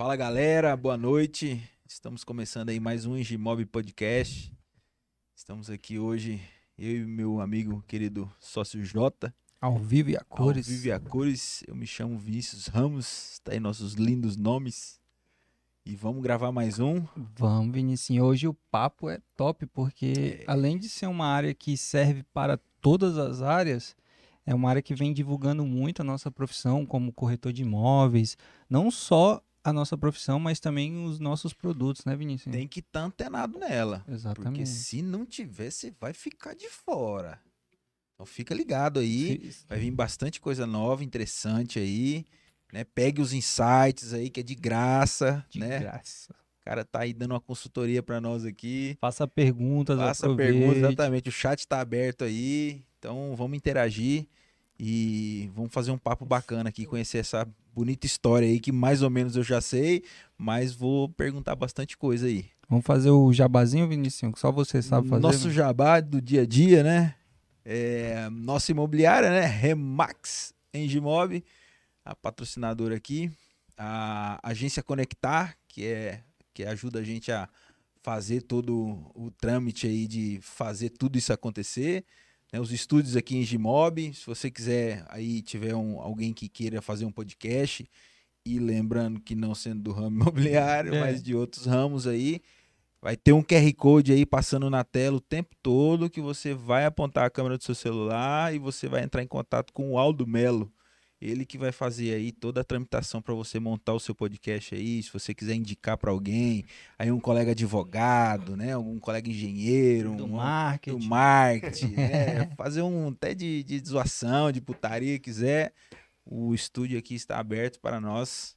Fala galera, boa noite. Estamos começando aí mais um Engimob Podcast. Estamos aqui hoje, eu e meu amigo querido sócio Jota. Ao vivo e a cores. Ao vivo e a cores. Eu me chamo Vinícius Ramos, tá aí nossos lindos nomes. E vamos gravar mais um? Vamos, Vinícius. Hoje o papo é top, porque além de ser uma área que serve para todas as áreas, é uma área que vem divulgando muito a nossa profissão como corretor de imóveis, não só a nossa profissão, mas também os nossos produtos, né, Vinícius? Tem que estar antenado nela. Exatamente. Porque se não tiver, você vai ficar de fora. Então fica ligado aí. Sim. Vai vir bastante coisa nova, interessante aí, né? Pegue os insights aí, que é de graça, né? De graça. O cara tá aí dando uma consultoria para nós aqui. Faça perguntas, perguntas, exatamente. O chat tá aberto aí. Então vamos interagir e vamos fazer um papo bacana aqui, conhecer essa bonita história aí que mais ou menos eu já sei, mas vou perguntar bastante coisa aí. Vamos fazer o jabazinho, Vinícius, que só você sabe fazer. Nosso jabá do dia a dia, né? É, nossa imobiliária, né? Remax Engimob, a patrocinadora aqui. A agência Conectar, que ajuda a gente a fazer todo o trâmite aí de fazer tudo isso acontecer. Né, os estúdios aqui em Engimob, se você quiser, aí tiver alguém que queira fazer um podcast, e lembrando que não sendo do ramo imobiliário, mas de outros ramos aí, vai ter um QR Code aí passando na tela o tempo todo, que você vai apontar a câmera do seu celular e você vai entrar em contato com o Aldo Melo, ele que vai fazer aí toda a tramitação para você montar o seu podcast aí, se você quiser indicar para alguém, aí um colega advogado, né, algum colega engenheiro, do marketing, né, fazer um até de zoação, de putaria, quiser, o estúdio aqui está aberto para nós.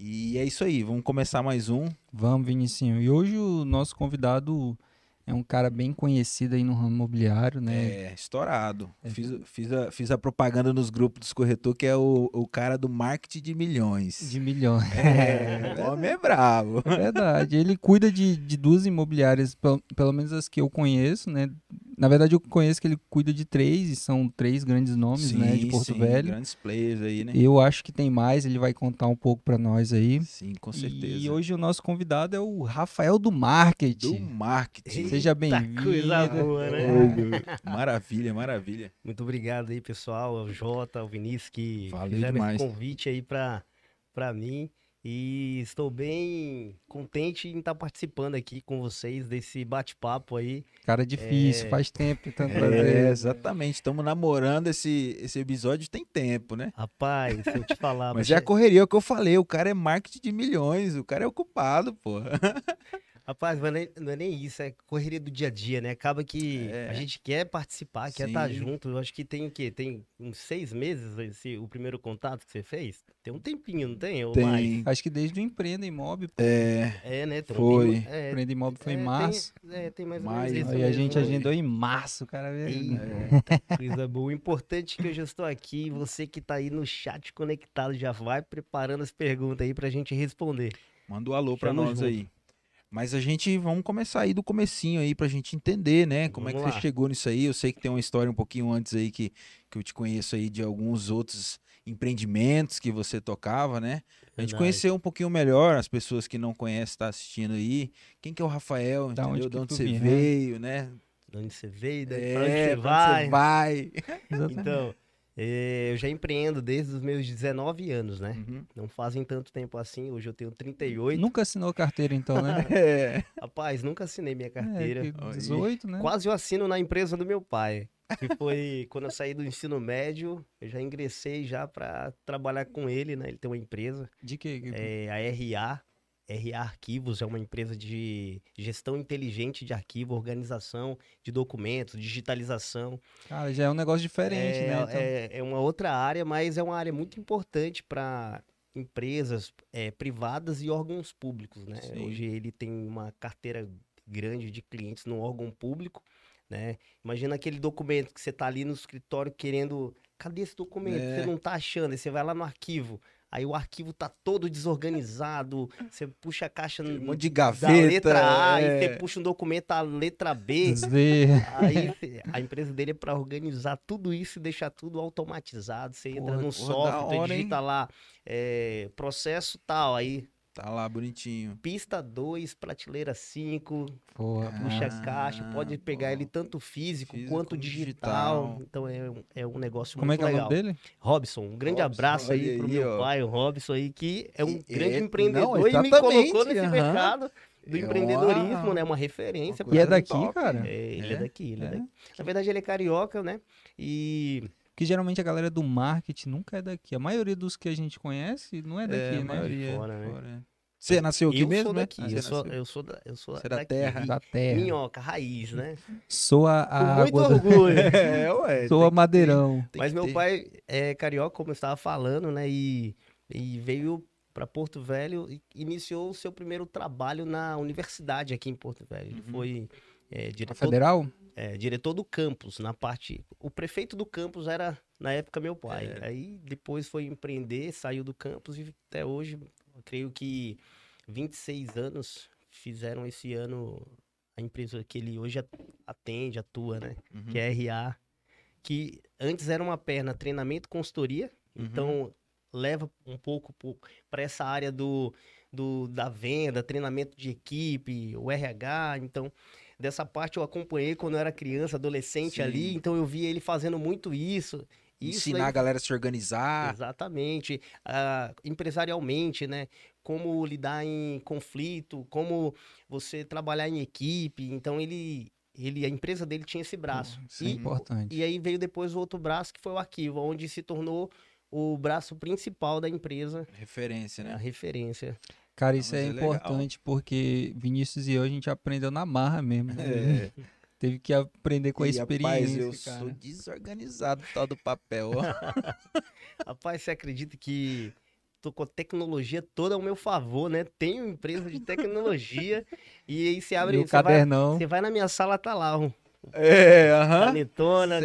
E é isso aí, vamos começar mais um. Vamos, Vinicinho. E hoje o nosso convidado é um cara bem conhecido aí no ramo imobiliário, né? É, estourado. É. Fiz a propaganda nos grupos dos corretores, que é o cara do marketing de milhões. De milhões. É, o homem é bravo. É verdade. Ele cuida de duas imobiliárias, pelo menos as que eu conheço, né? Na verdade, eu conheço que ele cuida de três, e são três grandes nomes, sim, né? De Porto Velho. Grandes players aí, né? Eu acho que tem mais, ele vai contar um pouco pra nós aí. Sim, com certeza. E hoje o nosso convidado é o Rafael do Marketing. Do Marketing. Seja bem-vindo. Coisa boa, né? Maravilha, maravilha. Muito obrigado aí, pessoal, ao Jota, ao Vinícius, que fizeram esse convite aí pra mim. E estou bem contente em estar participando aqui com vocês desse bate-papo aí. Cara, difícil, faz tempo. Exatamente, estamos namorando esse episódio, tem tempo, né? Rapaz, se eu te falar... mas já correria, o que eu falei, o cara é marketing de milhões, o cara é ocupado, porra. Rapaz, não é nem isso, é correria do dia a dia, né? Acaba que a gente quer participar, quer estar junto. Eu acho que tem o quê? Tem uns 6 meses o primeiro contato que você fez? Tem um tempinho, não tem? Ou tem. Mais? Acho que desde o Empreenda Imob. Né? Tem foi. Empreenda Imob foi em março. Tem mais ou menos isso. E a gente agendou em março, cara. Coisa boa. O importante é que eu já estou aqui, você que está aí no chat conectado já vai preparando as perguntas aí pra gente responder. Manda um alô para nós aí. Mas a gente, vamos começar aí do comecinho aí pra gente entender, né? Como é que você chegou nisso aí? Eu sei que tem uma história um pouquinho antes aí que eu te conheço aí de alguns outros empreendimentos que você tocava, né? A gente conheceu um pouquinho melhor, as pessoas que não conhecem, tá assistindo aí. Quem que é o Rafael, entendeu? De onde você veio, né? De onde você veio, pra onde você vai. Então, eu já empreendo desde os meus 19 anos, né? Uhum. Não fazem tanto tempo assim, hoje eu tenho 38. Nunca assinou carteira então, né? Rapaz, nunca assinei minha carteira. 18, né? Quase eu assino na empresa do meu pai, que foi quando eu saí do ensino médio, eu já ingressei já pra trabalhar com ele, né? Ele tem uma empresa. De quê? A RA Arquivos, é uma empresa de gestão inteligente de arquivo, organização de documentos, digitalização. Cara, já é um negócio diferente, né? Então... É uma outra área, mas é uma área muito importante para empresas privadas e órgãos públicos, né? Sim. Hoje ele tem uma carteira grande de clientes no órgão público, né? Imagina aquele documento que você está ali no escritório querendo... Cadê esse documento? Você não está achando, aí você vai lá no arquivo... Aí o arquivo tá todo desorganizado, você puxa a caixa um monte de gaveta, da letra A, e você puxa um documento da letra B. Aí a empresa dele é para organizar tudo isso e deixar tudo automatizado. Você entra no software, digita lá processo tal, aí Tá lá, bonitinho. Pista 2, prateleira 5, puxa caixa, pode pegar ele tanto físico quanto digital. Então é um negócio muito legal. Como é que é o nome dele? Robson. Um grande abraço aí pro meu pai, o Robson aí, que é um grande empreendedor e me colocou nesse mercado do empreendedorismo, né? Uma referência. E é daqui, cara? Ele é daqui, ele é daqui. Na verdade, ele é carioca, né? E... que geralmente a galera do marketing nunca é daqui. A maioria dos que a gente conhece não é daqui, né? Maioria, fora, né? Fora. Você nasceu aqui mesmo, sou daqui, né? Eu sou da terra. Da terra. Minhoca, raiz, né? Sou a com muito orgulho. Sou a madeirão. Mas meu pai é carioca, como eu estava falando, né? E veio para Porto Velho e iniciou o seu primeiro trabalho na universidade aqui em Porto Velho. Ele foi... diretor, federal? Diretor do campus, na parte... O prefeito do campus era, na época, meu pai. Aí depois foi empreender, saiu do campus e até hoje, eu creio que 26 anos fizeram esse ano a empresa que ele hoje atende, atua, né? Que é a RA, que antes era uma perna treinamento, consultoria. Então, leva um pouco para essa área da venda, treinamento de equipe, o RH, então... Dessa parte eu acompanhei quando eu era criança, adolescente. Sim. Ali, então eu via ele fazendo muito isso. Ensinar a galera a se organizar. Exatamente. Empresarialmente, né? Como lidar em conflito, como você trabalhar em equipe. Então a empresa dele tinha esse braço. Isso é importante. E aí veio depois o outro braço, que foi o arquivo, onde se tornou o braço principal da empresa. Referência, né? A referência. Cara, isso é importante, porque Vinícius e eu, a gente aprendeu na marra mesmo. Né? Teve que aprender com a experiência, rapaz, eu sou desorganizado tal do papel. Rapaz, você acredita que tô com a tecnologia toda ao meu favor, né? Tenho empresa de tecnologia e aí você abre... Você vai na minha sala, tá lá, canetona,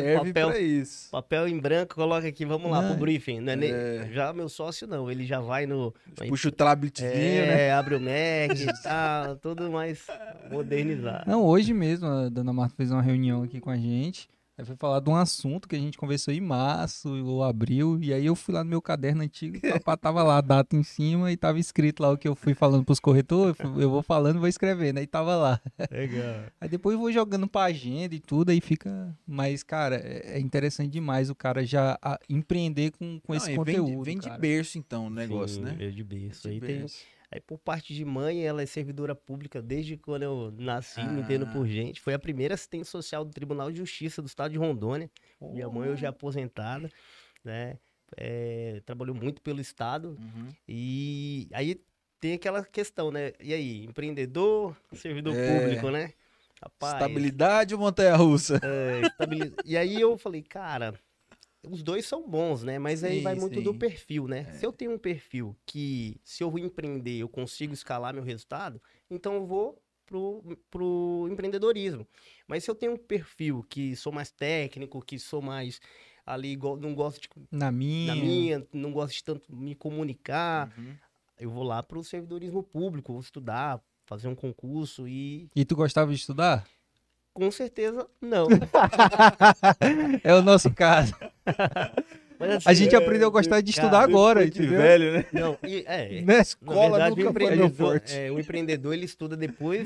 papel em branco, coloca aqui, vamos lá pro briefing. Não é já meu sócio não, ele já vai no... Puxa o tabletzinho, né? Abre o Mac e tal, tudo mais modernizado. Não, hoje mesmo a Dona Marta fez uma reunião aqui com a gente, aí foi falar de um assunto que a gente conversou em março ou abril, e aí eu fui lá no meu caderno antigo, tava lá a data em cima e tava escrito lá o que eu fui falando pros corretores, eu vou falando, vou escrevendo, aí tava lá. Legal. Aí depois eu vou jogando pra agenda e tudo, aí fica... Mas, cara, é interessante demais o cara já empreender com esse conteúdo. Vem de berço, então, o negócio, né? Vem de berço. Aí tem... Aí, por parte de mãe, ela é servidora pública desde quando eu nasci, me entendo por gente. Foi a primeira assistente social do Tribunal de Justiça do Estado de Rondônia. Oh. Minha mãe hoje é aposentada, né? Trabalhou muito pelo Estado. E aí tem aquela questão, né? E aí, empreendedor, servidor público, né? Rapaz, estabilidade ou montanha-russa? E aí eu falei, cara, os dois são bons, né? Mas aí vai muito do perfil, né? Se eu tenho um perfil que, se eu empreender, eu consigo escalar meu resultado, então eu vou pro empreendedorismo. Mas se eu tenho um perfil que sou mais técnico, que sou mais ali, não gosto de... Na minha, não gosto de tanto me comunicar, eu vou lá pro servidorismo público, vou estudar, fazer um concurso e... E tu gostava de estudar? Com certeza, não. É o nosso caso. Mas, assim, a gente aprendeu a gostar de estudar agora, entendeu? Velho, né? Não, na escola, na verdade, nunca foi meu forte. O empreendedor, ele estuda depois.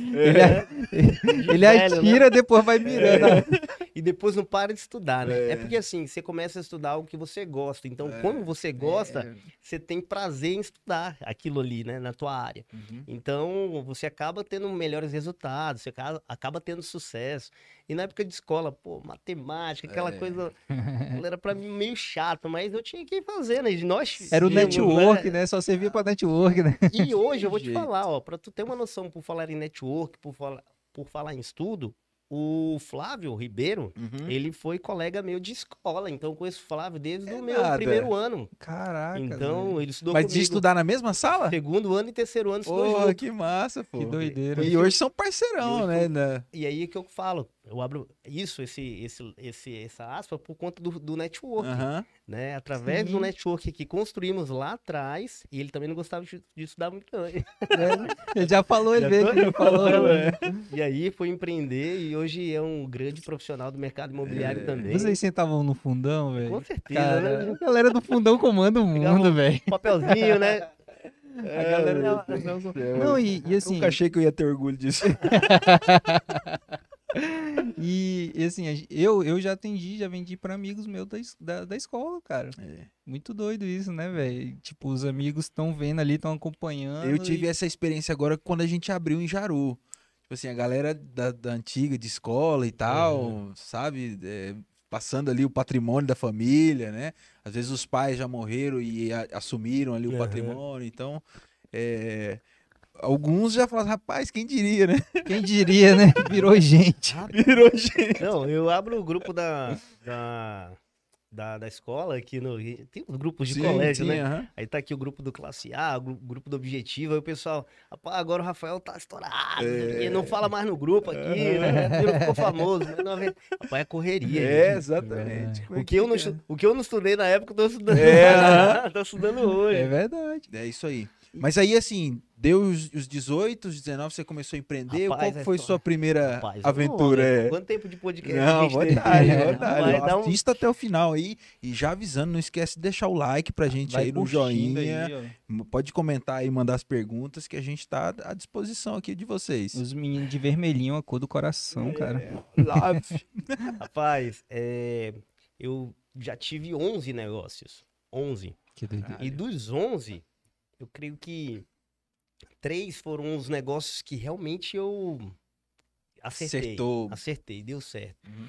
Ele atira, né? Depois vai mirando. E depois não para de estudar, né? É porque, assim, você começa a estudar algo que você gosta. Então, como você gosta, você tem prazer em estudar aquilo ali, né? Na tua área. Então, você acaba tendo melhores resultados, você acaba tendo sucesso. E na época de escola, pô, matemática, aquela coisa... Era pra mim meio chato, mas eu tinha que fazer, né? Era o network, né? Só servia pra network, né? E hoje eu vou te falar, ó, pra tu ter uma noção, por falar em network, por falar em estudo, o Flávio Ribeiro, ele foi colega meu de escola, então eu conheço o Flávio desde o meu primeiro ano. Caraca. Então, ele estudou comigo. Mas de estudar na mesma sala? Segundo ano e terceiro ano estudou junto. Que massa, pô. Que doideira. E hoje são parceirão, né? E aí é que eu falo, eu abro essa aspa por conta do network, né? Através do network que construímos lá atrás, e ele também não gostava de estudar muito, não. Ele já falou, E aí foi empreender e hoje é um grande profissional do mercado imobiliário também. Vocês sentavam no fundão, velho? Com certeza, cara, né? A galera do fundão comanda o mundo, velho. Papelzinho, né? A galera não, e assim... Nunca achei que eu ia ter orgulho disso. E assim, eu já atendi, já vendi pra amigos meus da escola, cara. É. Muito doido isso, né, velho? Tipo, os amigos estão vendo ali, estão acompanhando. Eu tive essa experiência agora quando a gente abriu em Jaru. Tipo assim, a galera da antiga, de escola e tal, sabe? É, passando ali o patrimônio da família, né? Às vezes os pais já morreram e assumiram ali o patrimônio, então... Alguns já falam, rapaz, quem diria, né? Quem diria, né? Virou gente. Virou gente. Não, eu abro o grupo da escola aqui no... Tem uns grupos de colégio, né? Uhum. Aí tá aqui o grupo do Classe A, o grupo do Objetivo. Aí o pessoal, rapaz, agora o Rafael tá estourado. Ele não fala mais no grupo aqui, né? Ele ficou famoso. Mas não... Rapaz, é correria. É, gente. Exatamente. O que eu não estudei na época, eu tô estudando. Tô estudando hoje. É verdade. É isso aí. Mas aí, assim, deu os 18, os 19, você começou a empreender. Rapaz, qual foi sua primeira aventura? Quanto tempo de podcast? Não, vai dar assista até o final aí. E já avisando, não esquece de deixar o like pra gente aí no joinha. Aí, pode comentar aí, mandar as perguntas que a gente tá à disposição aqui de vocês. Os meninos de vermelhinho, a cor do coração, cara. Love. Rapaz, eu já tive 11 negócios. 11. Que doideira. E dos 11... Eu creio que 3 foram os negócios que realmente eu acertei. Acertei, deu certo. Uhum.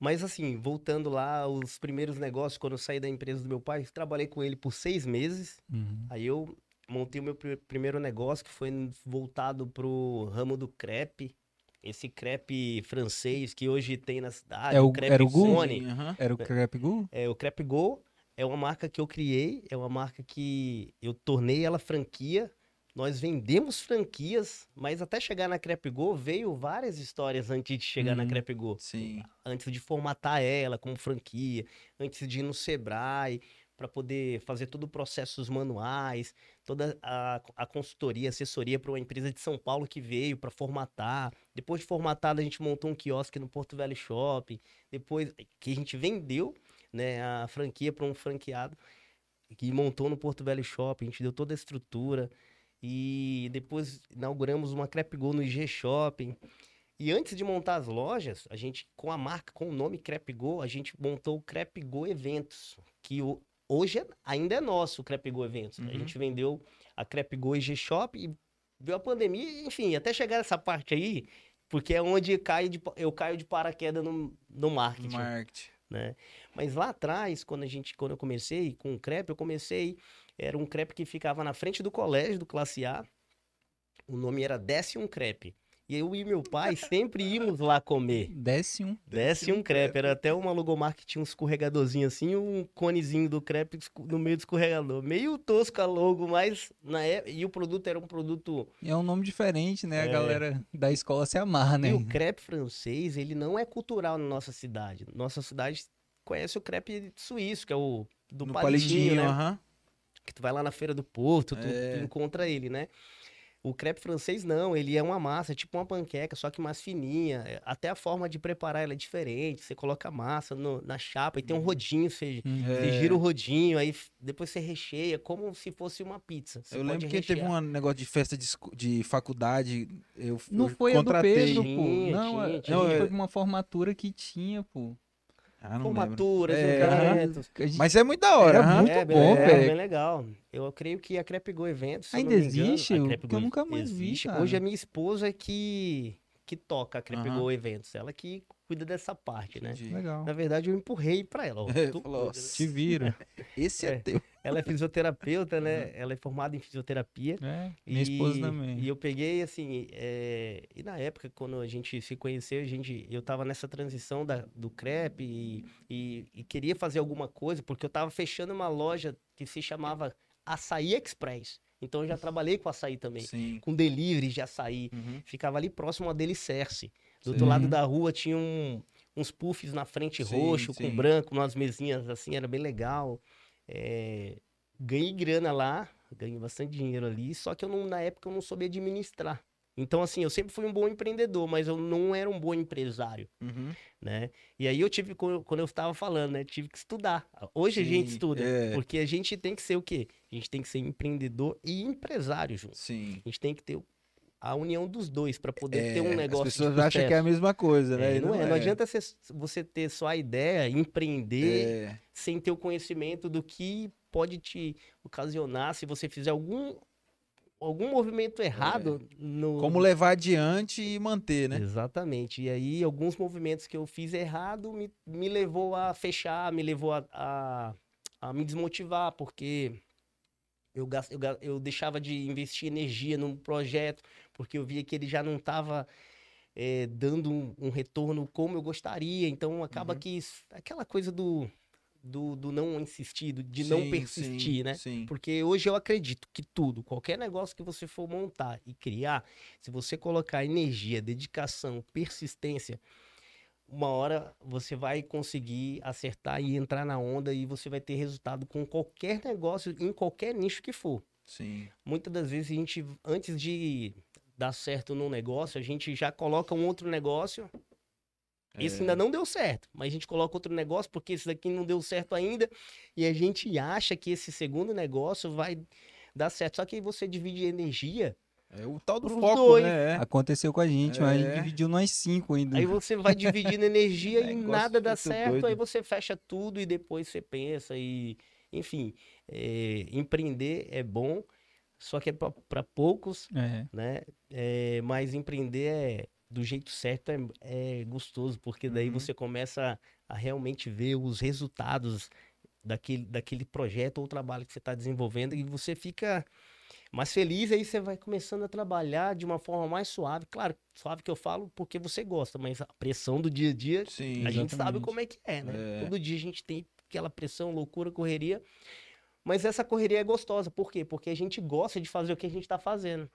Mas assim, voltando lá, os primeiros negócios, quando eu saí da empresa do meu pai, trabalhei com ele por 6 meses. Uhum. Aí eu montei o meu primeiro negócio, que foi voltado pro ramo do crepe. Esse crepe francês que hoje tem na cidade. É o crepe Sony. Uhum. Era o crepe Go? É, o crepe Go. É uma marca que eu criei, é uma marca que eu tornei ela franquia. Nós vendemos franquias, mas até chegar na Crepe Go, veio várias histórias antes de chegar na Crepe Go. Sim. Antes de formatar ela como franquia, antes de ir no Sebrae, para poder fazer todo o processo dos manuais, toda a consultoria, assessoria para uma empresa de São Paulo que veio para formatar. Depois de formatada, a gente montou um quiosque no Porto Velho Shopping, depois que a gente vendeu, né, a franquia para um franqueado que montou no Porto Velho Shopping. A gente deu toda a estrutura e depois inauguramos uma Crepe Go no IG Shopping. E antes de montar as lojas, a gente, com a marca, com o nome Crepe Go, a gente montou o Crepe Go Eventos, que hoje ainda é nosso, o Crepe Go Eventos. Uhum. A gente vendeu a Crepe Go IG Shopping, veio a pandemia, enfim, até chegar nessa parte aí, porque é onde eu caio de paraquedas no marketing. Né? Mas lá atrás, quando eu comecei com o crepe, era um crepe que ficava na frente do colégio do Classe A, o nome era Desce um Crepe, e eu e meu pai sempre íamos lá comer. Desce um crepe, era até uma logomarca que tinha um escorregadorzinho assim, um conezinho do crepe no meio do escorregador, meio tosca a logo, mas na época, e o produto era um produto... É um nome diferente, né, a galera da escola se amarra, né? E o crepe francês, ele não é cultural na nossa cidade. Nossa cidade conhece o crepe suíço, que é o do palitinho, né? Que tu vai lá na Feira do Porto, tu encontra ele, né? O crepe francês não, ele é uma massa, tipo uma panqueca, só que mais fininha. Até a forma de preparar ela é diferente. Você coloca a massa na chapa e tem um rodinho, você gira o rodinho, aí depois você recheia como se fosse uma pizza. Você lembro que teve um negócio de festa de faculdade, eu foi contratei. Não foi a do Pedro, pô. Não, foi uma formatura que tinha, pô. Formaturas, eventos. Mas é muito da hora. Muito bom, velho. É bem legal. Eu creio que a Crepe Go Eventos... Ainda existe? Eu nunca mais vi. Hoje a minha esposa é que toca a Crepe Go Eventos. Ela que cuida dessa parte, né? Legal. Na verdade, eu empurrei pra ela. Te vira. Esse é teu. Ela é fisioterapeuta, né? Ela é formada em fisioterapia. Minha esposa também. E eu peguei, assim... E na época, quando a gente se conheceu, eu tava nessa transição do crepe e queria fazer alguma coisa, porque eu tava fechando uma loja que se chamava Açaí Express. Então, eu já trabalhei com açaí também. Sim. Com delivery de açaí. Uhum. Ficava ali próximo a Delicerce. Do outro lado da rua tinha uns puffs na frente roxo, com branco, umas mesinhas assim, era bem legal. Ganhei grana lá, ganhei bastante dinheiro ali, só que na época eu não soube administrar. Então, assim, eu sempre fui um bom empreendedor, mas eu não era um bom empresário, né? E aí eu tive, quando eu estava falando, né? Tive que estudar. Hoje a gente estuda, porque a gente tem que ser o quê? A gente tem que ser empreendedor e empresário junto. Sim. A gente tem que ter a união dos dois para poder ter um negócio. As pessoas acham que é a mesma coisa, né? E não é. Não adianta você ter só a ideia, empreender, sem ter o conhecimento do que pode te ocasionar se você fizer algum movimento errado. Como levar adiante e manter, né? Exatamente. E aí, alguns movimentos que eu fiz errado me levou a fechar, me levou a me desmotivar, porque eu deixava de investir energia num projeto, porque eu via que ele já não estava dando um retorno como eu gostaria. Então, acaba que aquela coisa do não insistir, de não persistir, né? Sim. Porque hoje eu acredito que qualquer negócio que você for montar e criar, se você colocar energia, dedicação, persistência, uma hora você vai conseguir acertar e entrar na onda, e você vai ter resultado com qualquer negócio, em qualquer nicho que for. Sim. Muitas das vezes a gente, antes de dar certo num negócio, a gente já coloca um outro negócio. Isso ainda não deu certo, mas a gente coloca outro negócio porque esse daqui não deu certo ainda, e a gente acha que esse segundo negócio vai dar certo. Só que aí você divide energia. É o tal do foco, dois, né? Aconteceu com a gente, mas a gente dividiu nós 5 ainda. Aí você vai dividindo energia e nada dá certo, doido. Aí você fecha tudo e depois você pensa e... Enfim, empreender é bom, só que é para poucos, né? Mas empreender do jeito certo é gostoso, porque daí você começa a realmente ver os resultados daquele projeto ou trabalho que você está desenvolvendo, e você fica mais feliz, aí você vai começando a trabalhar de uma forma mais suave. Claro, suave que eu falo porque você gosta, mas a pressão do dia a dia, a gente sabe como é que é, né? Todo dia a gente tem aquela pressão, loucura, correria, mas essa correria é gostosa. Por quê? Porque a gente gosta de fazer o que a gente está fazendo.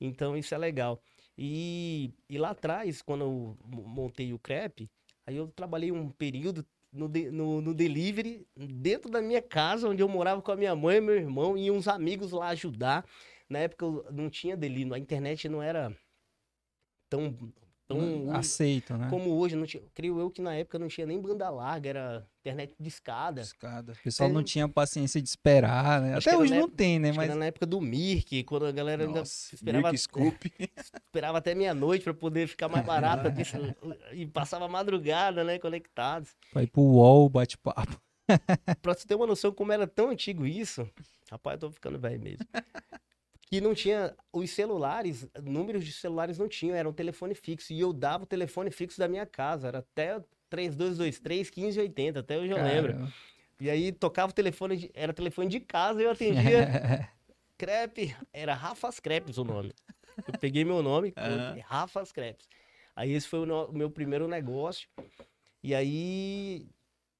Então isso é legal. E lá atrás, quando eu montei o crepe, aí eu trabalhei um período no delivery, dentro da minha casa, onde eu morava com a minha mãe, meu irmão e uns amigos lá ajudar. Na época eu não tinha delivery, a internet não era tão aceito, né? Como hoje, não tinha, creio eu que na época não tinha nem banda larga, era internet discada. O pessoal não tinha paciência de esperar, né? Até hoje não tem, né? Mas era na época do Mirk, quando a galera ainda esperava, esperava até meia-noite para poder ficar mais barata disso, e passava a madrugada, né, conectados. Vai pro UOL, bate-papo. Pra você ter uma noção como era tão antigo isso, rapaz, eu tô ficando velho mesmo. Que não tinha, os celulares, números de celulares não tinham, era um telefone fixo. E eu dava o telefone fixo da minha casa, era até 3223 1580, até hoje eu lembro. E aí tocava o telefone, era telefone de casa, eu atendia. Crepe, era Rafa's Crepes o nome. Eu peguei meu nome, Rafa's Crepes. Aí esse foi o meu primeiro negócio. E aí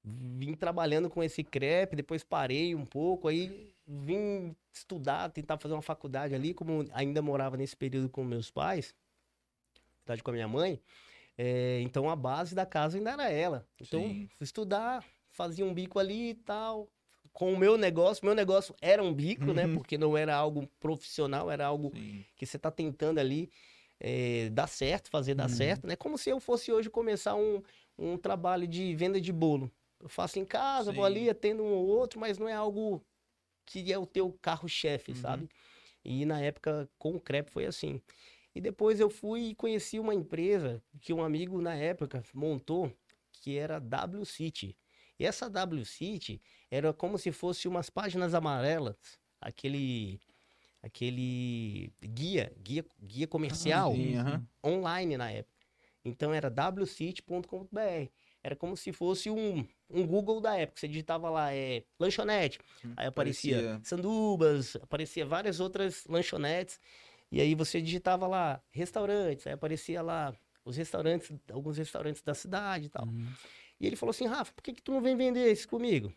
vim trabalhando com esse crepe, depois parei um pouco, aí vim estudar, tentar fazer uma faculdade ali, como ainda morava nesse período com meus pais, com a minha mãe, então a base da casa ainda era ela. Então, fui estudar, fazia um bico ali e tal, com o meu negócio era um bico, né, porque não era algo profissional, era algo que você tá tentando ali dar certo, fazer dar certo, né, como se eu fosse hoje começar um trabalho de venda de bolo. Eu faço em casa, vou ali, atendo um ou outro, mas não é algo que é o teu carro-chefe, sabe? E na época, com o crepe, foi assim. E depois eu fui e conheci uma empresa que um amigo, na época, montou, que era a W-City. E essa W-City era como se fosse umas páginas amarelas, aquele guia comercial online na época. Então era wcity.com.br. Era como se fosse um Google da época. Você digitava lá, lanchonete. Aí aparecia Sandubas, aparecia várias outras lanchonetes. E aí você digitava lá, restaurantes. Aí aparecia lá os restaurantes, alguns restaurantes da cidade e tal. E ele falou assim, Rafa, por que tu não vem vender isso comigo?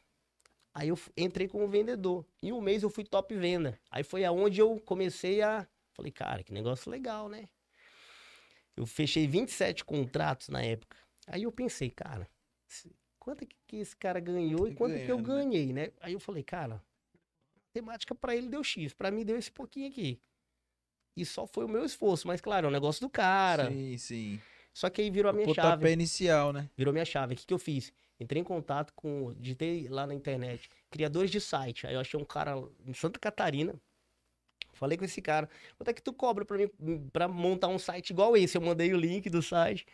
Aí eu entrei como vendedor. Em um mês eu fui top venda. Aí foi aonde eu comecei a... Falei, cara, que negócio legal, né? Eu fechei 27 contratos na época. Aí eu pensei, cara, quanto que esse cara ganhou e quanto que eu ganhei, né? Aí eu falei, cara, a temática pra ele deu X, pra mim deu esse pouquinho aqui. E só foi o meu esforço, mas claro, é um negócio do cara. Sim, sim. Só que aí virou a minha chave. O pontapé inicial, né? Virou minha chave. O que que eu fiz? Entrei em contato com, digitei lá na internet, criadores de site. Aí eu achei um cara em Santa Catarina. Falei com esse cara, quanto é que tu cobra pra mim, pra montar um site igual esse? Eu mandei o link do site.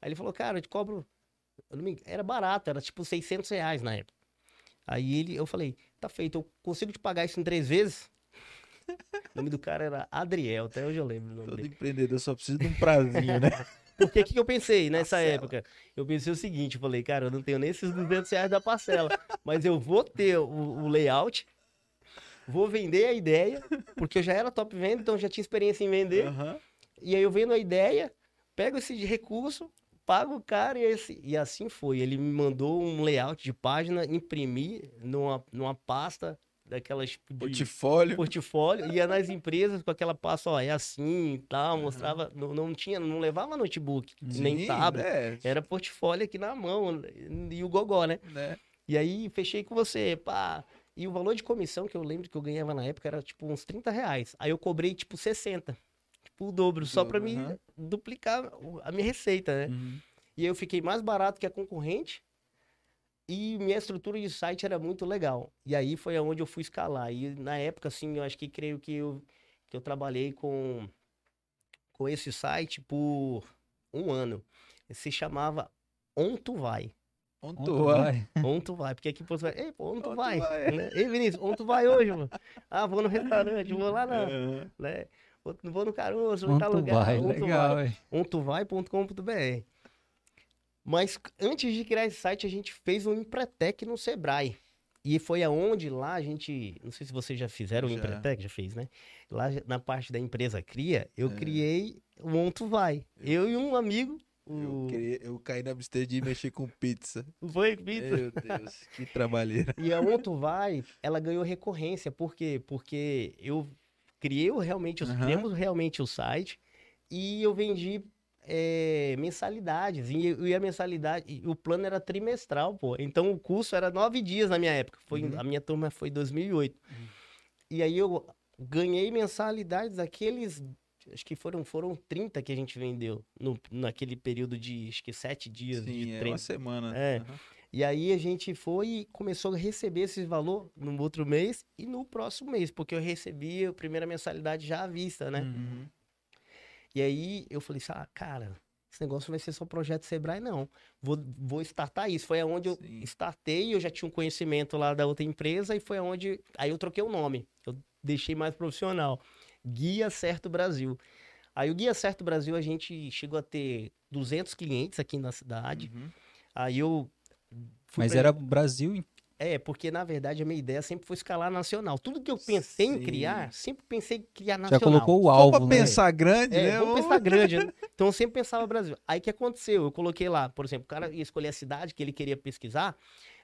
Aí ele falou, cara, eu te cobro... Era barato, era tipo R$600 na época. Aí ele, eu falei, tá feito, eu consigo te pagar isso em 3 vezes? O nome do cara era Adriel, até hoje eu lembro o nome dele. Todo empreendedor só precisa de um prazinho, né? Porque o que eu pensei nessa época? Eu pensei o seguinte, eu falei, cara, eu não tenho nem esses R$200 da parcela, mas eu vou ter o layout, vou vender a ideia, porque eu já era top venda, então já tinha experiência em vender. Uhum. E aí eu vendo a ideia, pego esse recurso, pago o cara e assim foi. Ele me mandou um layout de página, imprimi numa pasta... daquelas... Portfólio. Ia nas empresas com aquela pasta, ó, é assim e tal, mostrava, não levava notebook, nem tablet, era portfólio aqui na mão, e o gogó, né? E aí, fechei com você, pá. E o valor de comissão, que eu lembro que eu ganhava na época, era tipo uns R$30. Aí eu cobrei tipo 60, tipo o dobro, só pra me duplicar a minha receita, né? Uhum. E aí eu fiquei mais barato que a concorrente, e minha estrutura de site era muito legal. E aí foi onde eu fui escalar. E na época, assim, eu acho que creio que eu trabalhei com esse site por 1 ano. Se chamava OnTuVai. OnTuVai. OnTuVai. Porque aqui em Portugal, ei, pô, OnTuVai. Né? Ei, Vinícius, OnTuVai hoje, mano. Ah, vou no restaurante, vou lá na... Né? Vou no Caroço, vou em tal lugar. OnTuVai, OnTuVai.com.br. Mas antes de criar esse site, a gente fez um Empretec no Sebrae. E foi aonde lá a gente... Não sei se vocês já fizeram o Empretec, já fez, né? Lá na parte da empresa cria, eu criei o OnTuVai. Eu e um amigo... Eu caí na abstinência e mexi com pizza. Foi pizza? Meu Deus, que trabalheira. E a OnTuVai, ela ganhou recorrência. Por quê? Porque eu criei realmente... Criamos realmente o site e eu vendi... mensalidades, e a mensalidade, e o plano era trimestral, pô, então o curso era 9 dias na minha época, foi, a minha turma foi em 2008, e aí eu ganhei mensalidades daqueles, acho que foram 30 que a gente vendeu, naquele período de, acho que 7 dias. Sim, de treino. Uma semana. E aí a gente foi e começou a receber esse valor no outro mês, e no próximo mês, porque eu recebi a primeira mensalidade já à vista, né? E aí eu falei assim, ah, cara, esse negócio não vai ser só projeto Sebrae, não. Vou startar isso. Foi aonde eu startei, eu já tinha um conhecimento lá da outra empresa, e foi aonde... Aí eu troquei o nome, eu deixei mais profissional. Guia Certo Brasil. Aí o Guia Certo Brasil, a gente chegou a ter 200 clientes aqui na cidade. Aí eu... Mas era o Brasil inteiro. Porque na verdade a minha ideia sempre foi escalar nacional. Tudo que eu pensei em criar, sempre pensei em criar nacional. Já colocou o alvo, só pra pensar grande, né? Vamos pensar grande, né? Então eu sempre pensava Brasil. Aí o que aconteceu? Eu coloquei lá, por exemplo, o cara ia escolher a cidade que ele queria pesquisar,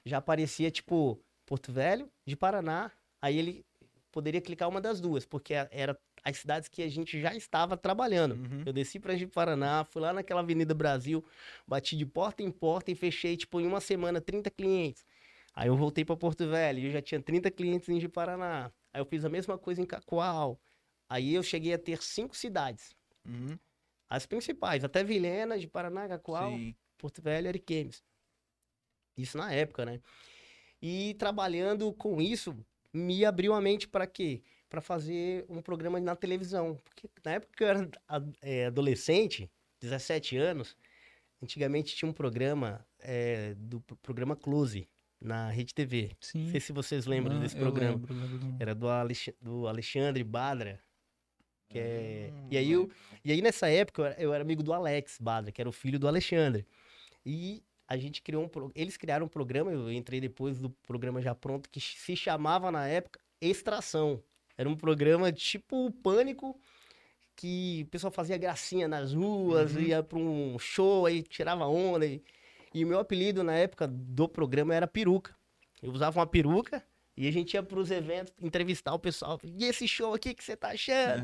já aparecia tipo Porto Velho, de Paraná, aí ele poderia clicar uma das duas, porque era as cidades que a gente já estava trabalhando. Eu desci pra Paraná, fui lá naquela Avenida Brasil, bati de porta em porta e fechei tipo em uma semana 30 clientes. Aí eu voltei para Porto Velho, eu já tinha 30 clientes em Paraná. Aí eu fiz a mesma coisa em Cacoal. Aí eu cheguei a ter 5 cidades. As principais, até Vilhena, de Paraná, Cacoal, Porto Velho e Ariquemes. Isso na época, né? E trabalhando com isso, me abriu a mente para quê? Para fazer um programa na televisão. Porque na época que eu era adolescente, 17 anos, antigamente tinha um programa, do programa Close, na Rede TV. Não sei se vocês lembram desse programa. Lembro. Era do Alexandre Badra. E aí nessa época eu era amigo do Alex Badra, que era o filho do Alexandre. E a gente eles criaram um programa, eu entrei depois do programa já pronto, que se chamava na época Extração. Era um programa tipo o Pânico, que o pessoal fazia gracinha nas ruas, ia para um show, aí tirava onda. E o meu apelido na época do programa era Peruca. Eu usava uma peruca e a gente ia pros eventos entrevistar o pessoal. E esse show aqui, que você tá achando?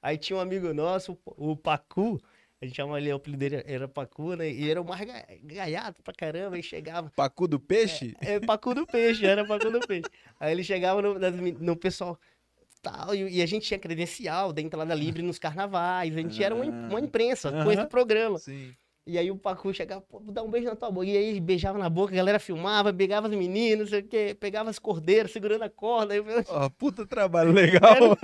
Aí tinha um amigo nosso, o Pacu. A gente chamava ele, o apelido dele era Pacu, né? E era o mais gaiato pra caramba. E chegava... Pacu do Peixe? Pacu do Peixe, era Pacu do Peixe. Aí ele chegava no pessoal... tal. E a gente tinha credencial da entrada livre nos carnavais. A gente era uma imprensa com esse programa. Sim. E aí o Pacu chegava, pô, dá um beijo na tua boca. E aí beijava na boca, a galera filmava, pegava as meninas, não sei o quê, pegava as cordeiras, segurando a corda. Ó, puta trabalho legal.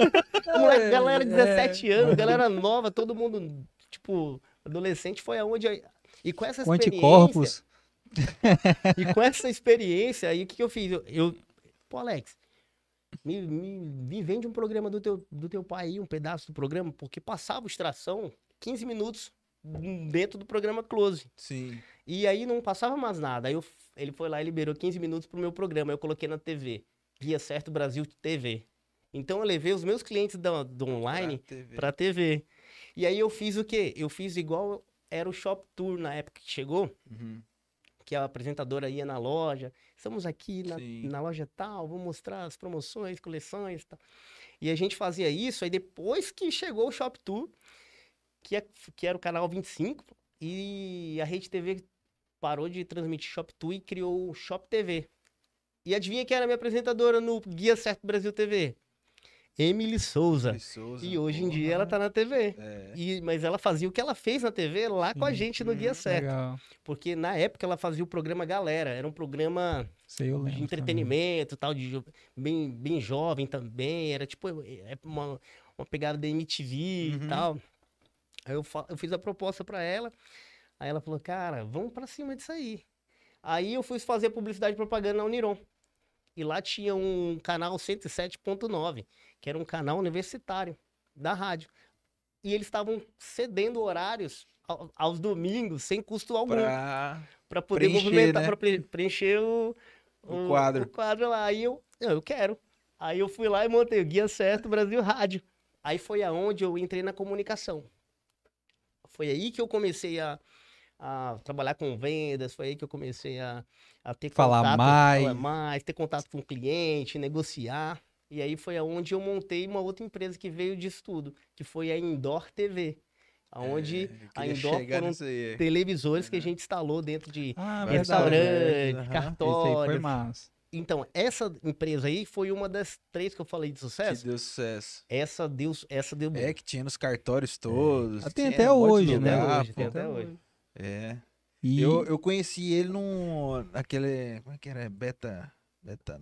Era, galera de 17 anos, galera nova, todo mundo, tipo, adolescente, foi aonde... Eu... E com essa experiência... anticorpos. E com essa experiência, aí o que eu fiz? Eu pô, Alex, me vende um programa do teu pai aí, um pedaço do programa, porque passava extração 15 minutos... dentro do programa Close. Sim. E aí não passava mais nada. Aí ele foi lá e liberou 15 minutos pro meu programa. Eu coloquei na TV. Via Certo Brasil TV. Então eu levei os meus clientes do online pra TV. E aí eu fiz o quê? Eu fiz igual era o Shop Tour na época que chegou. Uhum. Que a apresentadora ia na loja. Estamos aqui na loja tal, vou mostrar as promoções, coleções e tal. E a gente fazia isso. Aí depois que chegou o Shop Tour... que era o canal 25, e a Rede TV parou de transmitir Shop Tour e criou o Shop TV. E adivinha quem era minha apresentadora no Guia Certo Brasil TV? Emily Souza. E hoje em dia ela tá na TV. É. Mas ela fazia o que ela fez na TV lá com a gente no Guia Certo. Legal. Porque na época ela fazia o programa Galera, era um programa de entretenimento, tal, de bem, bem jovem também, era tipo uma pegada da MTV e tal. Aí eu fiz a proposta pra ela, aí ela falou, cara, vamos pra cima disso aí. Aí eu fui fazer publicidade e propaganda na Uniron. E lá tinha um canal 107.9, que era um canal universitário da rádio. E eles estavam cedendo horários aos domingos, sem custo algum. Pra poder movimentar, né? Pra preencher o quadro. O quadro lá. Aí eu quero. Aí eu fui lá e montei o Guia Certo Brasil Rádio. Aí foi aonde eu entrei na comunicação. Foi aí que eu comecei a trabalhar com vendas, foi aí que eu comecei a ter contato, falar mais, ter contato com o cliente, negociar. E aí foi aonde eu montei uma outra empresa que veio disso tudo, que foi a Indoor TV. Onde a Indoor foram televisores que a gente instalou dentro de restaurantes, cartórios. Então, essa empresa aí foi uma das três que eu falei de sucesso. Que deu sucesso. Essa deu bom. É que tinha nos cartórios todos. Tem até hoje, né? Tem até hoje. É. E... Eu conheci ele num... Aquele... Como é que era? Beta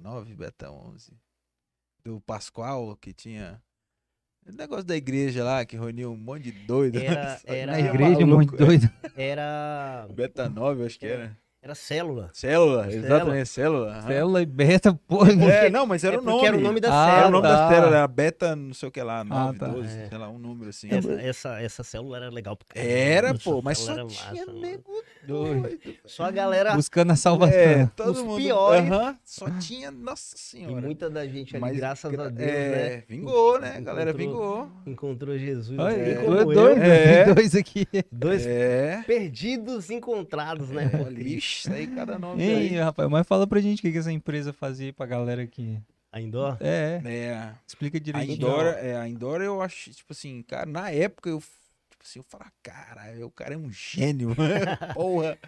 9, Beta 11. Do Pascoal, que tinha... O negócio da igreja lá, que reunia um monte de doido. Na igreja, um monte de doido. Era... Beta 9, eu acho que era. Era célula. Célula, exatamente, célula. Célula e beta, porra. Não, mas era o nome. Era o nome da célula. Era o nome da célula, era beta não sei o que lá, 9, 12, sei lá, um número assim. Essa célula era legal. Era, pô, mas só tinha nego doido. Só a galera... Buscando a salvação. Os piores. Só tinha, nossa senhora. E muita da gente ali, graças a Deus, né? Vingou, né? A galera vingou. Encontrou Jesus. Dois aqui. Dois perdidos encontrados, né? Aí cada nome. Ei, rapaz, mas fala pra gente o que essa empresa fazia pra galera aqui. A Indoor? Explica direitinho. A Indoor eu acho, tipo assim, cara, na época eu, tipo assim, eu falava, cara, o cara é um gênio. Porra.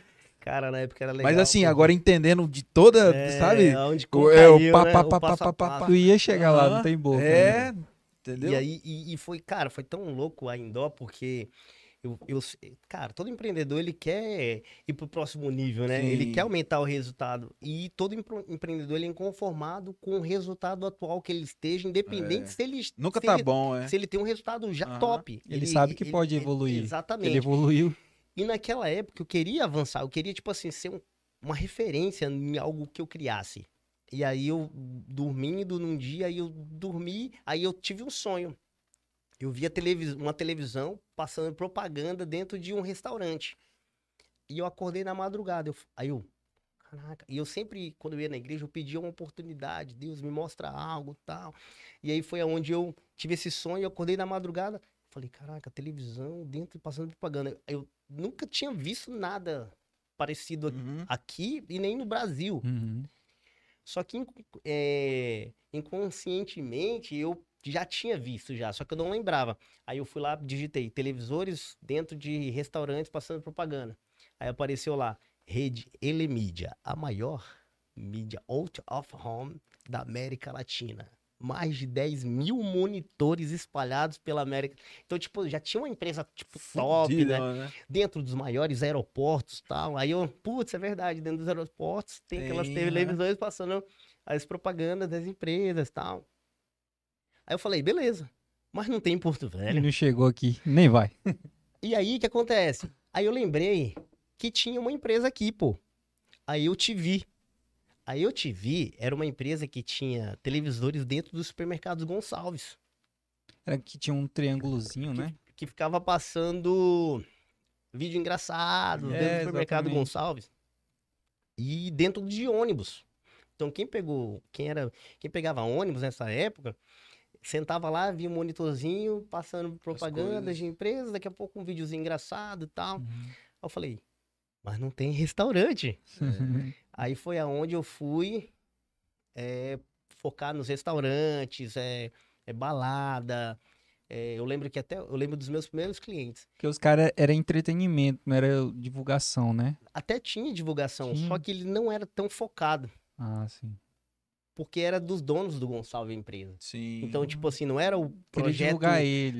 Cara, na época era legal. Mas assim, agora entendendo de toda, sabe? Onde caiu, né? Tu ia chegar lá, não tem boca. Entendeu? E aí, foi, cara, foi tão louco a Indoor, porque... cara, todo empreendedor, ele quer ir pro próximo nível, né? Sim. Ele quer aumentar o resultado. E todo empreendedor, ele é inconformado com o resultado atual que ele esteja, independente se ele... Nunca tá bom, Se ele tem um resultado já top. Ele sabe que pode evoluir. Exatamente. Ele evoluiu. E naquela época, eu queria avançar. Eu queria, tipo assim, ser uma referência em algo que eu criasse. E aí, eu dormindo num dia, aí eu dormi, aí eu tive um sonho. Eu via uma televisão passando propaganda dentro de um restaurante. E eu acordei na madrugada. Caraca. E eu sempre, quando eu ia na igreja, eu pedia uma oportunidade. Deus, me mostra algo e tal. E aí foi onde eu tive esse sonho. Eu acordei na madrugada. Falei, caraca, televisão dentro passando propaganda. Eu nunca tinha visto nada parecido aqui e nem no Brasil. Só que inconscientemente eu... Já tinha visto já, só que eu não lembrava. Aí eu fui lá, digitei televisores dentro de restaurantes passando propaganda. Aí apareceu lá, Rede Elemídia, a maior mídia out of home da América Latina. mais de 10 mil monitores espalhados pela América. Então, tipo, já tinha uma empresa, tipo, top, né? Dentro dos maiores aeroportos e tal. Aí eu, putz, é verdade, dentro dos aeroportos tem aquelas televisões passando as propagandas das empresas e tal. Aí eu falei, beleza, mas não tem em Porto Velho. E não chegou aqui, nem vai. E aí, o que acontece? Aí eu lembrei que tinha uma empresa aqui, pô. Aí eu te vi. A Eu Te Vi era uma empresa que tinha televisores dentro dos supermercados Gonçalves. Era que tinha um triângulozinho, né? Que ficava passando vídeo engraçado dentro do supermercado Gonçalves. E dentro de ônibus. Então quem pegava ônibus nessa época, sentava lá, via um monitorzinho, passando propagandas de empresas, daqui a pouco um videozinho engraçado e tal. Aí eu falei, mas não tem restaurante. Aí foi aonde eu fui focar nos restaurantes, balada. Eu lembro que eu lembro dos meus primeiros clientes. Porque os caras era entretenimento, não era divulgação, né? Até tinha divulgação, só que ele não era tão focado. Ah, sim. Porque era dos donos do Gonçalves Empresa. Sim. Então, tipo assim, não era o projeto.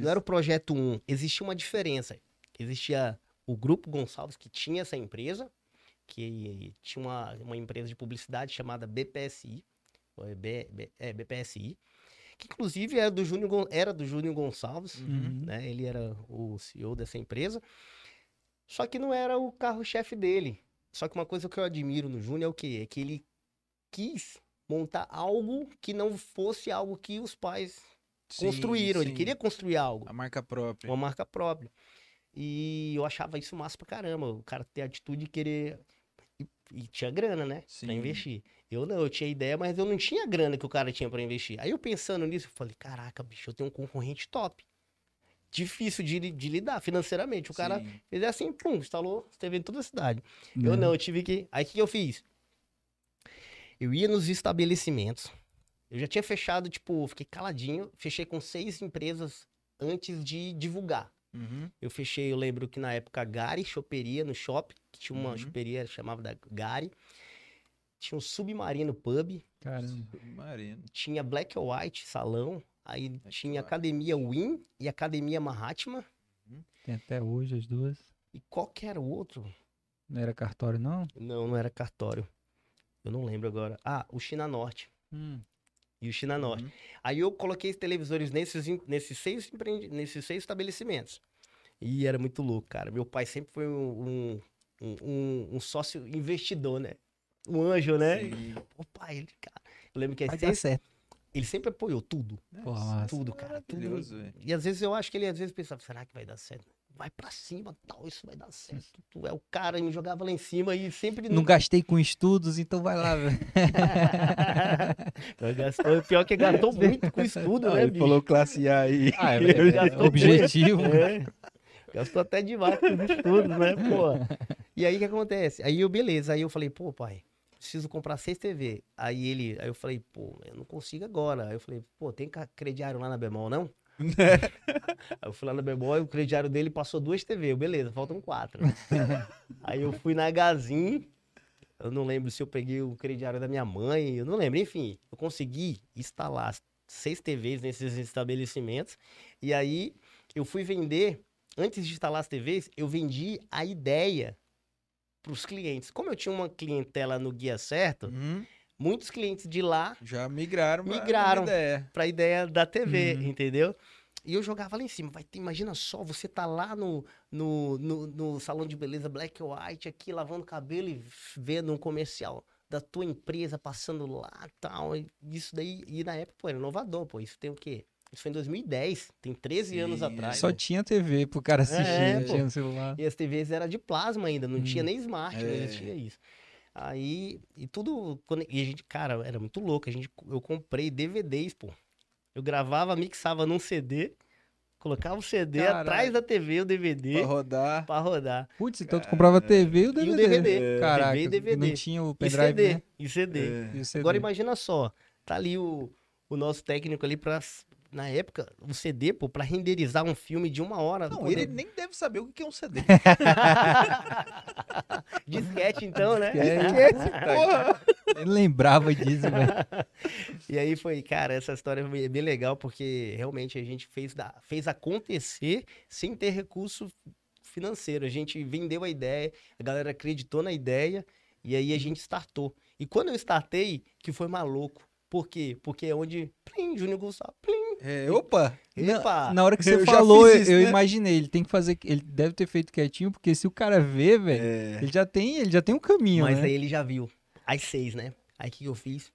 Não era o projeto 1. Existia uma diferença. Existia o grupo Gonçalves que tinha essa empresa, que tinha uma empresa de publicidade chamada BPSI, BPSI, que inclusive era do Júnior Gonçalves, né? Ele era o CEO dessa empresa, só que não era o carro-chefe dele. Só que uma coisa que eu admiro no Júnior é o quê? É que ele quis montar algo que não fosse algo que os pais construíram. Ele queria construir algo. A marca própria. Uma marca própria. E eu achava isso massa pra caramba, o cara ter a atitude de querer... E tinha grana, né? Sim. Pra investir. Eu não, eu tinha ideia, mas eu não tinha grana que o cara tinha pra investir. Aí eu pensando nisso, eu falei, caraca, bicho, eu tenho um concorrente top. Difícil de lidar financeiramente. O cara fez assim, pum, instalou, esteve em toda a cidade. Eu não, eu tive que... Aí o que eu fiz? Eu ia nos estabelecimentos. Eu já tinha fechado, tipo, fiquei caladinho. Fechei com 6 empresas antes de divulgar. Eu fechei, eu lembro que na época Gari, choperia no shopping, que tinha uma choperia, chamava da Gari. Tinha um Submarino Pub. Caramba. Submarino. Tinha Black and White Salão. Aí tinha Academia Win e Academia Mahatma. Tem até hoje as duas. E qual que era o outro? Não era Cartório, não? Não, não era Cartório. Eu não lembro agora. Ah, o China Norte. E o China Norte. Aí eu coloquei televisores nesses seis estabelecimentos. E era muito louco, cara. Meu pai sempre foi um sócio investidor, né? Um anjo, né? O pai, ele, cara... Eu lembro que ele sempre apoiou tudo. Nossa, tudo, cara. Tudo. E às vezes eu acho que ele às vezes pensava, será que vai dar certo? Vai pra cima, tal, isso vai dar certo. Tu é o cara, e me jogava lá em cima e sempre... Não gastei com estudos, então vai lá, velho. Pior que gastou muito com estudo, né, bicho? Ele falou classe A aí. Ah, é objetivo. Gastou até demais com estudos, né, pô? E aí o que acontece? Aí eu, beleza, aí eu falei, pô, pai, preciso comprar 6 TV. Aí eu falei, pô, eu não consigo agora. Aí eu falei, pô, tem crediário lá na Bemol, não? Aí eu fui lá na Bemol e o crediário dele passou 2 TV, beleza, faltam 4. Aí eu fui na Gazin, eu não lembro se eu peguei o crediário da minha mãe, eu não lembro, enfim, eu consegui instalar 6 TVs nesses estabelecimentos, e aí eu fui vender, antes de instalar as TVs, eu vendi a ideia pros clientes. Como eu tinha uma clientela no Guia Certo, muitos clientes de lá já migraram para a ideia da TV, entendeu? E eu jogava lá em cima. Imagina só, você tá lá no salão de beleza Black and White, aqui lavando cabelo e vendo um comercial da tua empresa passando lá e tal. Isso daí, e na época, pô, era inovador, pô. Isso tem o quê? Isso foi em 2010, tem 13 anos atrás. Só tinha TV pro cara assistir, tinha no celular. E as TVs eram de plasma ainda, não tinha nem smart, não existia isso. Aí, e tudo, e a gente, cara, era muito louco, eu comprei DVDs, pô, eu gravava, mixava num CD, colocava o CD atrás da TV, o DVD, pra rodar. Putz, então tu comprava TV e o DVD. E o DVD, caraca, TV e DVD. Não tinha o pendrive, né? E CD. Agora imagina só, tá ali o nosso técnico ali pra na época, um CD, pô, pra renderizar um filme de 1 hora. Não, pô, ele nem deve saber o que é um CD. Disquete, então, né? Disquete, porra! Eu não lembrava disso, velho. E aí foi, cara, essa história é bem legal, porque realmente a gente fez acontecer sem ter recurso financeiro. A gente vendeu a ideia, a galera acreditou na ideia, e aí a gente startou. E quando eu startei, que foi maluco. Por quê? Porque é onde... Plim, Júnior Gonçalves, plim. É, opa! Na hora que você falou, eu imaginei. Ele tem que fazer... Ele deve ter feito quietinho, porque se o cara vê, velho, ele já tem um caminho, né? Mas aí ele já viu. Às 6, né? Aí o que eu fiz?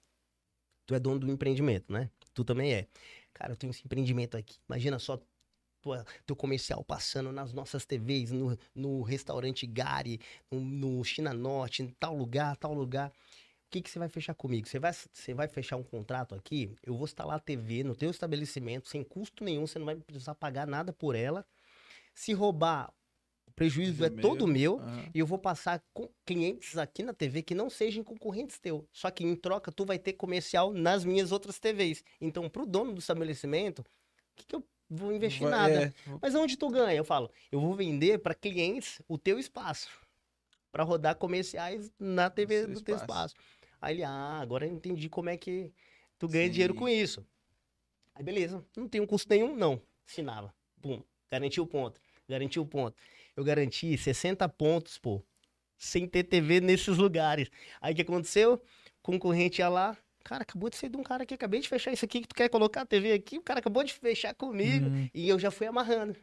Tu é dono do empreendimento, né? Tu também é. Cara, eu tenho esse empreendimento aqui. Imagina só... teu comercial passando nas nossas TVs, no restaurante Gari, no China Norte, em tal lugar, tal lugar. O que você vai fechar comigo? Você vai fechar um contrato aqui, eu vou instalar a TV no teu estabelecimento, sem custo nenhum, você não vai precisar pagar nada por ela. Se roubar, o prejuízo é todo meu, e eu vou passar com clientes aqui na TV que não sejam concorrentes teus. Só que em troca, tu vai ter comercial nas minhas outras TVs. Então, pro dono do estabelecimento, o que eu vou investir nada. Mas onde tu ganha? Eu falo, eu vou vender para clientes o teu espaço, para rodar comerciais na TV do teu espaço. Aí ele, agora eu entendi como é que tu ganha dinheiro com isso. Aí beleza, não tem um custo nenhum, não. Assinava, pum, garantiu o ponto, garantiu o ponto. Eu garanti 60 pontos, pô, sem ter TV nesses lugares. Aí o que aconteceu? Concorrente ia lá, cara, acabou de sair de um cara que acabei de fechar isso aqui, que tu quer colocar a TV aqui, o cara acabou de fechar comigo, e eu já fui amarrando.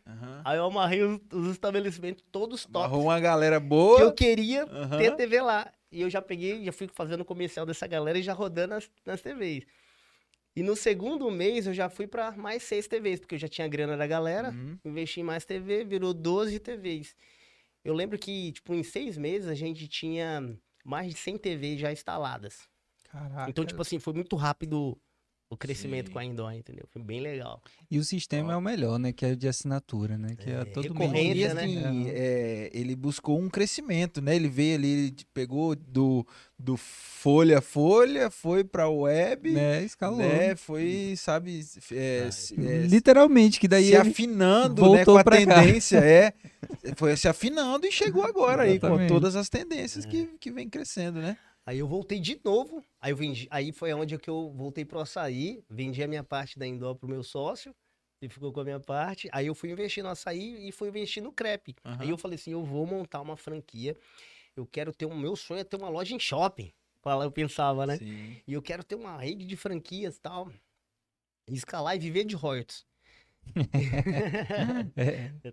Aí eu amarrei os estabelecimentos, todos top. Amarrou uma galera boa. Que eu queria ter a TV lá. E eu já peguei, já fui fazendo comercial dessa galera e já rodando nas TVs. E no segundo mês eu já fui pra mais 6 TVs, porque eu já tinha a grana da galera, investi em mais TV, virou 12 TVs. Eu lembro que, tipo, em 6 meses a gente tinha mais de 100 TVs já instaladas. Caraca. Então, tipo assim, foi muito rápido o crescimento com a Indóia, entendeu? Foi bem legal. E o sistema é o melhor, né? Que é de assinatura, né? Que é todo mundo. E assim, ele buscou um crescimento, né? Ele veio ali, ele pegou do folha a folha, foi pra web, né? Escalou. Né? Foi, sabe... literalmente, que daí se afinando, voltou, né? Com a tendência, foi se afinando e chegou agora aí, com todas as tendências que vem crescendo, né? Aí eu voltei de novo, aí eu vendi, aí foi onde que eu voltei pro açaí, vendi a minha parte da Indó pro meu sócio, ele ficou com a minha parte, aí eu fui investir no açaí e fui investir no crepe. Aí eu falei assim, eu vou montar uma franquia, eu quero ter, o meu sonho é ter uma loja em shopping, eu pensava, né? Sim. E eu quero ter uma rede de franquias e tal, escalar e viver de royalties.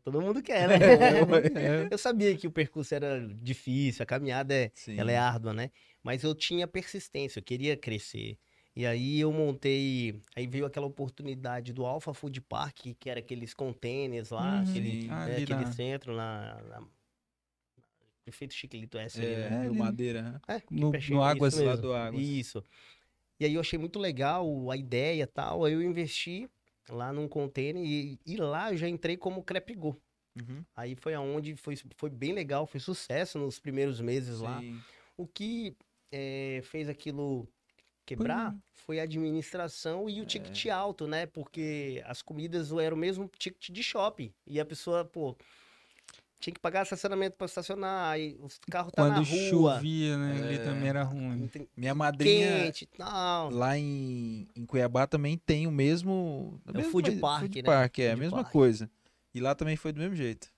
Todo mundo quer, né? Eu sabia que o percurso era difícil, a caminhada ela é árdua, né? Mas eu tinha persistência, eu queria crescer. E aí eu montei, aí veio aquela oportunidade do Alpha Food Park, que era aqueles containers lá, aquele centro na Prefeito Chiquilito S, né? No Madeira, no Águas, lá do Águas. Isso. E aí eu achei muito legal a ideia e tal, aí eu investi lá num container e lá eu já entrei como Crepigô. Aí foi aonde foi bem legal, foi sucesso nos primeiros meses lá. O que fez aquilo quebrar foi a administração e o ticket alto, né? Porque as comidas eram o mesmo ticket de shopping. E a pessoa, pô, tinha que pagar estacionamento para estacionar, aí os carros tá na rua. Quando chovia, né? Ali também era ruim. Minha madrinha, quente, tal. Lá em Cuiabá também tem o mesmo... o food park, né? É a mesma coisa. E lá também foi do mesmo jeito.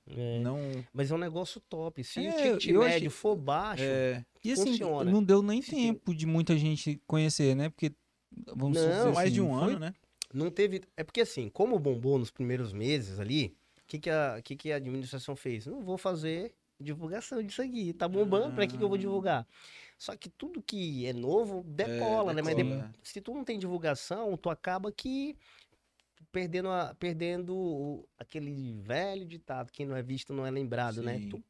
Não... Mas é um negócio top. Se o ticket médio for baixo, e assim, funciona. Não deu nem tempo de muita gente conhecer, né? Porque, vamos dizer mais assim, de um ano, né? Não teve... É porque assim, como bombou nos primeiros meses ali... O que a administração fez? Não vou fazer divulgação disso aqui. Tá bombando, pra que eu vou divulgar? Só que tudo que é novo decola, né? Mas se tu não tem divulgação, tu acaba que perdendo aquele velho ditado, quem não é visto não é lembrado, né? Tu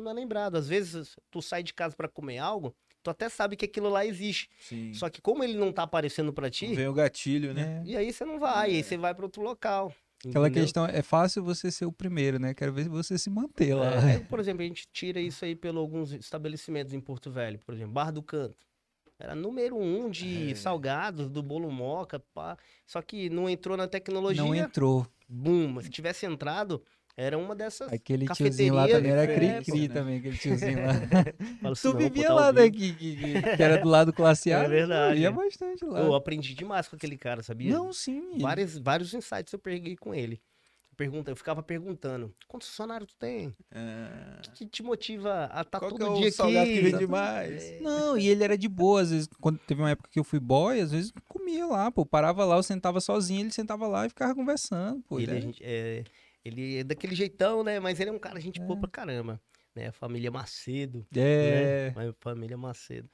não é lembrado. Às vezes, tu sai de casa pra comer algo, tu até sabe que aquilo lá existe. Só que como ele não tá aparecendo pra ti... Vem o gatilho, né? E aí você não vai, aí você vai pra outro local. Aquela questão, é fácil você ser o primeiro, né? Quero ver se você se manter lá. Por exemplo, a gente tira isso aí pelos alguns estabelecimentos em Porto Velho. Por exemplo, Bar do Canto. Era número 1 de salgados, do bolo moca, pá. Só que não entrou na tecnologia. Não entrou. Bum, se tivesse entrado, era uma dessas aquele cafeterias. Aquele tiozinho lá também era cri-cri, né? Também, aquele tiozinho lá. Fala, tu vivia lá daqui, que era do lado classe A. É verdade. Vivia bastante lá. Eu aprendi demais com aquele cara, sabia? Não, sim. Vários insights eu peguei com ele. Eu ficava perguntando, quantos funcionários tu tem? O que te motiva a estar todo dia aqui? Qual que é o salgado que vende mais? Não, e ele era de boa, às vezes, quando teve uma época que eu fui boy, às vezes comia lá, pô, parava lá, eu sentava sozinho, ele sentava lá e ficava conversando, pô. Ele é daquele jeitão, né, mas ele é um cara gente boa pra caramba, né, família Macedo. É. Né? Família Macedo.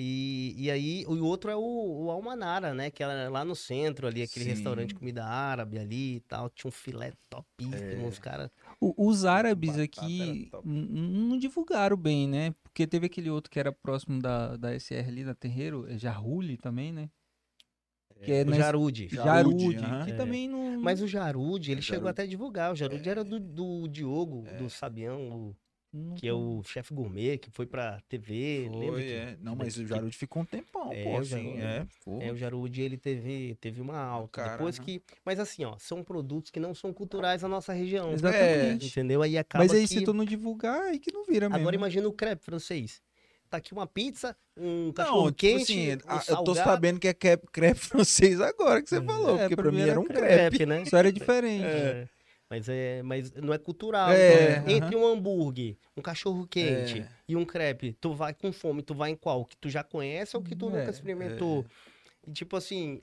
E aí, o outro é o Almanara, né? Que era lá no centro, ali, aquele Sim. restaurante de comida árabe ali e tal. Tinha um filé topíssimo, os caras... Os árabes aqui não divulgaram bem, né? Porque teve aquele outro que era próximo da SR ali, da Terreiro, Jarulli também, né? Que é o Jarude. Jarude, que também não... Mas o Jarude, ele chegou até a divulgar. O Jarude era do Diogo, do Sabião, que é o chefe gourmet, que foi pra TV, lembra? Não, mas o Jarude ficou um tempão, pô, assim, o Jarude, ele teve uma alta, depois que... Mas assim, ó, são produtos que não são culturais da nossa região. Exatamente. Entendeu? Aí acaba que... Mas aí se tu não divulgar, aí que não vira mesmo. Agora imagina o crepe francês. Tá aqui uma pizza, um cachorro quente, tipo assim, eu tô sabendo que é crepe francês agora que você falou, porque pra mim era um crepe, né? Só era diferente. Mas não é cultural. Então, entre um hambúrguer, um cachorro quente e um crepe, tu vai com fome, tu vai em qual? Que tu já conhece ou que tu nunca experimentou? E, tipo assim,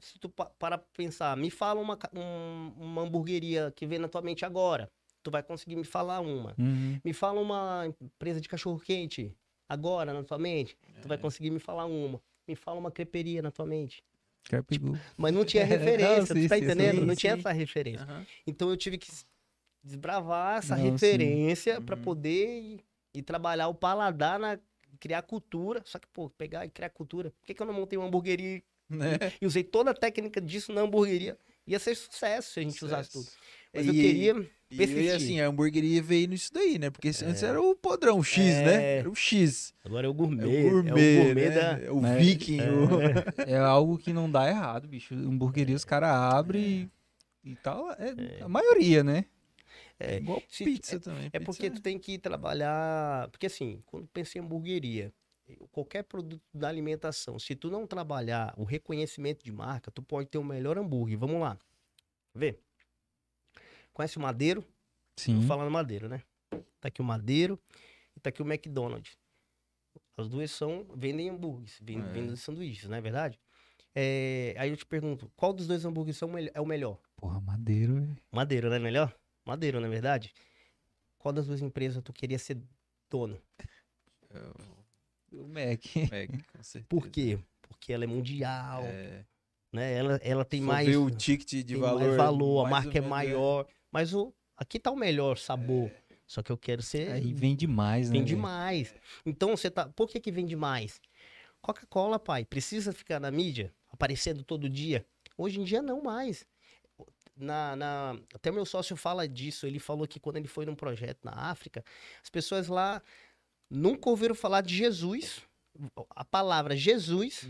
se tu para pensar, me fala uma hamburgueria que vem na tua mente agora, tu vai conseguir me falar uma. Uhum. Me fala uma empresa de cachorro quente agora na tua mente, tu vai conseguir me falar uma. Me fala uma creperia na tua mente. Tipo, mas não tinha referência, não, tu tá entendendo? Sim, não tinha essa referência. Uhum. Então eu tive que desbravar essa referência para poder ir trabalhar o paladar, criar cultura. Só que, pô, pegar e criar cultura. Por que eu não montei uma hamburgueria e usei toda a técnica disso na hamburgueria? Ia ser sucesso se a gente usasse tudo. Mas eu queria... E assim, a hamburgueria veio nisso daí, né? Porque antes era o podrão, o X, né? Era o X. Agora é o gourmet. É o gourmet, né? O viking. É algo que não dá errado, bicho. Hamburgueria os caras abrem e tal. A maioria, né? Igual pizza também. É porque tu tem que trabalhar... Porque assim, quando pensa em hamburgueria, qualquer produto da alimentação, se tu não trabalhar o reconhecimento de marca, tu pode ter o melhor hambúrguer. Vamos lá. Vê. Conhece o Madeiro? Sim. Vou falar no Madeiro, né? Tá aqui o Madeiro e tá aqui o McDonald's. As duas vendem hambúrgueres, vendem sanduíches, não é verdade? Aí eu te pergunto, qual dos dois hambúrgueres é o melhor? Porra, Madeiro, velho. Madeiro, não é melhor? Madeiro, não é verdade? Qual das duas empresas tu queria ser dono? O Mac. Com certeza. Por quê? Porque ela é mundial, né? Ela tem mais... o ticket de valor. Mais valor, a marca é maior. Mas aqui tá o melhor sabor. Só que eu quero ser... Aí vende mais, né? Vende mais. Então você tá... Por que vende mais? Coca-Cola, pai, precisa ficar na mídia? Aparecendo todo dia? Hoje em dia não mais. Até meu sócio fala disso. Ele falou que quando ele foi num projeto na África, as pessoas lá nunca ouviram falar de Jesus. A palavra Jesus,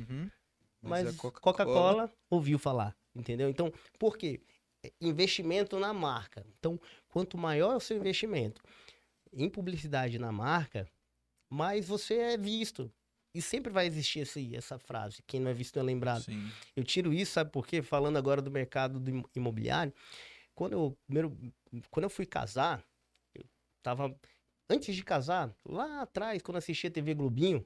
mas Coca-Cola ouviu falar. Entendeu? Então, por quê? Investimento na marca. Então, quanto maior é o seu investimento em publicidade na marca, mais você é visto. E sempre vai existir essa frase, quem não é visto não é lembrado. Sim. Eu tiro isso, sabe por quê? Falando agora do mercado do imobiliário, quando eu fui casar, eu tava... Antes de casar, lá atrás, quando assistia TV Globinho...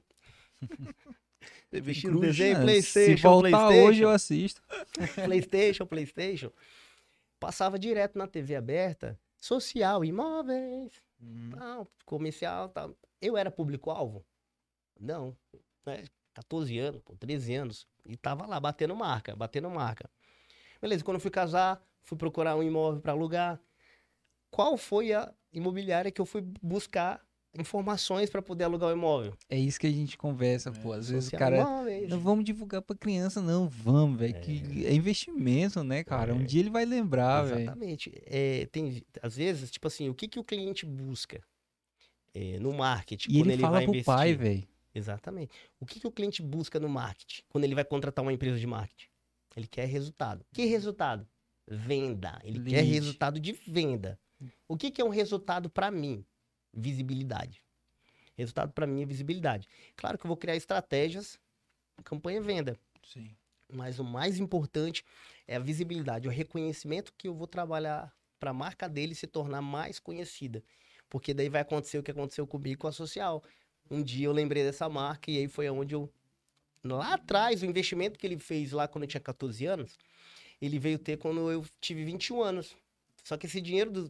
Cruz, desenho, né? PlayStation, se voltar PlayStation, hoje eu assisto. PlayStation. Passava direto na TV aberta, social, imóveis, tal, comercial, tal. Eu era público-alvo? Não. Né? 14 anos, 13 anos. E tava lá, batendo marca. Beleza, quando eu fui casar, fui procurar um imóvel para alugar. Qual foi a imobiliária que eu fui buscar informações para poder alugar o imóvel? É isso que a gente conversa, pô. Às vezes o cara... Não vamos divulgar pra criança, não. Vamos, velho. Que é investimento, né, cara? Um dia ele vai lembrar, velho. Exatamente. Tem, às vezes, tipo assim, o que o cliente busca no marketing e quando ele vai investir? E ele fala pro pai, velho. Exatamente. O que o cliente busca no marketing quando ele vai contratar uma empresa de marketing? Ele quer resultado. Que resultado? Venda. Ele quer resultado de venda. O que é um resultado para mim? Visibilidade. Resultado para mim é visibilidade. Claro que eu vou criar estratégias, campanha venda. Sim. Mas o mais importante é a visibilidade, o reconhecimento que eu vou trabalhar para a marca dele se tornar mais conhecida. Porque daí vai acontecer o que aconteceu comigo com a Social. Um dia eu lembrei dessa marca e aí foi onde eu... Lá atrás, o investimento que ele fez lá quando eu tinha 14 anos, ele veio ter quando eu tive 21 anos. Só que esse dinheiro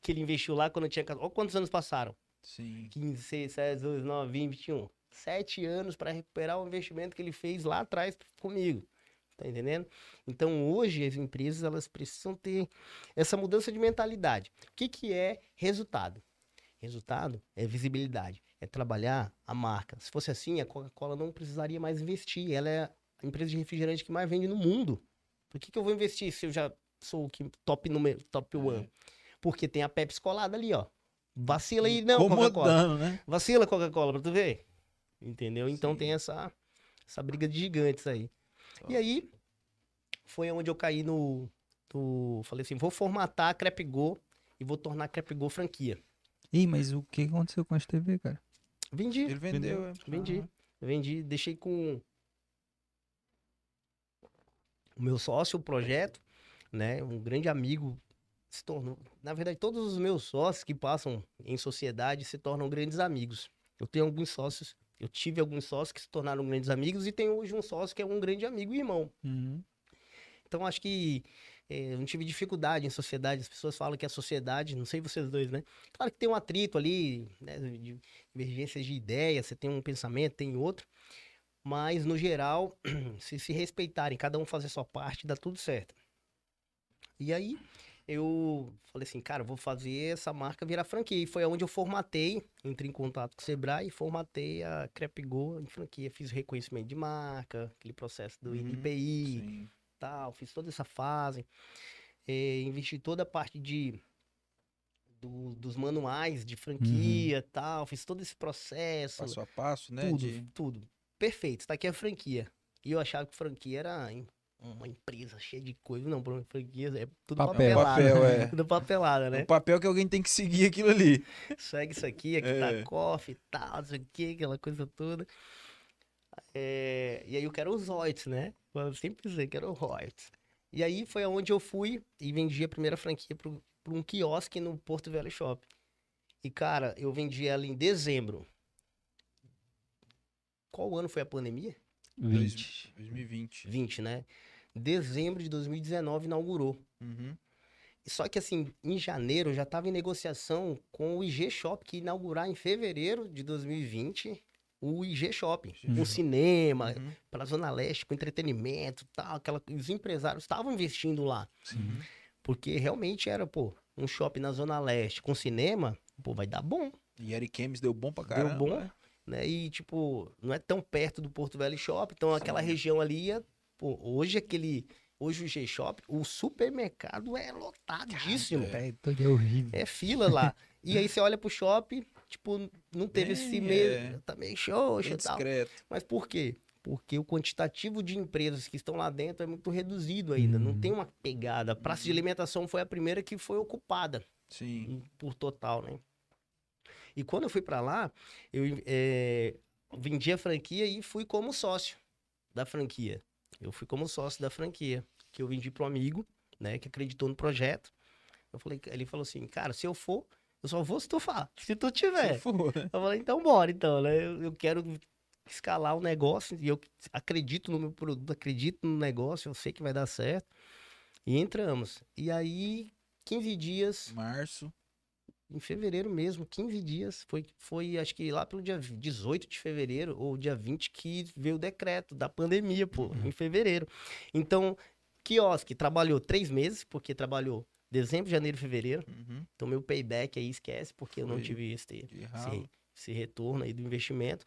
que ele investiu lá quando eu tinha... Olha quantos anos passaram. Sim. 15, 6, 7, 12, 9, 20, 21. 7 anos para recuperar o investimento que ele fez lá atrás comigo. Tá entendendo? Então, hoje, as empresas, elas precisam ter essa mudança de mentalidade. O que é resultado? Resultado é visibilidade, é trabalhar a marca. Se fosse assim, a Coca-Cola não precisaria mais investir. Ela é a empresa de refrigerante que mais vende no mundo. Por que eu vou investir se eu já sou o top one? Porque tem a Pepsi colada ali, ó. Vacila aí, não, Coca-Cola. Né? Vacila, Coca-Cola, pra tu ver. Entendeu? Então, sim, tem essa briga de gigantes aí. Top. E aí, foi onde eu caí falei assim, vou formatar a CrepGo e vou tornar a CrepGo franquia. Ih, mas o que aconteceu com a TV, cara? Vendi. Ele vendeu, é. Vendi. Deixei com o meu sócio o projeto, né? Um grande amigo se tornou... Na verdade, todos os meus sócios que passam em sociedade se tornam grandes amigos. Eu tive alguns sócios que se tornaram grandes amigos e tenho hoje um sócio que é um grande amigo e irmão. Uhum. Então, acho que... Eu não tive dificuldade em sociedade. As pessoas falam que a sociedade, não sei vocês dois, né? Claro que tem um atrito ali, né? De divergências de ideias, você tem um pensamento, tem outro. Mas, no geral, se respeitarem, cada um fazer a sua parte, dá tudo certo. E aí, eu falei assim, cara, vou fazer essa marca virar franquia. E foi onde eu formatei, entrei em contato com o Sebrae e formatei a CrepGo em franquia. Fiz o reconhecimento de marca, aquele processo do IPI. Sim. Tal, fiz toda essa fase, investi toda a parte dos manuais de franquia, tal, fiz todo esse processo. Passo a passo, né? Tudo. Perfeito, tá aqui a franquia. E eu achava que franquia era uma empresa cheia de coisa. Não, franquia é tudo papelada. É. Tudo papelada, né? O papel que alguém tem que seguir aquilo ali. Segue isso aqui, tá coffee, tal, isso aqui, aquela coisa toda. E aí eu quero os royalties, né? Eu sempre dizer que era o royalties. E aí foi onde eu fui e vendi a primeira franquia para um quiosque no Porto Velho Shopping. E, cara, eu vendi ela em dezembro. Qual ano foi a pandemia? 2020, né? Dezembro de 2019 inaugurou. Uhum. Só que, assim, em janeiro eu já estava em negociação com o IG Shop, que ia inaugurar em fevereiro de 2020... O IG Shopping, o cinema, para a Zona Leste, com entretenimento, tal, os empresários estavam investindo lá. Sim. Porque realmente era, um shopping na Zona Leste com cinema, vai dar bom. E Eric Emes deu bom pra caramba. Deu bom, né? E, não é tão perto do Porto Velho Shopping, então aquela região ali ia... Hoje o IG Shopping, o supermercado é lotadíssimo. É fila lá. E aí você olha pro shopping... não teve esse meio... Tá meio xoxo e tal. Mas por quê? Porque o quantitativo de empresas que estão lá dentro é muito reduzido ainda. Não tem uma pegada. A praça de alimentação foi a primeira que foi ocupada. Sim. Por total, né? E quando eu fui pra lá, eu vendi a franquia e fui como sócio da franquia. Que eu vendi pro amigo, né? Que acreditou no projeto. Ele falou assim, cara, se eu for... Eu só vou se tu falar, se tu tiver. Se for, né? Eu falei, então bora, né? Eu quero escalar o negócio e eu acredito no meu produto, acredito no negócio, eu sei que vai dar certo. E entramos. E aí, 15 dias... Março. Em fevereiro mesmo, 15 dias. Foi acho que lá pelo dia 18 de fevereiro ou dia 20 que veio o decreto da pandemia, em fevereiro. Então, quiosque trabalhou 3 meses, porque trabalhou... Dezembro, janeiro, fevereiro. Então, meu payback aí esquece, porque eu não tive esse retorno aí do investimento.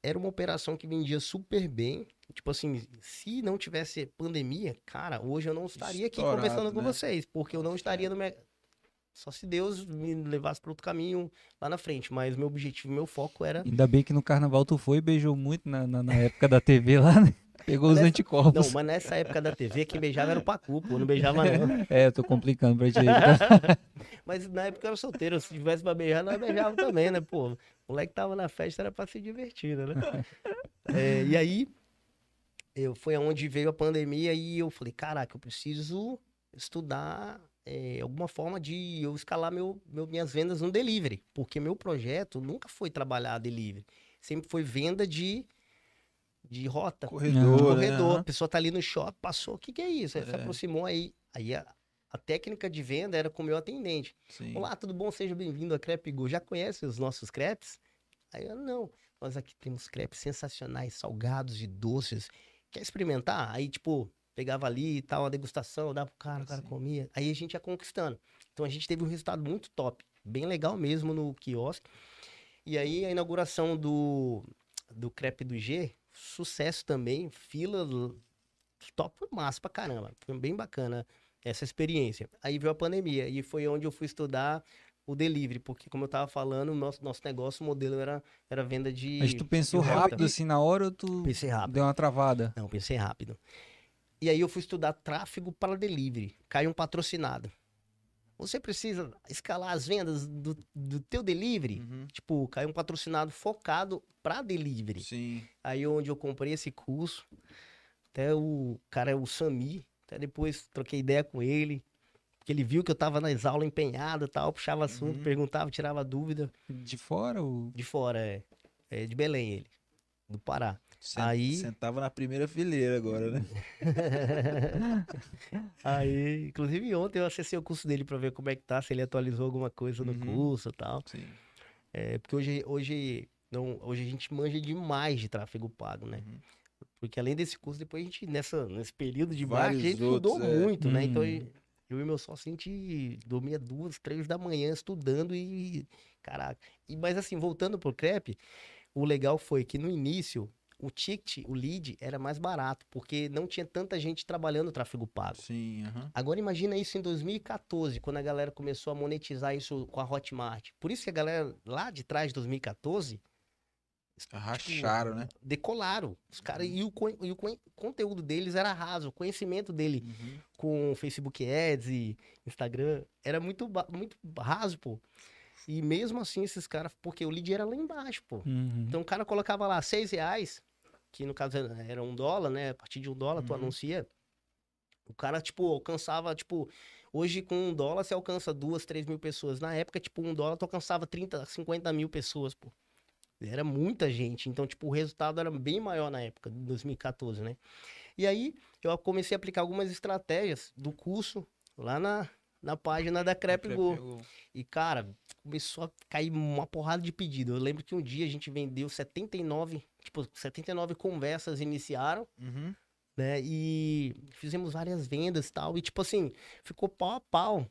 Era uma operação que vendia super bem. Se não tivesse pandemia, cara, hoje eu não estaria aqui conversando com vocês, porque eu não estaria no Só se Deus me levasse para outro caminho lá na frente. Mas meu objetivo, meu foco era... Ainda bem que no carnaval tu foi e beijou muito na época da TV lá, né? Pegou os anticorpos. Não, mas nessa época da TV, quem beijava era o Pacu, pô. Não beijava não. É, eu tô complicando pra ti. Mas na época eu era solteiro. Se tivesse pra beijar, nós beijávamos também, né, pô? O moleque tava na festa, era pra se divertir, né? É, e aí, foi aonde veio a pandemia e eu falei, caraca, eu preciso estudar alguma forma de eu escalar minhas vendas no delivery. Porque meu projeto nunca foi trabalhar delivery. Sempre foi venda de rota. Corredor. Né? A pessoa tá ali no shopping, passou, o que é isso? Aí se aproximou aí. Aí a técnica de venda era com o meu atendente. Sim. Olá, tudo bom? Seja bem-vindo à Crepe Go. Já conhece os nossos crepes? Aí eu, não. Nós aqui temos crepes sensacionais, salgados e doces. Quer experimentar? Aí, tipo, pegava ali e tal, a degustação, dava pro cara, o cara comia. Aí a gente ia conquistando. Então a gente teve um resultado muito top. Bem legal mesmo no quiosque. E aí a inauguração do Crepe do G... Sucesso também, fila top, massa pra caramba. Foi bem bacana essa experiência. Aí veio a pandemia e foi onde eu fui estudar o delivery, porque como eu tava falando, o nosso negócio, o modelo era venda de... Mas tu pensou rápido assim na hora ou tu deu uma travada? Não, pensei rápido. E aí eu fui estudar tráfego para delivery, caiu um patrocinado. Você precisa escalar as vendas do teu delivery? Uhum. Tipo, caiu um patrocinado focado pra delivery. Sim. Aí onde eu comprei esse curso, até o cara é o Sami, até depois troquei ideia com ele, porque ele viu que eu tava nas aulas empenhado e tal, puxava assunto, perguntava, tirava dúvida. De fora ou? De fora, é de Belém ele, do Pará. Aí... Sentava na primeira fileira agora, né? Aí, inclusive ontem eu acessei o curso dele pra ver como é que tá, se ele atualizou alguma coisa no curso e tal. Sim. É, porque hoje a gente manja demais de tráfego pago, né? Uhum. Porque além desse curso, depois a gente, nesse período de marketing, a gente mudou muito, né? Então eu e meu sócio, a gente dormia 2, 3 da manhã estudando e... Caraca. Mas assim, voltando pro crepe, o legal foi que no início... O ticket, o lead, era mais barato, porque não tinha tanta gente trabalhando o tráfego pago. Sim, Agora imagina isso em 2014, quando a galera começou a monetizar isso com a Hotmart. Por isso que a galera lá de trás de 2014... Arracharam, tipo, né? Decolaram. Os caras, e o conteúdo deles era raso, o conhecimento dele com Facebook Ads e Instagram era muito raso, pô. E mesmo assim, esses caras... Porque o lead era lá embaixo, pô. Então o cara colocava lá R$6, que no caso era $1, né? A partir de $1 tu anuncia. O cara, tipo, alcançava, tipo... Hoje com $1 você alcança 2, 3 mil pessoas. Na época, tipo, $1 tu alcançava 30, 50 mil pessoas, pô. Era muita gente. Então, tipo, o resultado era bem maior na época, de 2014, né? E aí, eu comecei a aplicar algumas estratégias do curso lá na página da Crepe Go. E, cara, começou a cair uma porrada de pedido. Eu lembro que um dia a gente vendeu 79 conversas iniciaram, né? E fizemos várias vendas e tal. E, tipo assim, ficou pau a pau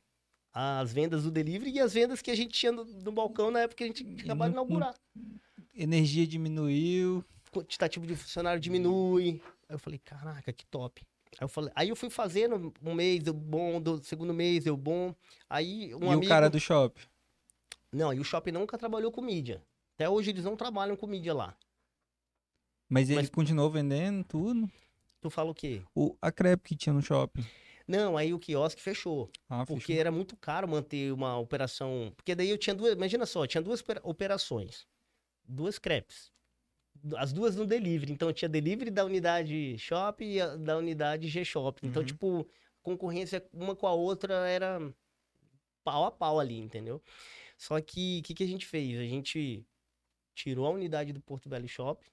as vendas do delivery e as vendas que a gente tinha no balcão na época que a gente acabava de inaugurar. Energia diminuiu. Quantitativo de funcionário diminui. Aí eu falei, caraca, que top. Aí eu fui fazendo um mês, deu bom, do segundo mês, deu bom. Aí o cara do shopping? Não, e o shopping nunca trabalhou com mídia. Até hoje eles não trabalham com mídia lá. Mas ele continuou vendendo tudo? Tu fala o quê? A crepe que tinha no shopping. Não, aí o quiosque fechou. Porque fechou. Era muito caro manter uma operação... Porque daí eu tinha duas... Imagina só, eu tinha duas operações. 2 crepes. As duas no delivery. Então, tinha delivery da unidade Shop e da unidade G-Shop. Então, tipo, concorrência uma com a outra era pau a pau ali, entendeu? Só que, o que a gente fez? A gente tirou a unidade do Porto Velho Shop,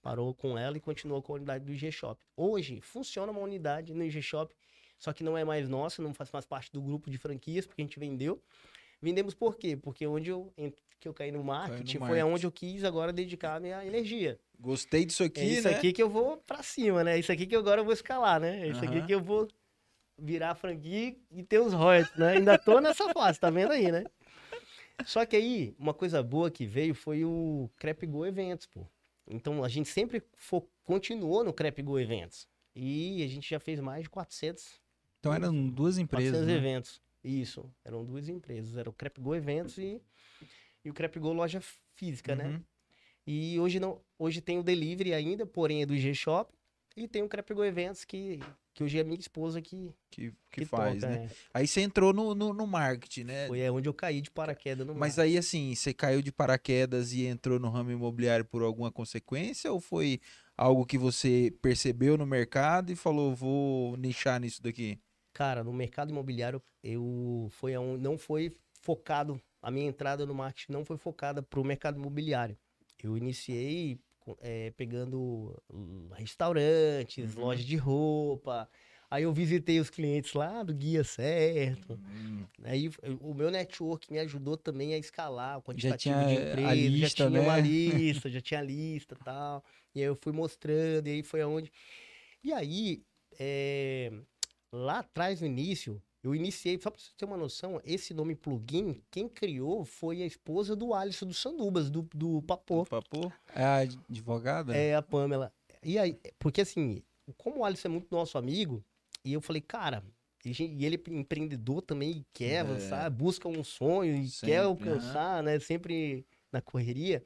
parou com ela e continuou com a unidade do G-Shop. Hoje, funciona uma unidade no G-Shop, só que não é mais nossa, não faz mais parte do grupo de franquias, porque a gente vendeu. Vendemos por quê? Porque onde eu caí no marketing foi aonde eu quis agora dedicar a minha energia. Gostei disso aqui, né? É isso aqui que eu vou pra cima, né? Isso aqui que agora eu vou escalar, né? Isso aqui que eu vou virar a franquia e ter os royalties, né? Ainda tô nessa fase, tá vendo aí, né? Só que aí, uma coisa boa que veio foi o Crepe Go Eventos, pô. Então, a gente sempre continuou no Crepe Go Eventos. E a gente já fez mais de 400. Então, eram 2 empresas, 400 eventos. Isso, eram duas empresas, era o Crepgo Eventos e o Crepgo Loja Física, uhum. né? E hoje, não, hoje tem o delivery ainda, porém é do G-Shop, e tem o Crepgo Eventos que hoje é minha esposa que faz, toca, né? É. Aí você entrou no marketing, né? Foi onde eu caí de paraquedas no marketing. Mas aí assim, você caiu de paraquedas e entrou no ramo imobiliário por alguma consequência ou foi algo que você percebeu no mercado e falou, vou nichar nisso daqui? Cara, no mercado imobiliário, não foi focado, a minha entrada no marketing não foi focada para o mercado imobiliário. Eu iniciei pegando restaurantes, uhum. lojas de roupa, aí eu visitei os clientes lá do Guia Certo, uhum. aí o meu network me ajudou também a escalar o quantitativo de empresas, lista, já tinha né? uma lista, já tinha lista e tal, e aí eu fui mostrando, e aí foi aonde... E aí... Lá atrás, no início, eu iniciei, só para você ter uma noção, esse nome plugin, quem criou foi a esposa do Alisson dos Sandubas, do Papô. Do Papô? É a advogada? É, a Pamela. E aí, porque assim, como o Alisson é muito nosso amigo, e eu falei, cara, e ele é empreendedor também, e quer avançar, busca um sonho, e sempre, quer alcançar, né, sempre na correria.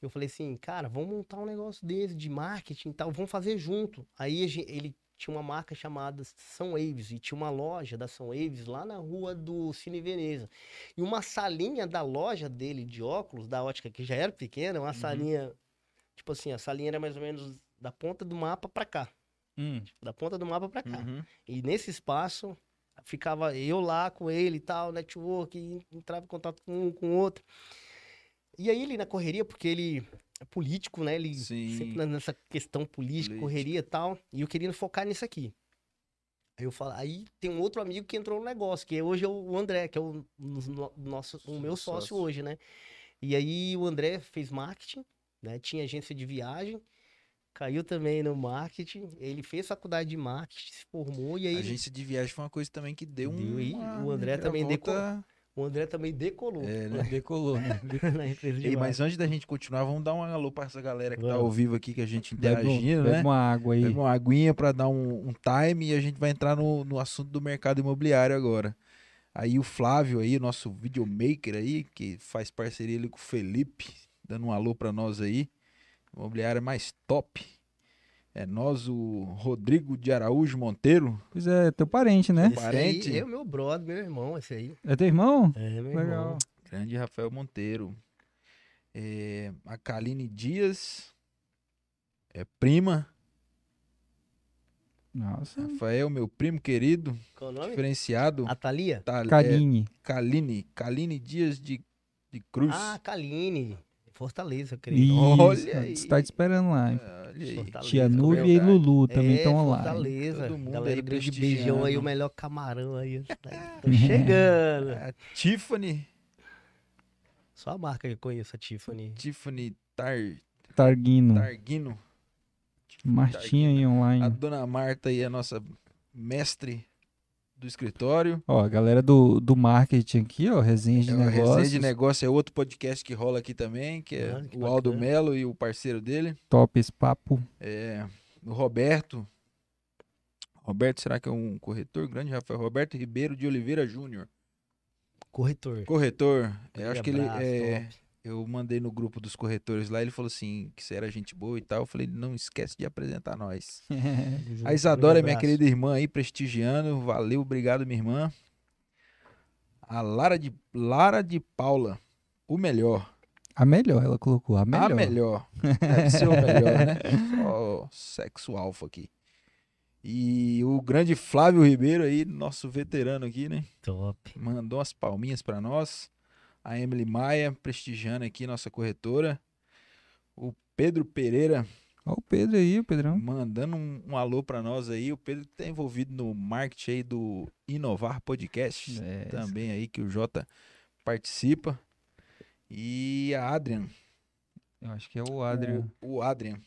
Eu falei assim, cara, vamos montar um negócio desse, de marketing e tal, vamos fazer junto. Aí ele... Tinha uma marca chamada São Waves e tinha uma loja da São Waves lá na rua do Cine Veneza. E uma salinha da loja dele de óculos, da ótica, que já era pequena, uma uhum. salinha... Tipo assim, a salinha era mais ou menos da ponta do mapa pra cá. Tipo, da ponta do mapa pra cá. Uhum. E nesse espaço, ficava eu lá com ele e tal, network, entrava em contato com um, com o outro. E aí ele na correria, porque ele... É político, né? Ele Sim. sempre nessa questão política, correria e tal. E eu querendo focar nisso aqui. Aí tem um outro amigo que entrou no negócio, que hoje é o André, que é o meu sócio hoje, né? E aí o André fez marketing, né? Tinha agência de viagem, caiu também no marketing. Ele fez faculdade de marketing, se formou e aí... Agência de viagem foi uma coisa também que deu um... O André também decolou. O André também decolou. É, né? Decolou, né? Ei, mas antes da gente continuar, vamos dar um alô para essa galera que tá ao vivo aqui, que a gente interagindo, né? Pega uma água aí. Pega uma aguinha para dar um time e a gente vai entrar no assunto do mercado imobiliário agora. Aí o Flávio aí, nosso videomaker aí, que faz parceria ali com o Felipe, dando um alô para nós aí. Imobiliário é mais top. É nós, o Rodrigo de Araújo Monteiro. Pois é, teu parente, né? Esse parente. Aí é o meu brother, meu irmão, esse aí. É teu irmão? É, meu Legal. Irmão. Grande Rafael Monteiro. A Kaline Dias. É prima. Nossa. Rafael, meu primo querido. Qual o nome? Diferenciado. A Thalia? Kaline. Kaline Dias de Cruz. Ah, Kaline. Fortaleza, eu creio. Olha, está te esperando lá. Tia Núbia e Lulu também estão lá. Fortaleza, galera de beijão aí, o melhor camarão aí. Tô chegando. A Tiffany. Só a marca que eu conheço, a Tiffany. Tiffany Targuino. Martinha aí online. A dona Marta aí, a nossa mestre do escritório. Ó, a galera do marketing aqui, ó, Resenha de Negócios. Resenha de Negócios é outro podcast que rola aqui também, que é que o Aldo Melo e o parceiro dele. Top esse papo. O Roberto. Roberto, será que é um corretor? Grande Rafael. Roberto Ribeiro de Oliveira Júnior. Corretor. Acho que ele... Eu mandei no grupo dos corretores lá, ele falou assim, que você era gente boa e tal. Eu falei, não esquece de apresentar nós. A Isadora, minha querida irmã aí, prestigiando. Valeu, obrigado, minha irmã. A Lara de Paula, o melhor. A melhor, ela colocou, a melhor. A melhor. Deve ser o melhor, né? Só sexo alfa aqui. E o grande Flávio Ribeiro aí, nosso veterano aqui, né? Top. Mandou umas palminhas pra nós. A Emily Maia, prestigiando aqui, nossa corretora. O Pedro Pereira. Olha o Pedro aí, o Pedrão. Mandando um alô para nós aí. O Pedro está envolvido no marketing aí do Inovar Podcast. Também aí que o Jota participa. E a Adrian. Eu acho que é o Adrian. O Adrian.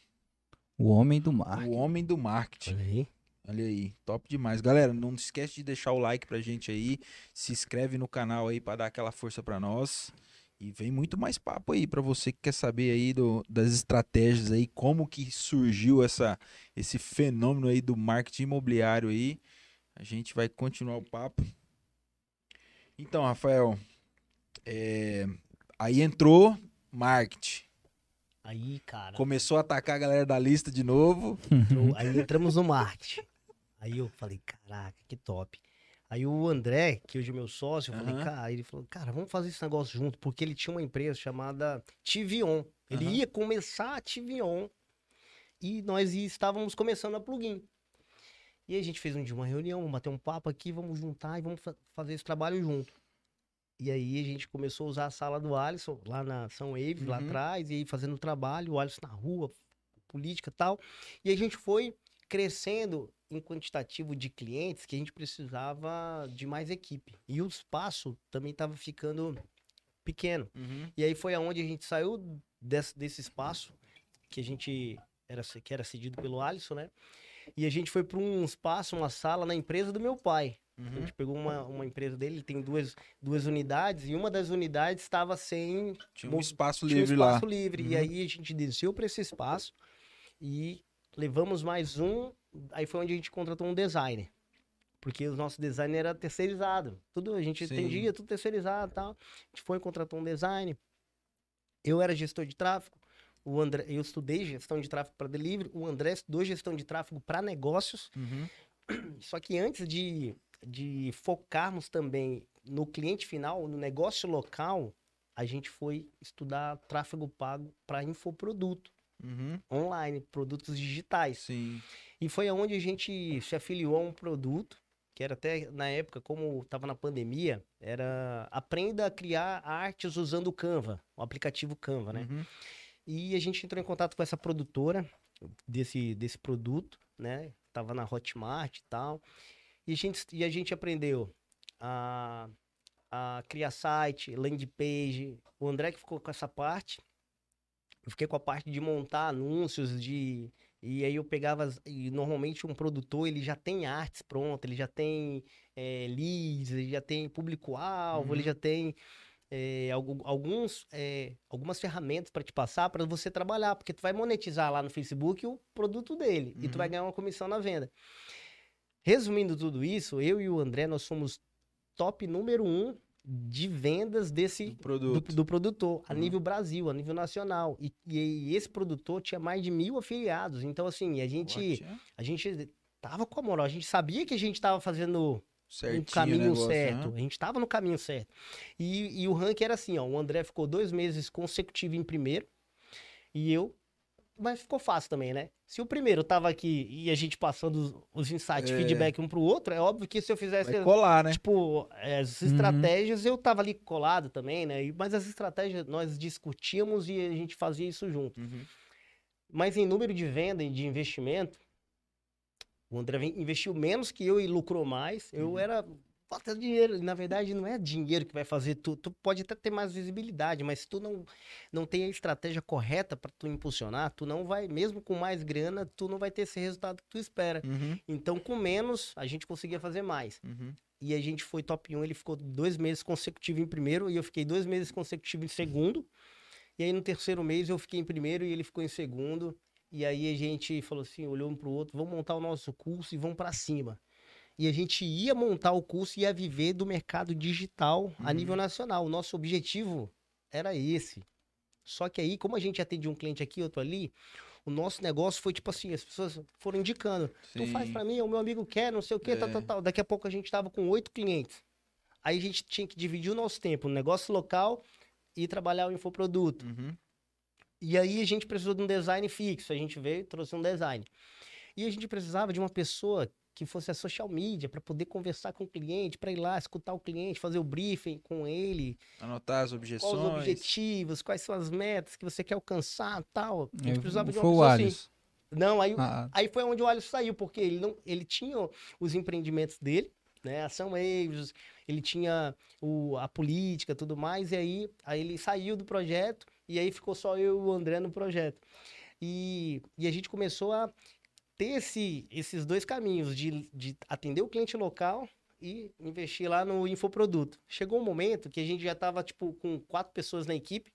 O homem do marketing. O homem do marketing. Olha aí. Olha aí, top demais. Galera, não esquece de deixar o like pra gente aí, se inscreve no canal aí pra dar aquela força pra nós e vem muito mais papo aí pra você que quer saber aí das estratégias aí, como que surgiu esse fenômeno aí do marketing imobiliário aí. A gente vai continuar o papo. Então, Rafael, aí entrou marketing. Aí, cara... Começou a atacar a galera da lista de novo. Aí entramos no marketing. Aí eu falei, caraca, que top. Aí o André, que hoje é meu sócio, eu falei, cara, ele falou, cara, vamos fazer esse negócio junto, porque ele tinha uma empresa chamada TVON. Ele ia começar a TVON e nós estávamos começando a plugin. E aí a gente fez uma reunião, vamos bater um papo aqui, vamos juntar e vamos fazer esse trabalho junto. E aí a gente começou a usar a sala do Alisson, lá na São Wave, lá atrás, e aí fazendo o trabalho, o Alisson na rua, política e tal. E a gente foi crescendo em quantitativo de clientes que a gente precisava de mais equipe. E o espaço também estava ficando pequeno. E aí foi aonde a gente saiu desse espaço, que a gente que era cedido pelo Alisson, né? E a gente foi para um espaço, uma sala na empresa do meu pai. A gente pegou uma empresa dele, ele tem duas unidades, e uma das unidades estava sem... Tinha um espaço livre lá. E aí a gente desceu para esse espaço e levamos mais um... Aí foi onde a gente contratou um designer, porque o nosso designer era terceirizado. Tudo a gente entendia, tudo terceirizado e tal. A gente foi e contratou um designer. Eu era gestor de tráfego, o André, eu estudei gestão de tráfego para delivery, o André estudou gestão de tráfego para negócios. Só que antes de focarmos também no cliente final, no negócio local, a gente foi estudar tráfego pago para infoproduto. Online, produtos digitais. E foi aonde a gente se afiliou a um produto que era até na época, como estava na pandemia, era aprenda a criar artes usando o Canva, o aplicativo Canva, né? E a gente entrou em contato com essa produtora desse produto, né? Tava na Hotmart e tal. E a gente aprendeu a criar site, landing page. O André que ficou com essa parte. Eu fiquei com a parte de montar anúncios, e aí eu pegava... E normalmente um produtor, ele já tem artes prontas, ele já tem leads, ele já tem público-alvo, ele já tem algumas ferramentas para te passar, para você trabalhar, porque tu vai monetizar lá no Facebook o produto dele, e tu vai ganhar uma comissão na venda. Resumindo tudo isso, eu e o André, nós somos top número 1 de vendas do produtor, a nível Brasil, a nível nacional. E esse produtor tinha mais de 1000 afiliados. Então, assim, a gente tava com a moral. A gente sabia que a gente tava fazendo certinho, um caminho negócio, certo. Né? A gente tava no caminho certo. E o ranking era assim, ó. O André ficou 2 meses consecutivos em primeiro. E eu... Mas ficou fácil também, né? Se o primeiro tava aqui e a gente passando os insights, feedback um pro outro, é óbvio que se eu fizesse... Vai colar, né? Tipo, as estratégias, eu tava ali colado também, né? Mas as estratégias nós discutíamos e a gente fazia isso junto. Mas em número de venda e de investimento, o André investiu menos que eu e lucrou mais. Eu era... Bota dinheiro. Na verdade, não é dinheiro que vai fazer tu. Tu pode até ter mais visibilidade, mas se tu não tem a estratégia correta para tu impulsionar, tu não vai, mesmo com mais grana, tu não vai ter esse resultado que tu espera. Então, com menos, a gente conseguia fazer mais. E a gente foi top 1, ele ficou 2 meses consecutivos em primeiro, e eu fiquei 2 meses consecutivos em segundo. E aí, no terceiro mês, eu fiquei em primeiro e ele ficou em segundo. E aí, a gente falou assim, olhou um pro outro, vamos montar o nosso curso e vamos para cima. E a gente ia montar o curso e ia viver do mercado digital a nível nacional. O nosso objetivo era esse. Só que aí, como a gente atende um cliente aqui, outro ali, o nosso negócio foi tipo assim, as pessoas foram indicando. Tu faz pra mim, o meu amigo quer, não sei o quê, tal. Daqui a pouco a gente tava com 8 clientes. Aí a gente tinha que dividir o nosso tempo no negócio local e trabalhar o infoproduto. E aí a gente precisou de um design fixo. A gente veio e trouxe um design. E a gente precisava de uma pessoa que fosse a social media, para poder conversar com o cliente, para ir lá, escutar o cliente, fazer o briefing com ele. Anotar as objeções. Quais os objetivos, quais são as metas que você quer alcançar, tal. A gente precisava de uma pessoa assim. Não, aí foi onde o Alisson saiu, porque ele tinha os empreendimentos dele, né? A São Waves, ele tinha a política e tudo mais, e aí ele saiu do projeto, e aí ficou só eu e o André no projeto. E a gente começou a ter esses 2 caminhos, de atender o cliente local e investir lá no infoproduto. Chegou um momento que a gente já estava tipo, com 4 pessoas na equipe,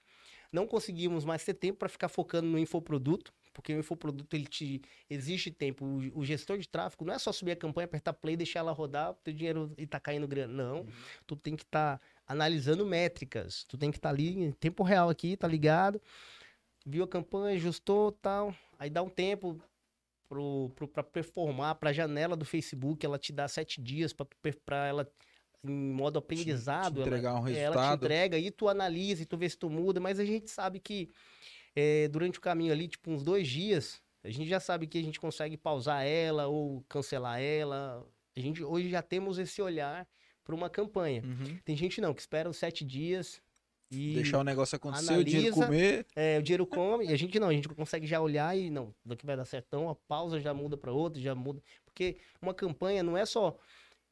não conseguimos mais ter tempo para ficar focando no infoproduto, Porque o infoproduto, ele te exige tempo. O gestor de tráfego não é só subir a campanha, apertar play, deixar ela rodar, teu dinheiro e tá caindo grana. Não, tu tem que estar analisando métricas. Tu tem que estar ali em tempo real aqui, tá ligado? Viu a campanha, ajustou, tal. Aí dá um tempo pra performar, pra janela do Facebook, ela te dá 7 dias pra ela... em modo aprendizado, ela te entrega e tu analisa e tu vê se tu muda, mas a gente sabe que durante o caminho ali, tipo uns 2 dias, a gente já sabe que a gente consegue pausar ela ou cancelar ela. A gente hoje já temos esse olhar para uma campanha. Tem gente não, que espera os 7 dias e deixar o negócio acontecer, analisa, o dinheiro comer. O dinheiro come, e a gente não, a gente consegue já olhar e não, daqui vai dar certo, então a pausa já muda para outra, já muda. Porque uma campanha não é só...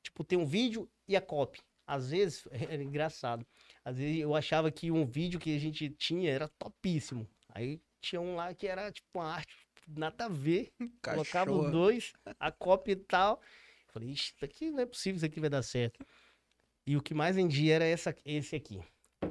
Tipo, tem um vídeo e a copy. Às vezes, era engraçado. Às vezes eu achava que um vídeo que a gente tinha era topíssimo. Aí tinha um lá que era tipo uma arte, nada a ver. Cachorro. Colocava os dois, a copy e tal. Eu falei, ixi, isso aqui não é possível, isso aqui vai dar certo. E o que mais vendia era esse aqui.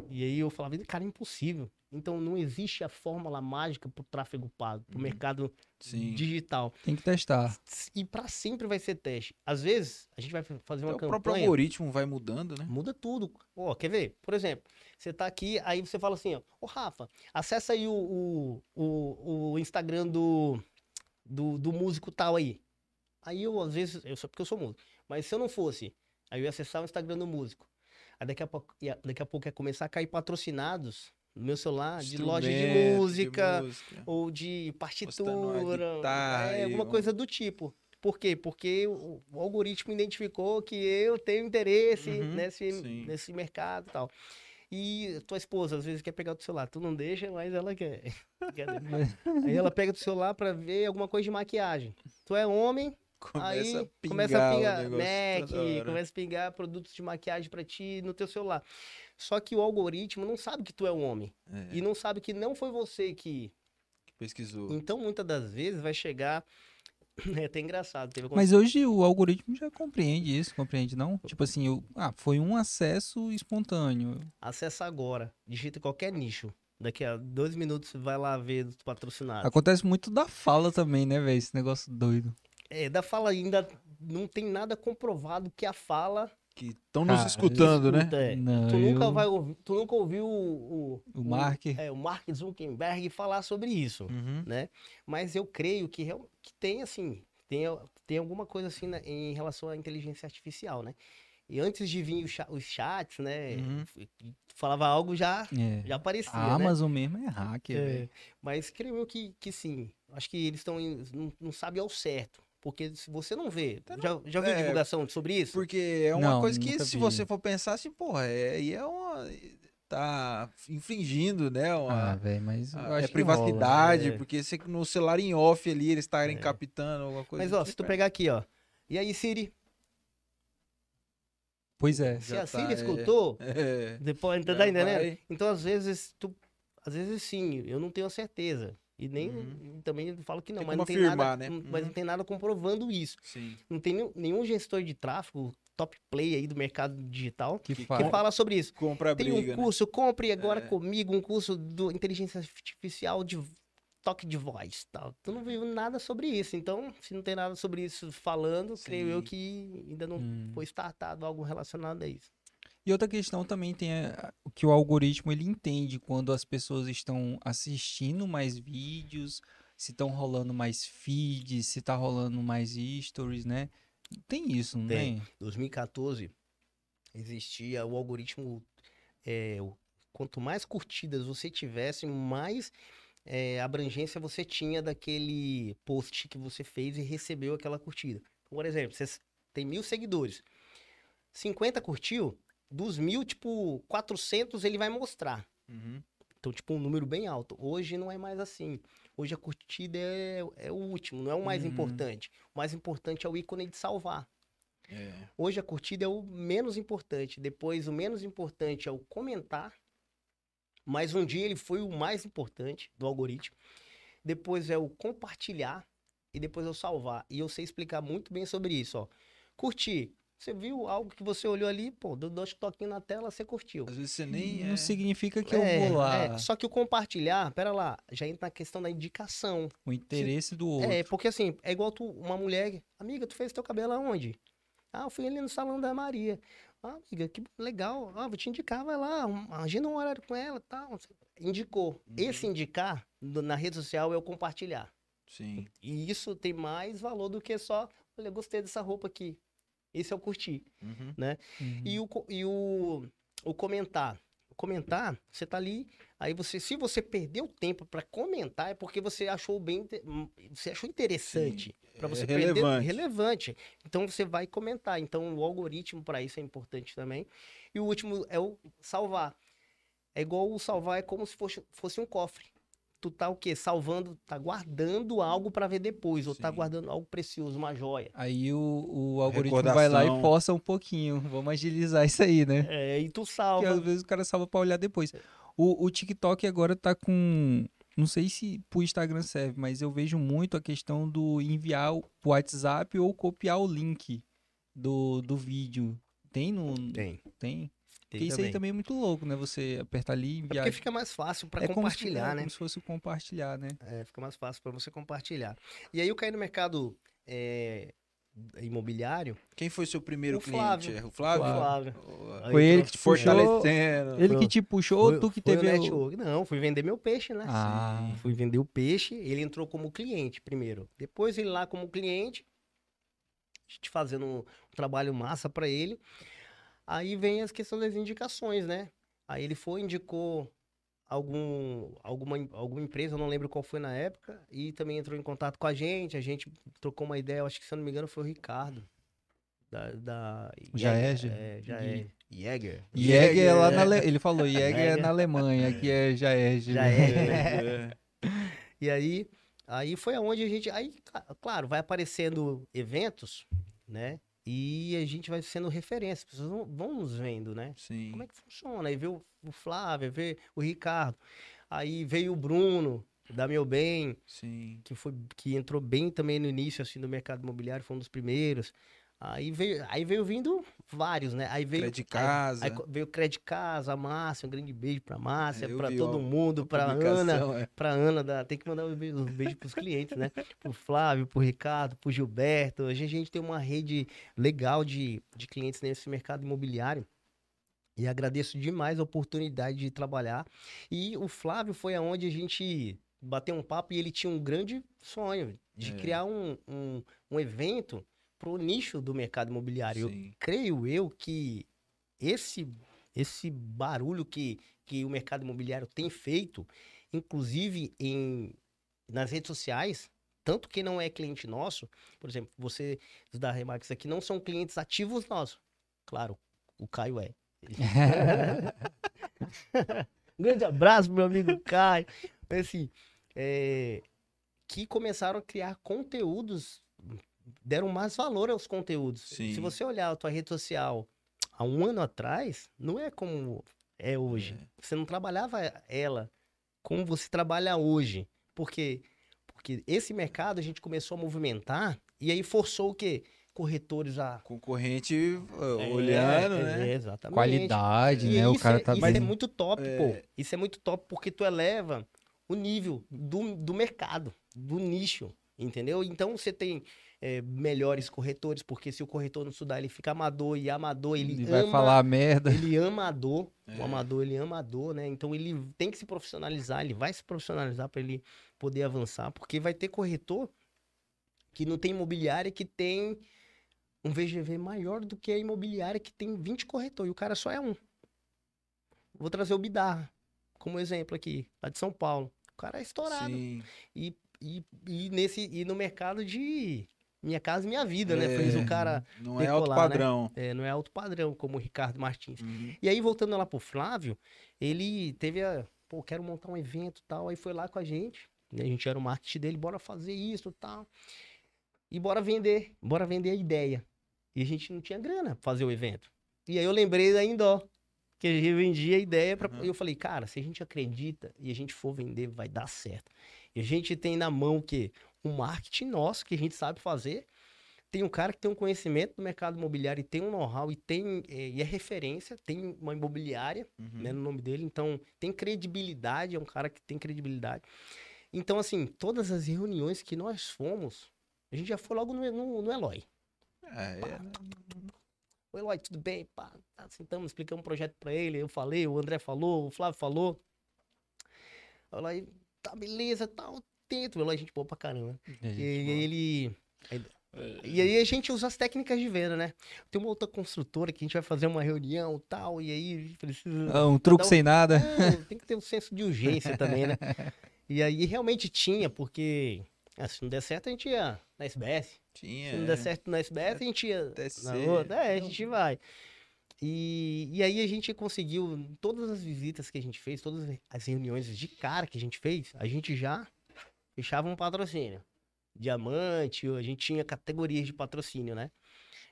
E aí eu falava, cara, é impossível. Então não existe a fórmula mágica pro tráfego pago, pro mercado digital. Tem que testar. E para sempre vai ser teste. Às vezes a gente vai fazer uma campanha. O próprio algoritmo vai mudando, né? Muda tudo. Ó, quer ver? Por exemplo, você tá aqui, aí você fala assim, ó, ô Rafa, acessa aí o Instagram do músico tal aí. Aí eu às vezes, eu só porque eu sou músico, mas se eu não fosse, aí eu ia acessar o Instagram do músico. Aí daqui a pouco ia começar a cair patrocinados no meu celular, de loja de música, ou de partitura, alguma coisa do tipo. Por quê? Porque o algoritmo identificou que eu tenho interesse nesse mercado e tal. E tua esposa, às vezes, quer pegar o teu celular. Tu não deixa, mas ela quer. Aí ela pega o teu celular pra ver alguma coisa de maquiagem. Tu é homem... Começa a pingar Mac, começa a pingar produtos de maquiagem pra ti no teu celular. Só que o algoritmo não sabe que tu é um homem. E não sabe que não foi você que pesquisou. Então, muitas das vezes, vai chegar... É até engraçado. Mas hoje o algoritmo já compreende isso, compreende não? Tipo assim, foi um acesso espontâneo. Acessa agora. Digita qualquer nicho. Daqui a 2 minutos, vai lá ver os patrocinados. Acontece muito da fala também, né, velho? Esse negócio doido. Da fala ainda não tem nada comprovado que a fala... Que estão nos escutando, né? Não, tu nunca ouviu o Mark. O Mark Zuckerberg falar sobre isso, né? Mas eu creio que tem, assim, tem alguma coisa assim em relação à inteligência artificial, né? E antes de vir os chats, né? Falava algo, já aparecia, a Amazon mesmo é hacker, velho. Mas creio eu que sim. Acho que eles estão... Não sabem ao certo. Porque se você não vê... Já viu divulgação sobre isso? Porque é uma coisa que se você for pensar assim, porra, é uma... Tá infringindo, né? Mas privacidade, porque no celular em off ali, eles estarem captando alguma coisa. Mas, ó, se tu pegar aqui, ó. E aí, Siri? Pois é. Se a Siri escutou, depois, tá ainda, né? Então, às vezes, sim, eu não tenho a certeza. E nem também falo que não, mas não tem nada, né? Mas não tem nada comprovando isso. Sim. Não tem nenhum gestor de tráfego, top play aí do mercado digital, que fala sobre isso. Tem briga, um curso, né? Compre agora comigo, um curso do inteligência artificial de toque de voz. Tal. Tu não viu nada sobre isso. Então, se não tem nada sobre isso falando, creio eu que ainda não foi startado algo relacionado a isso. E outra questão também tem que o algoritmo ele entende quando as pessoas estão assistindo mais vídeos, se estão rolando mais feeds, se está rolando mais stories, né? Tem isso, não tem? Em 2014 existia o algoritmo, quanto mais curtidas você tivesse, mais abrangência você tinha daquele post que você fez e recebeu aquela curtida. Por exemplo, você tem 1.000 seguidores, 50 curtiu, dos 1.000, tipo, 400 ele vai mostrar. Então, tipo, um número bem alto. Hoje não é mais assim. Hoje a curtida é o último, não é o mais importante. O mais importante é o ícone de salvar. Hoje a curtida é o menos importante. Depois, o menos importante é o comentar. Mas um dia ele foi o mais importante do algoritmo. Depois é o compartilhar. E depois é o salvar. E eu sei explicar muito bem sobre isso, ó. Curtir. Você viu algo que você olhou ali, pô, deu dois toquinhos na tela, você curtiu. Às vezes você nem... Não significa que eu vou lá. É. Só que o compartilhar, pera lá, já entra na questão da indicação. O interesse do outro. É, porque assim, é igual tu, uma mulher... Amiga, tu fez teu cabelo aonde? Ah, eu fui ali no Salão da Maria. Ah, amiga, que legal. Ah, vou te indicar, vai lá, agenda um horário com ela e tal. Indicou. Uhum. Esse indicar na rede social é o compartilhar. Sim. E isso tem mais valor do que só... Olha, eu gostei dessa roupa aqui. Esse eu curti, né? Uhum. E o comentar. Comentar, você tá ali, aí você, se você perdeu tempo para comentar, é porque você achou bem, você achou interessante, para você perder, relevante. Então você vai comentar. Então o algoritmo para isso é importante também. E o último é o salvar. É igual o salvar, é como se fosse um cofre. Tu tá o quê? Salvando, tá guardando algo para ver depois, ou tá guardando algo precioso, uma joia. Aí o algoritmo vai lá e força um pouquinho, vamos agilizar isso aí, né? É, e tu salva. Porque às vezes o cara salva para olhar depois. O TikTok agora tá com, não sei se pro Instagram serve, mas eu vejo muito a questão do enviar pro WhatsApp ou copiar o link do vídeo. Tem no... Tem. Porque isso aí também é muito louco, né? Você apertar ali e enviar... É porque fica mais fácil para compartilhar, né? É como se fosse compartilhar, né? É, fica mais fácil para você compartilhar. E aí eu caí no mercado imobiliário... Quem foi seu primeiro cliente? O Flávio? Flávio. Foi ele que te puxou? Ele que te puxou ou tu que teve... Não, fui vender meu peixe, né? Ah. Fui vender o peixe, ele entrou como cliente primeiro. Depois ele lá como cliente, a gente fazendo um trabalho massa para ele... Aí vem as questões das indicações, né? Aí ele foi, indicou alguma empresa, eu não lembro qual foi na época, e também entrou em contato com a gente trocou uma ideia, eu acho que, se eu não me engano, foi o Ricardo. Da Jaeger. Jaeger é lá na Alemanha. Ele falou, Jaeger é na Alemanha, aqui é Jaeger. Jaeger. E aí foi aonde a gente... Aí, claro, vai aparecendo eventos, né? E a gente vai sendo referência, as pessoas vão nos vendo, né? Sim. Como é que funciona? Aí veio o Flávio, veio o Ricardo, aí veio o Bruno, da Meu Bem, sim, que entrou bem também no início, assim, do mercado imobiliário, foi um dos primeiros. Aí veio vindo vários, né? Aí veio Credit Casa. Aí veio Credit Casa, a Márcia, um grande beijo pra Márcia, pra todo mundo, pra Ana. Pra Ana, tem que mandar um beijo pros clientes, né? Pro Flávio, pro Ricardo, pro Gilberto. Hoje a gente tem uma rede legal de clientes nesse mercado imobiliário. E agradeço demais a oportunidade de trabalhar. E o Flávio foi aonde a gente bateu um papo e ele tinha um grande sonho de criar um evento pro nicho do mercado imobiliário. Sim. Eu creio que esse barulho que o mercado imobiliário tem feito, inclusive nas redes sociais, tanto que não é cliente nosso, por exemplo, vocês da Remax aqui não são clientes ativos nossos. Claro, o Caio é. Um grande abraço, meu amigo Caio. Assim, que começaram a criar conteúdos, deram mais valor aos conteúdos. Sim. Se você olhar a tua rede social há um ano atrás, não é como é hoje. Você não trabalhava ela como você trabalha hoje. Porque esse mercado a gente começou a movimentar e aí forçou o quê? Corretores a... Concorrente olhando, né? Exatamente. Qualidade, né? O cara tá... Isso é muito top, pô. Isso é muito top porque tu eleva o nível do mercado, do nicho, entendeu? Então você tem... melhores corretores, porque se o corretor não estudar, ele fica amador, e amador ele vai falar merda. Ele ama a dor, o amador ele ama a dor, né? Então ele tem que se profissionalizar, ele vai se profissionalizar para ele poder avançar, porque vai ter corretor que não tem imobiliária, que tem um VGV maior do que a imobiliária, que tem 20 corretores, e o cara só é um. Vou trazer o Bidarra como exemplo aqui, lá de São Paulo. O cara é estourado. Sim. E no mercado de... Minha casa, minha vida, né? Fez o cara não decolar, é alto padrão. Né? Não é alto padrão, como o Ricardo Martins. Uhum. E aí, voltando lá pro Flávio, ele teve pô, quero montar um evento e tal. Aí foi lá com a gente, né? A gente era o marketing dele, bora fazer isso e tal. E bora vender a ideia. E a gente não tinha grana pra fazer o evento. E aí eu lembrei da Indó, que a gente vendia a ideia. E eu falei, cara, se a gente acredita e a gente for vender, vai dar certo. E a gente tem na mão o quê? O marketing nosso, que a gente sabe fazer, Tem um cara que tem um conhecimento do mercado imobiliário e tem um know-how e tem é referência, tem uma imobiliária, né, no nome dele, então tem credibilidade, é um cara que tem credibilidade. Então, assim, todas as reuniões que nós fomos, a gente já foi logo no Eloy. O Eloy, tudo bem? Pá, sentamos, explicamos um projeto pra ele, eu falei, o André falou, o Flávio falou. O Eloy, tá, beleza, tá, tento. O Eloy, gente boa pra caramba. E aí a gente usa as técnicas de venda, né? Tem uma outra construtora que a gente vai fazer uma reunião e tal, e aí a gente precisa... Ah, um truque sem nada. Tem que ter um senso de urgência também, né? E aí realmente tinha, porque se não der certo a gente ia na SBS. Se não der certo na SBS, a gente ia na outra. É, a gente vai. E aí a gente conseguiu, em todas as visitas que a gente fez, todas as reuniões de cara que a gente fez, a gente já fechava um patrocínio. Diamante, a gente tinha categorias de patrocínio, né?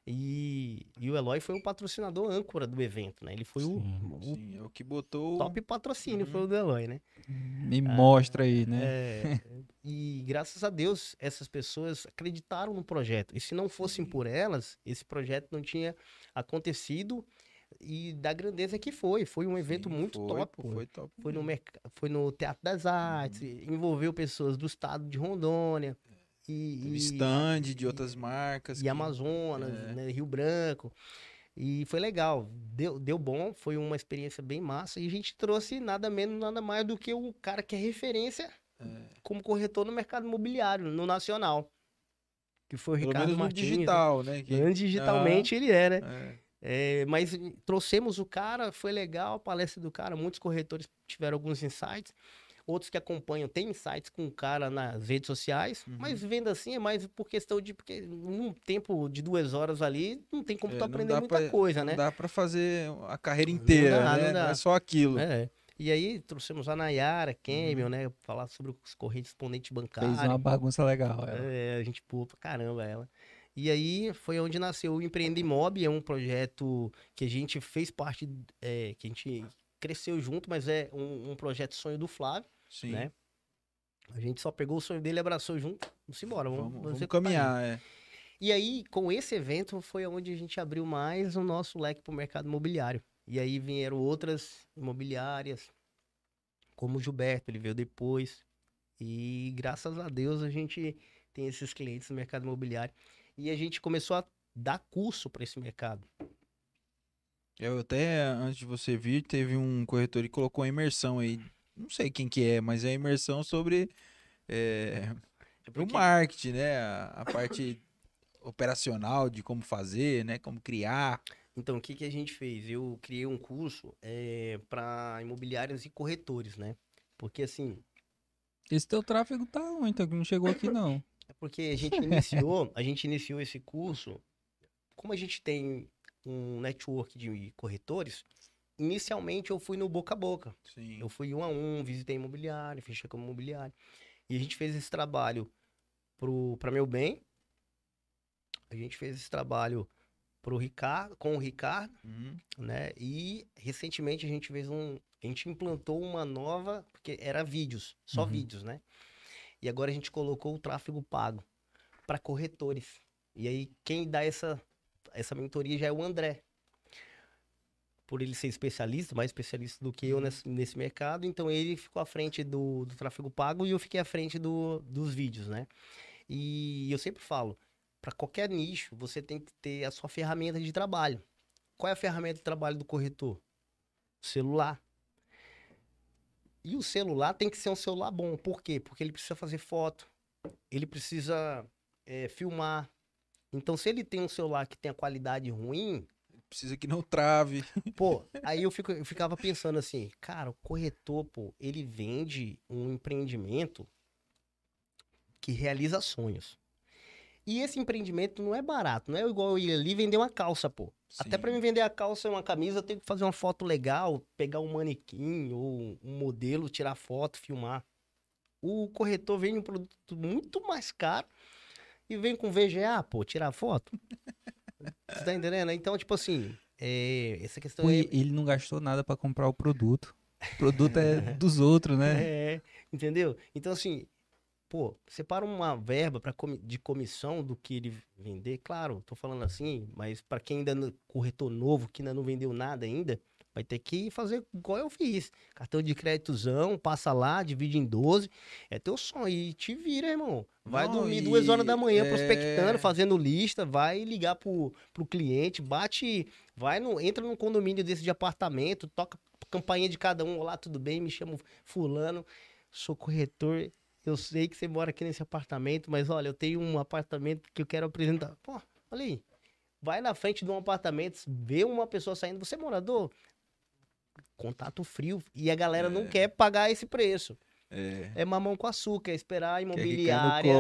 E o Eloy foi o patrocinador âncora do evento, né? Ele foi é o que botou top patrocínio, foi o do Eloy, né? Me mostra aí, né? E graças a Deus, essas pessoas acreditaram no projeto. E se não fossem por elas, esse projeto não tinha acontecido. E da grandeza que foi. Foi um evento muito top. Foi top. Foi no Teatro das Artes, envolveu pessoas do estado de Rondônia. E stand de outras marcas. E Amazonas, né, Rio Branco. E foi legal. Deu bom, foi uma experiência bem massa. E a gente trouxe nada menos, nada mais do que o cara que é referência como corretor no mercado imobiliário, no nacional. Que foi o Ricardo Martins. Digital, né? Digitalmente ele é, né? Mas trouxemos o cara, foi legal a palestra do cara, muitos corretores tiveram alguns insights, outros que acompanham têm insights com o cara nas redes sociais, mas venda assim é mais por questão de, porque num tempo de 2 horas ali, não tem como tu aprender muita coisa, né? Não dá pra fazer a carreira inteira, né? Não é só aquilo. E aí trouxemos a Nayara, Cameron, né? Falar sobre os correspondentes bancários. Fez uma bagunça legal. A gente pula pra caramba ela. E aí foi onde nasceu o Empreenda Imob, é um projeto que a gente fez parte, que a gente cresceu junto, mas é um projeto sonho do Flávio, né? A gente só pegou o sonho dele, abraçou junto, vamos embora, vamos caminhar, E aí, com esse evento, foi onde a gente abriu mais o nosso leque para o mercado imobiliário. E aí vieram outras imobiliárias, como o Gilberto, ele veio depois. E graças a Deus a gente tem esses clientes no mercado imobiliário. E a gente começou a dar curso para esse mercado. Eu até, antes de você vir, teve um corretor que colocou a imersão aí. Não sei quem que é, mas é a imersão sobre o marketing, né? A parte operacional de como fazer, né? Como criar. Então, o que a gente fez? Eu criei um curso para imobiliários e corretores, né? Porque, assim... Esse teu tráfego tá ruim, então não chegou aqui, não. É porque a gente iniciou esse curso, como a gente tem um network de corretores, inicialmente eu fui no boca a boca. Eu fui 1 a 1, visitei imobiliário, fechei com imobiliário. E a gente fez esse trabalho para Meu Bem, a gente fez esse trabalho com o Ricardo, né? E recentemente a gente implantou uma nova, porque era vídeos, só vídeos, né? E agora a gente colocou o tráfego pago para corretores. E aí quem dá essa mentoria já é o André. Por ele ser especialista, mais especialista do que eu nesse mercado, então ele ficou à frente do tráfego pago e eu fiquei à frente dos vídeos, né? E eu sempre falo, para qualquer nicho, você tem que ter a sua ferramenta de trabalho. Qual é a ferramenta de trabalho do corretor? O celular. E o celular tem que ser um celular bom. Por quê? Porque ele precisa fazer foto, ele precisa filmar. Então, se ele tem um celular que tem a qualidade ruim... Ele precisa que não trave. Pô, aí eu ficava pensando assim, cara, o corretor, pô, ele vende um empreendimento que realiza sonhos. E esse empreendimento não é barato, não é igual eu ir ali vender uma calça, pô. Sim. Até pra me vender a calça e uma camisa, eu tenho que fazer uma foto legal, pegar um manequim ou um modelo, tirar foto, filmar. O corretor vende um produto muito mais caro e vem com VGA, pô, tirar foto. Você tá entendendo? Então, tipo assim, essa questão... Pô, ele não gastou nada pra comprar o produto. O produto é dos outros, né? Entendeu? Então, assim... pô, separa uma verba de comissão do que ele vender. Claro, tô falando assim, mas para quem ainda é corretor novo, que ainda não vendeu nada ainda, vai ter que fazer igual eu fiz. Cartão de créditozão, passa lá, divide em 12. É teu sonho. E te vira, irmão. Vai não, dormir 2 horas da manhã prospectando, fazendo lista, vai ligar pro cliente, bate, vai no, entra num condomínio desse de apartamento, toca campainha de cada um. Olá, tudo bem? Me chamo fulano, sou corretor. Eu sei que você mora aqui nesse apartamento, mas olha, eu tenho um apartamento que eu quero apresentar. Pô, olha aí. Vai na frente de um apartamento, vê uma pessoa saindo. Você é morador? Contato frio. E a galera não quer pagar esse preço. É mamão com açúcar, é esperar a imobiliária.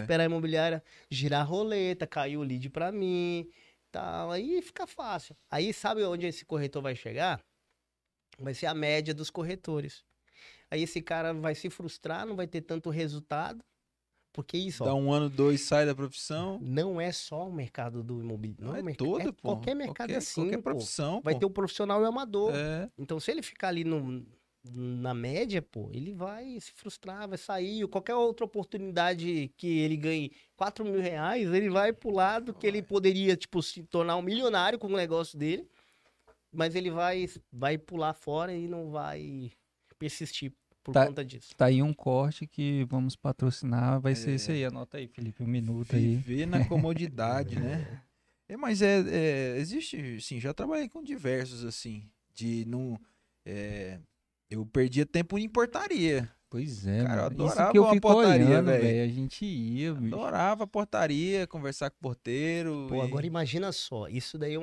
Esperar a imobiliária girar a roleta, cair o lead pra mim. Tal. Aí fica fácil. Aí sabe onde esse corretor vai chegar? Vai ser a média dos corretores. Aí esse cara vai se frustrar, não vai ter tanto resultado, porque isso... Dá um ano, 2, sai da profissão. Não é só o mercado do imobiliário. Não, todo, pô. Qualquer mercado é assim, qualquer profissão, pô. Vai ter o profissional e o amador. Então, se ele ficar ali na média, pô, ele vai se frustrar, vai sair. Qualquer outra oportunidade que ele ganhe 4 mil reais, ele vai pro lado que ele poderia, tipo, se tornar um milionário com o negócio dele, mas ele vai pular fora e não vai... persistir por conta disso. Tá aí um corte que vamos patrocinar, vai ser isso aí, anota aí, Felipe, um minuto aí. Viver na comodidade, né? Mas existe, sim, já trabalhei com diversos, assim, de não... eu perdia tempo em portaria. Pois é, cara, eu adorava a portaria, velho. A gente ia, bicho. Adorava a portaria, conversar com o porteiro. Pô, agora imagina só, isso daí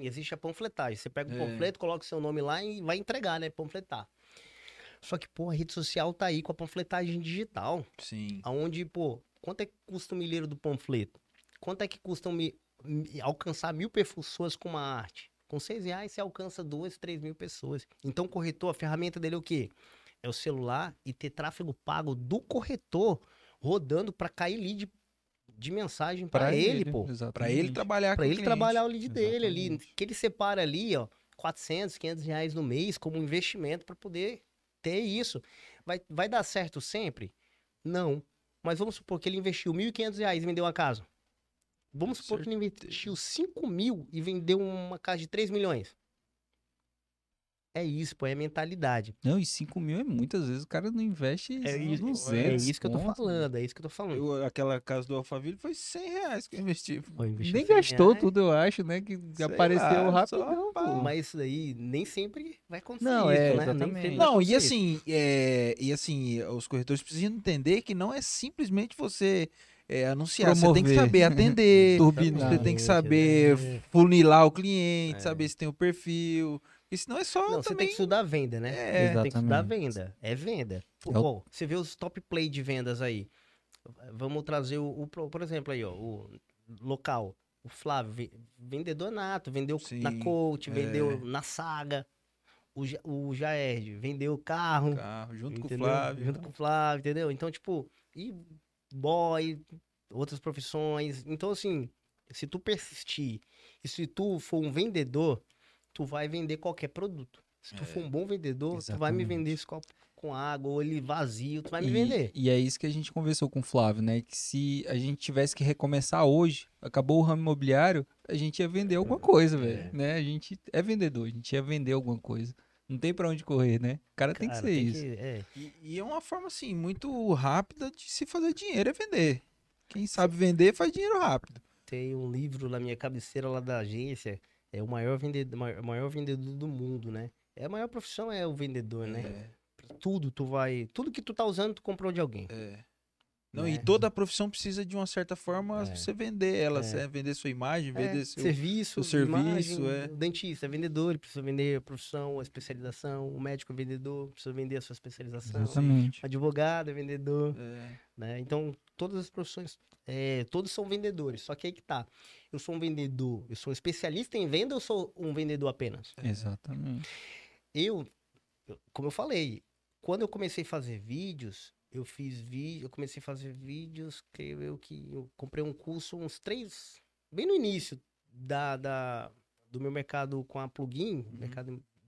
existe a panfletagem, você pega o panfleto, coloca o seu nome lá e vai entregar, né, panfletar. Só que, pô, a rede social tá aí com a panfletagem digital. Sim. Aonde, pô, quanto é que custa um milheiro do panfleto? Quanto é que custa alcançar 1.000 pessoas com uma arte? Com R$6 você alcança 2, 3 mil pessoas. Então, o corretor, a ferramenta dele é o quê? É o celular e ter tráfego pago do corretor rodando para cair lead de mensagem para ele, pô. Para ele trabalhar com o cliente. Para ele trabalhar o lead dele ali. Que ele separa ali, ó, 400, R$500 no mês como investimento para poder... ter isso. Vai dar certo sempre? Não. Mas vamos supor que ele investiu R$1.500 e vendeu uma casa. Vamos supor que ele investiu 5 mil e vendeu uma casa de 3 milhões. É isso, pô, é mentalidade. Não, e 5 mil é muitas vezes o cara não investe 200. É isso que eu tô falando, é isso que eu tô falando. Aquela casa do Alphaville foi R$100 que eu investi. Nem gastou tudo, eu acho, né? Que sei apareceu lá, rápido. Mas isso daí nem sempre vai acontecer. Não, né? Exatamente. Não, e assim, os corretores precisam entender que não é simplesmente você... anunciar, promover. Você tem que saber atender, turbinar, você tem que saber funilar o cliente, saber se tem o perfil. Isso não é só. Não, também... Você tem que estudar a venda, né? Exatamente. Tem que estudar a venda. É venda. Bom, você vê os top play de vendas aí. Vamos trazer por exemplo, aí, ó, o local. O Flávio, vendedor nato, vendeu na Coach, vendeu na Saga. O Jaerd vendeu carro junto, entendeu? Com o Flávio. Junto com o Flávio, entendeu? Então, tipo. E boy, outras profissões. Então, assim, se tu persistir e se tu for um vendedor, tu vai vender qualquer produto. Se tu for um bom vendedor, exatamente. Tu vai me vender esse copo com água ou ele vazio, tu vai me vender. E é isso que a gente conversou com o Flávio, né? Que se a gente tivesse que recomeçar hoje, acabou o ramo imobiliário, a gente ia vender alguma coisa, velho, né? A gente é vendedor, a gente ia vender alguma coisa. Não tem pra onde correr, né? O cara tem que ser isso. E é uma forma, assim, muito rápida de se fazer dinheiro, é vender. Quem sabe vender, faz dinheiro rápido. Tem um livro na minha cabeceira lá da agência, é o maior vendedor do mundo, né? É a maior profissão, é o vendedor, né? Tudo que tu tá usando, tu comprou de alguém. Não, e toda a profissão precisa, de uma certa forma, você vender ela, vender sua imagem, vender seu serviço, o serviço, imagem. O dentista é vendedor, ele precisa vender a profissão, a especialização, o médico é vendedor, precisa vender a sua especialização. Exatamente. O advogado é vendedor, né? Então, todas as profissões, todos são vendedores, só que aí que tá. Eu sou um vendedor, eu sou um especialista em venda ou sou um vendedor apenas? Exatamente. Como eu falei, quando eu comecei a fazer vídeos, eu comecei a fazer vídeos, creio eu que eu comprei um curso bem no início do meu mercado com a Plugin,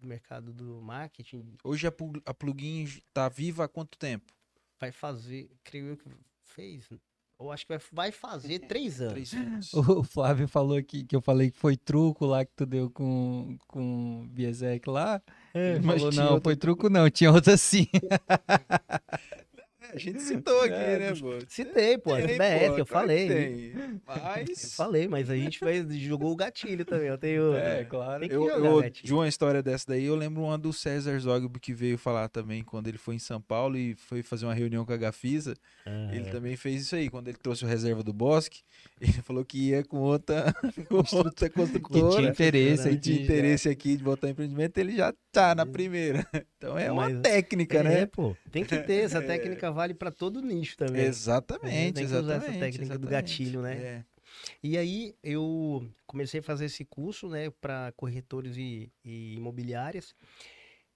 mercado do marketing. Hoje a Plugin tá viva há quanto tempo? Vai fazer, creio eu que fez, ou acho que vai fazer 3 anos. O Flávio falou aqui, que eu falei que foi truco lá que tu deu com o Biesec lá. É, ele falou, não, foi truco não, tinha outra sim. A gente citou aqui, né, pô? Citei, pô. É, eu falei. Tem, mas... Eu falei, mas a gente jogou o gatilho também. Eu tenho... É, claro. De uma história dessa daí, eu lembro uma do César Zogbo que veio falar também quando ele foi em São Paulo e foi fazer uma reunião com a Gafisa. Ah, ele também fez isso aí. Quando ele trouxe o Reserva do Bosque, ele falou que ia com outra construtora. Que tinha interesse. Que tinha interesse aqui de botar empreendimento, ele já tá na primeira. Então é uma técnica, né? É, pô. Tem que ter. Essa técnica vai para todo nicho também. Exatamente, tem que usar essa técnica do gatilho, né? É. E aí eu comecei a fazer esse curso, né, para corretores e imobiliárias.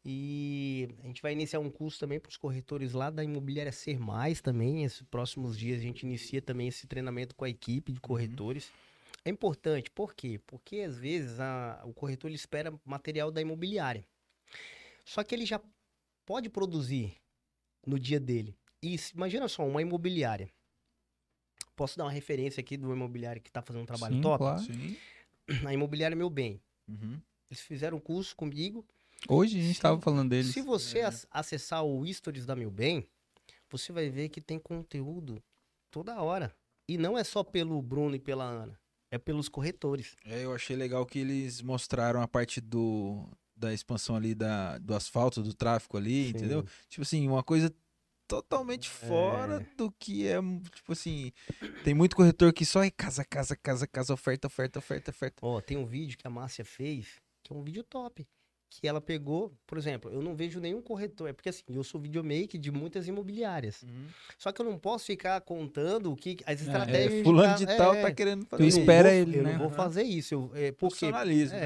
E a gente vai iniciar um curso também para os corretores lá da Imobiliária Ser Mais também. Esses próximos dias a gente inicia também esse treinamento com a equipe de corretores. É importante, por quê? Porque às vezes o corretor ele espera material da imobiliária. Só que ele já pode produzir no dia dele. Isso, imagina só, uma imobiliária. Posso dar uma referência aqui do imobiliário que está fazendo um trabalho top? Claro. Sim. A Imobiliária Meu Bem. Uhum. Eles fizeram um curso comigo. Hoje a gente estava falando deles. Se você acessar o Stories da Meu Bem, você vai ver que tem conteúdo toda hora. E não é só pelo Bruno e pela Ana. É pelos corretores. É, eu achei legal que eles mostraram a parte da expansão ali do asfalto, do tráfego ali, sim, entendeu? Tipo assim, uma coisa... totalmente fora do que é, tipo assim, tem muito corretor que só é casa, casa, casa, casa, oferta, oferta, oferta, oferta. Ó, tem um vídeo que a Márcia fez, que é um vídeo top, que ela pegou, por exemplo, eu não vejo nenhum corretor, é porque assim, eu sou videomaker de muitas imobiliárias, só que eu não posso ficar contando o que as estratégias... fulano de tal tá querendo fazer isso. Tu espera ele, né? Eu não vou fazer isso, porque... Personalismo.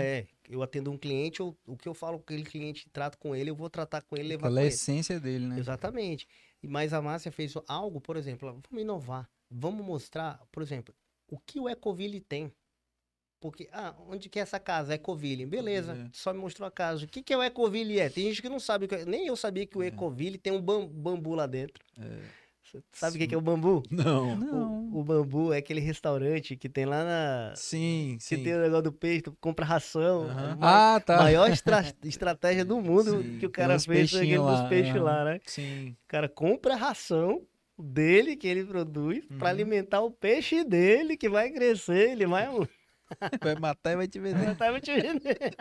Eu atendo um cliente, o que eu falo com aquele cliente, trato com ele, eu vou tratar com ele, levar com ele. Aquela é a essência dele, né? Exatamente. Mas a Márcia fez algo, por exemplo, vamos inovar, vamos mostrar, por exemplo, o que o Ecoville tem. Porque, onde que é essa casa? Ecoville. Beleza, só me mostrou a casa. O que que é o Ecoville é? Tem gente que não sabe, nem eu sabia que o Ecoville tem um bambu lá dentro. Você sabe o que é o bambu? Não. O bambu é aquele restaurante que tem lá na... Sim. Que tem o negócio do peixe, tu compra ração. Tá. Maior estratégia do mundo que o cara fez, aquele dos peixes lá, né? Sim. O cara compra a ração dele, que ele produz, pra alimentar o peixe dele, que vai crescer, ele vai... Vai matar e vai te vender. Vai matar e vai te vender.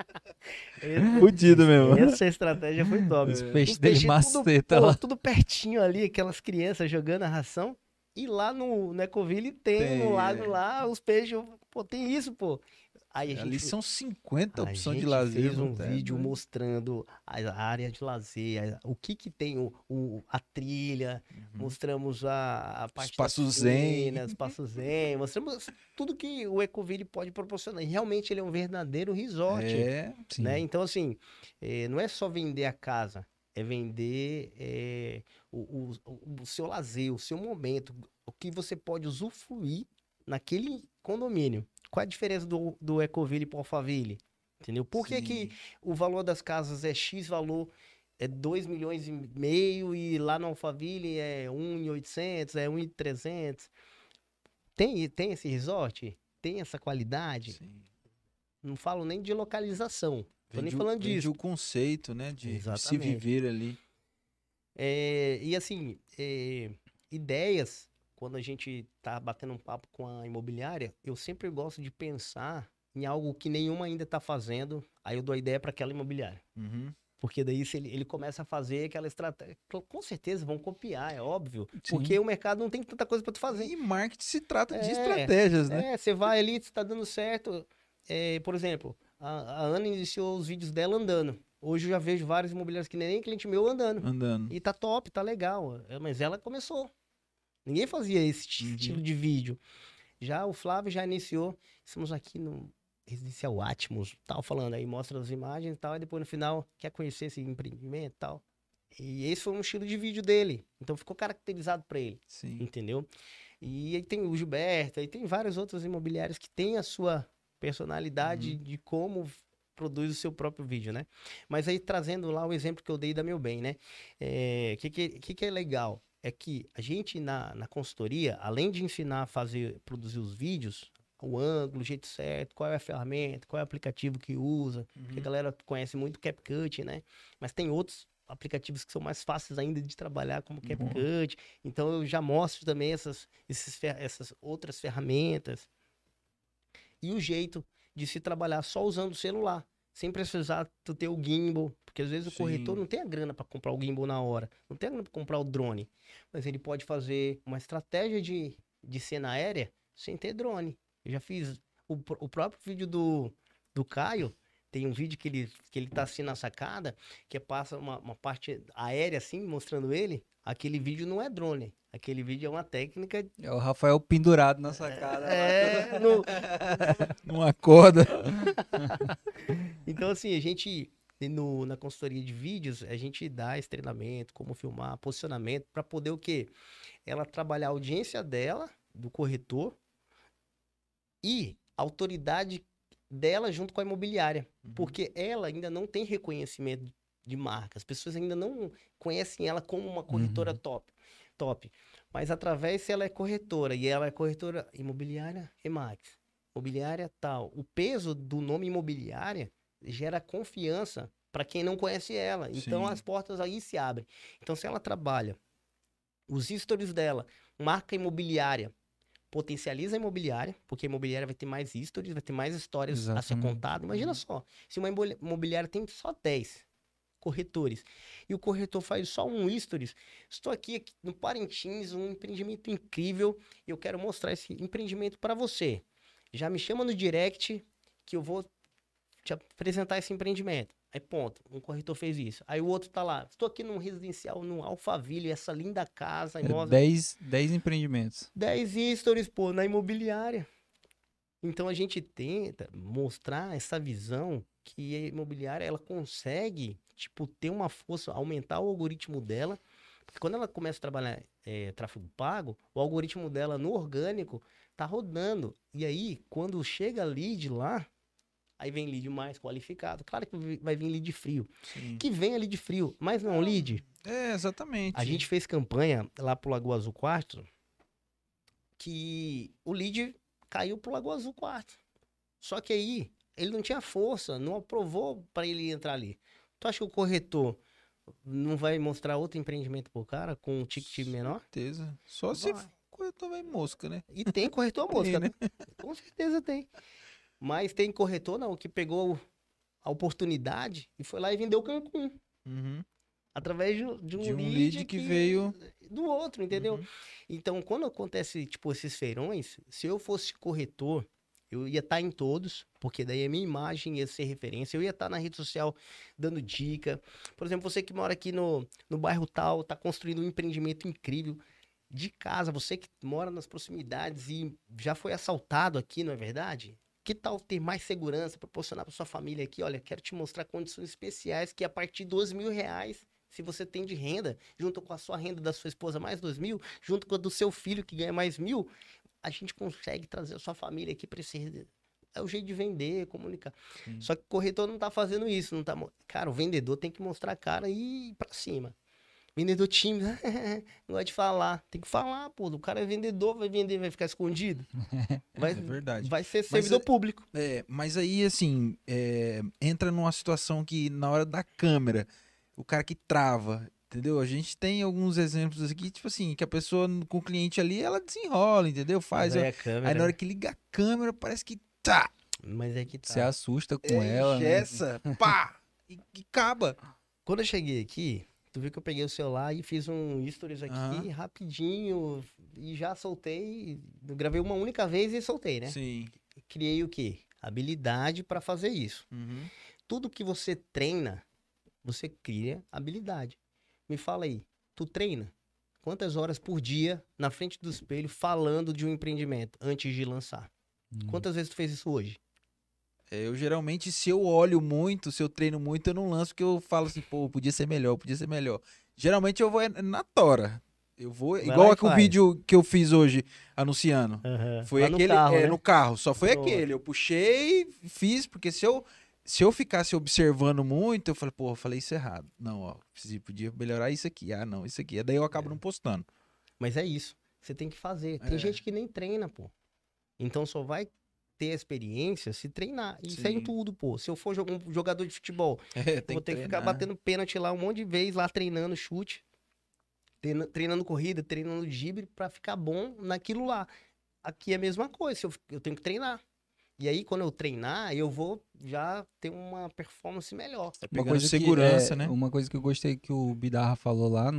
Fudido mesmo. Essa estratégia foi top. Os peixes dele maceta lá. Tudo pertinho ali, aquelas crianças jogando a ração. E lá no Ecoville tem no lago lá, os peixes... Pô, tem isso, pô. Aí ali são 50 opções de lazer. A gente fez um vídeo mostrando a área de lazer, o que tem a trilha, mostramos a parte espaço zen, mostramos tudo que o Ecoville pode proporcionar. E realmente ele é um verdadeiro resort. Né? Então, assim, não é só vender a casa, é vender o seu lazer, o seu momento, o que você pode usufruir naquele condomínio. Qual a diferença do Ecoville para o Alphaville? Entendeu? Por que o valor das casas é X valor, é 2 milhões e meio, e lá no Alphaville é 1.800, é 1.300? Tem esse resort? Tem essa qualidade? Sim. Não falo nem de localização. Tô nem falando disso. O conceito, né? De se viver ali. E assim, ideias... Quando a gente tá batendo um papo com a imobiliária, eu sempre gosto de pensar em algo que nenhuma ainda tá fazendo, aí eu dou a ideia para aquela imobiliária. Porque daí se ele começa a fazer aquela estratégia, com certeza vão copiar, é óbvio, porque o mercado não tem tanta coisa para tu fazer. E marketing se trata de estratégias, né? Você vai ali, você tá dando certo. Por exemplo, a Ana iniciou os vídeos dela andando. Hoje eu já vejo vários imobiliários que nem cliente meu andando. E tá top, tá legal, mas ela começou. Ninguém fazia esse estilo de vídeo. Já o Flávio já iniciou. Estamos aqui no Residencial Atmos, tal, falando aí, mostra as imagens e tal. E depois no final, quer conhecer esse empreendimento e tal. E esse foi um estilo de vídeo dele. Então ficou caracterizado para ele. Sim. Entendeu? E aí tem o Gilberto, aí tem vários outros imobiliários que têm a sua personalidade de como produz o seu próprio vídeo, né? Mas aí trazendo lá o exemplo que eu dei da Meu Bem, né? O que é legal? é que a gente na consultoria, além de ensinar a produzir os vídeos, o ângulo, o jeito certo, qual é a ferramenta, qual é o aplicativo que usa, porque a galera conhece muito CapCut, né? Mas tem outros aplicativos que são mais fáceis ainda de trabalhar, como CapCut. Então eu já mostro também essas outras ferramentas. E o jeito de se trabalhar só usando o celular, sem precisar tu ter o gimbal, porque às vezes o corretor não tem a grana para comprar o gimbal na hora, não tem a grana para comprar o drone, mas ele pode fazer uma estratégia de cena aérea sem ter drone. Eu já fiz o próprio vídeo do Caio. Tem um vídeo que ele tá assim na sacada, que passa uma parte aérea assim, mostrando ele. Aquele vídeo não é drone. Aquele vídeo é uma técnica... É o Rafael pendurado na sacada. É, numa corda. Então, assim, a gente, na consultoria de vídeos, a gente dá esse treinamento, como filmar, posicionamento, para poder o quê? Ela trabalhar a audiência dela, do corretor, e a autoridade dela junto com a imobiliária, porque ela ainda não tem reconhecimento de marca, as pessoas ainda não conhecem ela como uma corretora top, mas através, se ela é corretora, e ela é corretora imobiliária Remax, imobiliária tal, o peso do nome imobiliária gera confiança para quem não conhece ela, então as portas aí se abrem. Então se ela trabalha os stories dela, marca imobiliária, potencializa a imobiliária, porque a imobiliária vai ter mais stories, vai ter mais histórias a ser contada. Imagina só, se uma imobiliária tem só 10 corretores, e o corretor faz só um stories, estou aqui no Parintins, um empreendimento incrível, eu quero mostrar esse empreendimento para você. Já me chama no direct, que eu vou te apresentar esse empreendimento. Aí ponto, um corretor fez isso. Aí o outro tá lá, estou aqui num residencial, num Alphaville, essa linda casa. 10 empreendimentos. 10 stories, pô, na imobiliária. Então a gente tenta mostrar essa visão que a imobiliária, ela consegue, tipo, ter uma força, aumentar o algoritmo dela. Porque quando ela começa a trabalhar tráfego pago, o algoritmo dela no orgânico tá rodando. E aí, quando chega lead lá, aí vem lead mais qualificado. Claro que vai vir lead frio. Sim. Que vem a lead frio, mas não lead. É, exatamente. A gente fez campanha lá pro Lagoa Azul Quarto, que o lead caiu pro Lagoa Azul Quarto. Só que aí, ele não tinha força, não aprovou para ele entrar ali. Tu acha que o corretor não vai mostrar outro empreendimento pro cara com um ticket menor? Com certeza. Só se o corretor vai mosca, né? E tem corretor mosca, né? Com certeza tem. Mas tem corretor, não, que pegou a oportunidade e foi lá e vendeu Cancún. Através de um lead que veio... do outro, entendeu? Então, quando acontece, tipo, esses feirões, se eu fosse corretor, eu ia estar em todos, porque daí a minha imagem ia ser referência, eu ia estar na rede social dando dica. Por exemplo, você que mora aqui no bairro tal, tá construindo um empreendimento incrível... de casa, você que mora nas proximidades e já foi assaltado aqui, não é verdade? Que tal ter mais segurança, proporcionar para sua família aqui? Olha, quero te mostrar condições especiais que a partir de R$2.000, se você tem de renda, junto com a sua renda da sua esposa mais R$2.000, junto com a do seu filho que ganha mais R$1.000, a gente consegue trazer a sua família aqui para esse... É o jeito de vender, comunicar. Só que o corretor não tá fazendo isso, não tá... Cara, o vendedor tem que mostrar a cara e ir para cima. Vendedor tímido, não gosta de falar. Tem que falar, pô. O cara é vendedor, vai vender, vai ficar escondido. Vai, é verdade. Vai ser servidor público. É, mas aí, assim, entra numa situação que na hora da câmera, o cara que trava, entendeu? A gente tem alguns exemplos aqui, tipo assim, que a pessoa com o cliente ali, ela desenrola, entendeu? Faz. Aí na hora que liga a câmera, parece que tá. Mas é que tá. Você assusta com ela. Engessa, né? Pá! E acaba. Quando eu cheguei aqui... Tu viu que eu peguei o celular e fiz um stories aqui rapidinho e já soltei. Gravei uma única vez e soltei, né? Sim. Criei o quê? Habilidade para fazer isso. Tudo que você treina, você cria habilidade. Me fala aí, tu treina? Quantas horas por dia na frente do espelho falando de um empreendimento antes de lançar? Quantas vezes tu fez isso hoje? Eu geralmente, se eu olho muito, se eu treino muito, eu não lanço, porque eu falo assim, pô, podia ser melhor. Geralmente eu vou na tora. Eu vou, vai igual aquele vídeo que eu fiz hoje, anunciando. Foi lá aquele, no carro, né? No carro. Só foi aquele. Eu puxei, fiz, porque se eu se eu ficasse observando muito, eu falei, porra, eu falei isso errado. Não, ó, podia melhorar isso aqui. Ah, não, isso aqui. E daí eu acabo não postando. Mas é isso. Você tem que fazer. Tem gente que nem treina, pô. Então só vai ter a experiência se treinar. Isso é em tudo, pô. Se eu for um jogador de futebol, vou ter que ficar batendo pênalti lá um monte de vez, lá treinando chute, treinando corrida, treinando drible pra ficar bom naquilo lá. Aqui é a mesma coisa. Eu tenho que treinar. E aí, quando eu treinar, eu vou já ter uma performance melhor. Uma coisa de segurança, né? Uma coisa que eu gostei que o Bidarra falou lá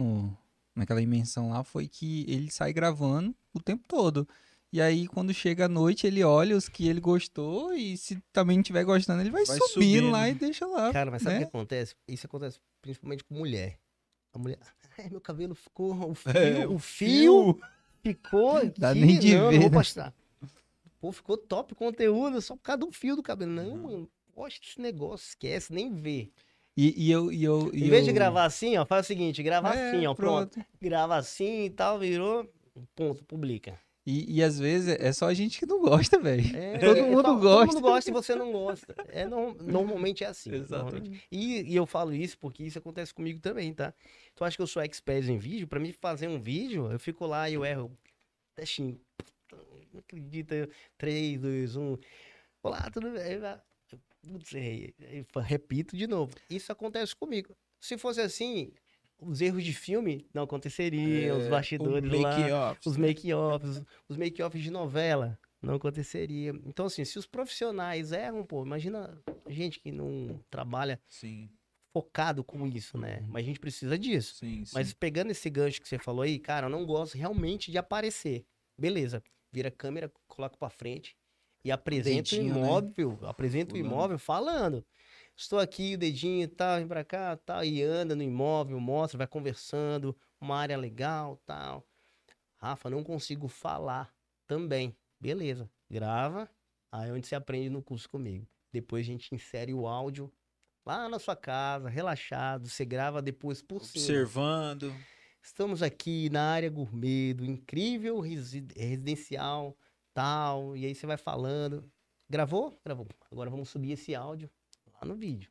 naquela imersão lá foi que ele sai gravando o tempo todo. E aí, quando chega a noite, ele olha os que ele gostou e se também estiver gostando, ele vai subindo lá e deixa lá. Cara, mas sabe o que acontece? Isso acontece principalmente com mulher. A mulher... Ai, meu cabelo ficou... O fio ficou... Dá nem de ver, não vou postar. Pô, ficou top o conteúdo só por causa do fio do cabelo. Não, mano, poxa, esse negócio, esquece, nem vê. Em vez de gravar assim, ó, faz o seguinte, grava assim, ó, pronto. Grava assim e tal, virou, ponto, publica. E às vezes é só a gente que não gosta, velho. Todo mundo gosta. Todo mundo gosta e você não gosta. Normalmente é assim. Exatamente. E eu falo isso porque isso acontece comigo também, tá? Tu acha que eu sou expert em vídeo? Pra mim fazer um vídeo, eu fico lá e eu erro, até xingo. Não acredita, 3, 2, 1. Olá, tudo bem? Putz, errei. Repito de novo. Isso acontece comigo. Se fosse assim, os erros de filme não aconteceriam, os bastidores lá, os make-offs de novela não aconteceriam. Então, assim, se os profissionais erram, pô, imagina gente que não trabalha focado com isso, né? Mas a gente precisa disso. Sim. Mas pegando esse gancho que você falou aí, cara, eu não gosto realmente de aparecer. Beleza. Vira a câmera, coloca pra frente e apresenta o imóvel, né? Apresenta o imóvel falando. Estou aqui, o dedinho, tal, vem pra cá, tal, e anda no imóvel, mostra, vai conversando, uma área legal, tal. Rafa, não consigo falar também. Beleza, grava, aí é onde você aprende no curso comigo. Depois a gente insere o áudio lá na sua casa, relaxado, você grava depois por cima. Observando. Estamos aqui na área gourmet do incrível residencial, tal, e aí você vai falando. Gravou? Gravou. Agora vamos subir esse áudio lá no vídeo,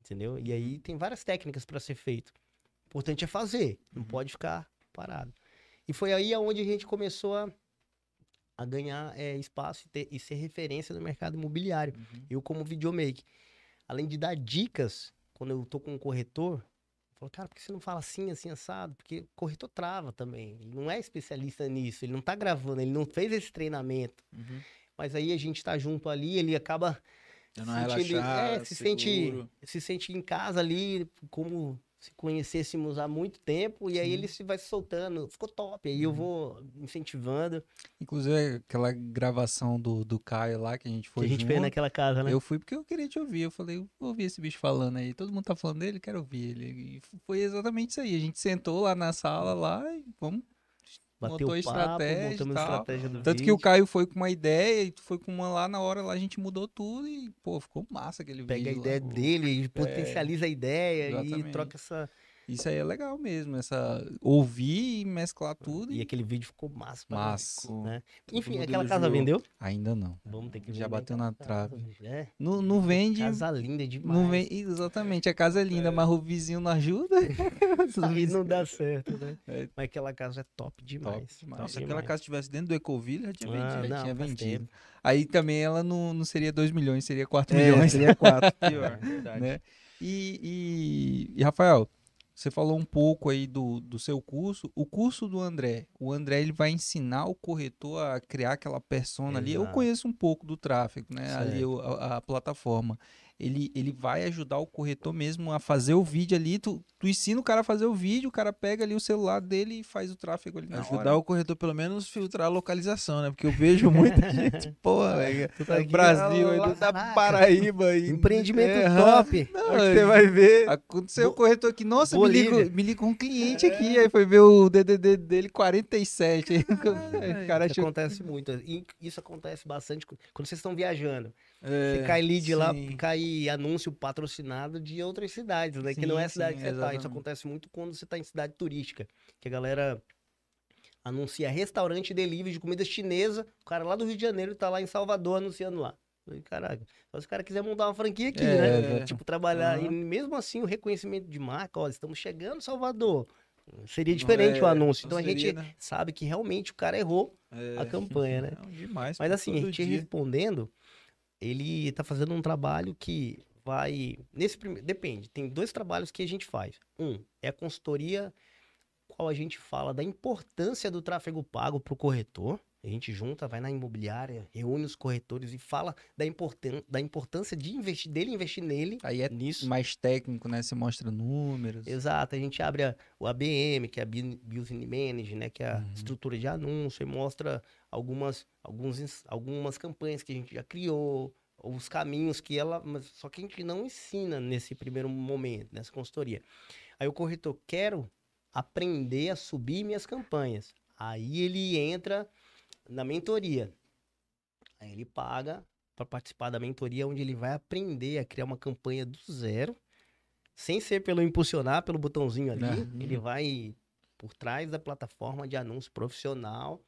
entendeu? E aí tem várias técnicas para ser feito. O importante é fazer, não pode ficar parado. E foi aí onde a gente começou a ganhar espaço e ser referência no mercado imobiliário. Eu como videomaker, além de dar dicas, quando eu tô com um corretor, falou, cara, por que você não fala assim, assim, assado? Porque o corretor trava também. Ele não é especialista nisso, ele não tá gravando, ele não fez esse treinamento. Mas aí a gente tá junto ali, ele acaba se sente em casa ali, como se conhecêssemos há muito tempo, e aí ele se vai soltando. Ficou top, aí eu vou incentivando. Inclusive, aquela gravação do Caio lá, que a gente foi junto, fez naquela casa, né? Eu fui porque eu queria te ouvir, eu falei, eu vou ouvir esse bicho falando aí, todo mundo tá falando dele, quero ouvir ele. E foi exatamente isso aí, a gente sentou lá na sala, e vamos... Bateu papo, estratégia, estratégia do tanto vídeo. Que o Caio foi com uma ideia e tu foi com uma lá na hora, lá a gente mudou tudo e, pô, ficou massa aquele vídeo. Pega a ideia dele, potencializa a ideia e troca essa... Isso aí é legal mesmo, essa ouvir e mesclar tudo. E aquele vídeo ficou massa. Né? Enfim, aquela casa vendeu? Ainda não. Vamos ter que vender. Já bateu na trave. Não vende... Casa linda demais. Não vende, exatamente, a casa é linda, mas o vizinho não ajuda. Aí não dá certo, né? Mas aquela casa é top demais. Nossa, se aquela casa estivesse dentro do Ecoville, já tinha vendido. Já tinha vendido. Aí também ela não seria 2 milhões, seria 4 milhões. Seria 4. Pior, verdade. Né? E, Rafael... Você falou um pouco aí do seu curso. O curso do André. O André, ele vai ensinar o corretor a criar aquela persona ali. Eu conheço um pouco do tráfego, né? Certo. Ali a plataforma. Ele vai ajudar o corretor mesmo a fazer o vídeo ali. Tu ensina o cara a fazer o vídeo, o cara pega ali o celular dele e faz o tráfego ali na hora. O corretor, pelo menos, filtrar a localização, né? Porque eu vejo muita gente, porra, velho. Tá Brasil, da Paraíba. Aí, empreendimento top. Não, você vai ver. Aconteceu o corretor aqui, nossa, me ligou um cliente aqui. Aí foi ver o DDD dele, 47. Aí, cara, isso acontece muito. Isso acontece bastante quando vocês estão viajando. Você cai lead lá, cai anúncio patrocinado de outras cidades, né? Que não é a cidade que você tá. Isso acontece muito quando você tá em cidade turística. Que a galera anuncia restaurante delivery de comida chinesa. O cara lá do Rio de Janeiro tá lá em Salvador anunciando lá. Caraca, só se o cara quiser montar uma franquia aqui, né? É. Tipo, trabalhar. Uhum. E mesmo assim, o reconhecimento de marca, olha, estamos chegando em Salvador. Seria diferente o anúncio. Então a gente sabe que realmente o cara errou a campanha, né? Não, demais. Mas assim, a gente respondendo, ele tá fazendo um trabalho que vai... nesse primeiro, depende, tem dois trabalhos que a gente faz. Um é a consultoria, qual a gente fala da importância do tráfego pago para o corretor. A gente junta, vai na imobiliária, reúne os corretores e fala da importância de investir, dele investir nele. Aí é nisso. Mais técnico, né? Você mostra números. Exato. A gente abre o ABM, que é a Business Manager, né? Que é a estrutura de anúncio, e mostra algumas campanhas que a gente já criou, os caminhos que ela... Mas só que a gente não ensina nesse primeiro momento, nessa consultoria. Aí o corretor, quero aprender a subir minhas campanhas. Aí ele entra... na mentoria. Aí ele paga para participar da mentoria, onde ele vai aprender a criar uma campanha do zero, sem ser pelo impulsionar, pelo botãozinho ali. Uhum. Ele vai por trás da plataforma de anúncio profissional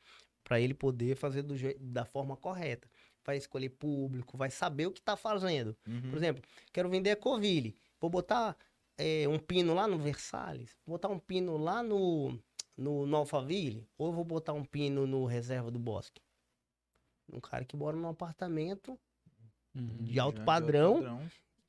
para ele poder fazer da forma correta. Vai escolher público, vai saber o que tá fazendo. Uhum. Por exemplo, quero vender a Covile. Vou botar um pino lá no Versalhes, vou botar um pino lá no Alphaville, ou eu vou botar um pino no Reserva do Bosque. Um cara que mora num apartamento de alto padrão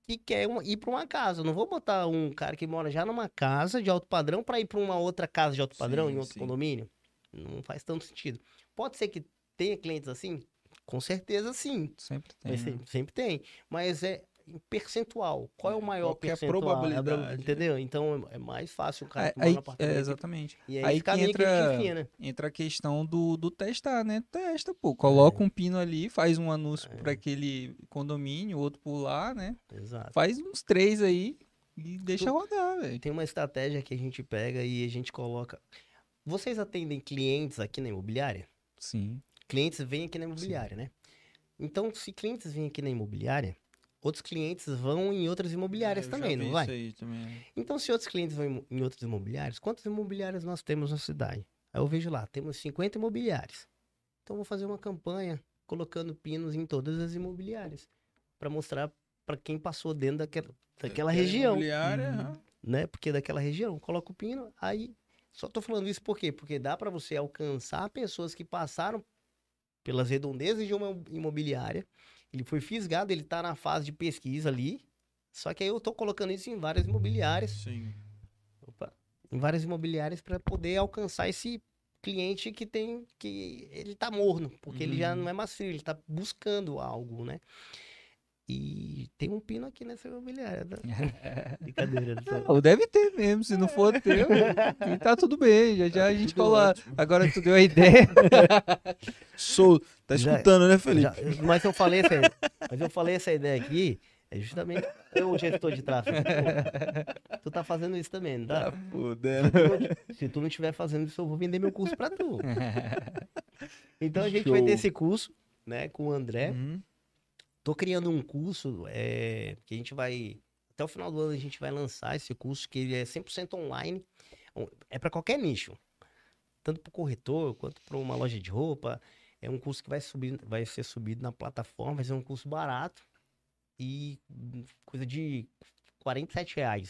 que quer ir para uma casa. Eu não vou botar um cara que mora já numa casa de alto padrão para ir para uma outra casa de alto padrão em outro condomínio. Não faz tanto sentido. Pode ser que tenha clientes assim? Com certeza sim. Sempre tem. Mas, sempre tem. Mas é em percentual. Qual é o maior percentual? Qual é a probabilidade? Entendeu? Então, é mais fácil o cara tomar no apartamento. Exatamente. E aí que entra a questão do testar, né? Testa, pô. Coloca um pino ali, faz um anúncio para aquele condomínio, outro por lá, né? Exato. Faz uns 3 aí e deixa rodar, velho. Tem uma estratégia que a gente pega e a gente coloca... Vocês atendem clientes aqui na imobiliária? Sim. Clientes vêm aqui na imobiliária, né? Então, se clientes vêm aqui na imobiliária... outros clientes vão em outras imobiliárias também, não vai? Isso aí também. Então, se outros clientes vão em outras imobiliárias, quantas imobiliárias nós temos na cidade? Aí eu vejo lá, temos 50 imobiliárias. Então, eu vou fazer uma campanha colocando pinos em todas as imobiliárias para mostrar para quem passou dentro daquela região. Imobiliária, né? Porque daquela região, coloca o pino, aí... Só tô falando isso por quê? Porque dá para você alcançar pessoas que passaram pelas redondezas de uma imobiliária. Ele foi fisgado, ele tá na fase de pesquisa ali. Só que aí eu tô colocando isso em várias imobiliárias. Sim. Opa. Em várias imobiliárias para poder alcançar esse cliente que ele tá morno, porque ele já não é mais frio, ele tá buscando algo, né? E tem um pino aqui nessa imobiliária. Tá? Brincadeira. Tá? Deve ter mesmo, se não for teu. E tá tudo bem, já a gente fala. Ótimo. Agora tu deu a ideia. Tá escutando, né, Felipe? Mas eu falei essa ideia aqui, é justamente o gestor de tráfego. Pô, tu tá fazendo isso também, não tá? Se tu não estiver fazendo isso, eu vou vender meu curso pra tu. Então a gente vai ter esse curso, né, com o André. Tô criando um curso que a gente vai... Até o final do ano a gente vai lançar esse curso, que ele é 100% online. É para qualquer nicho. Tanto para o corretor, quanto para uma loja de roupa. É um curso que vai ser subido na plataforma. Vai ser um curso barato. E coisa de R$47.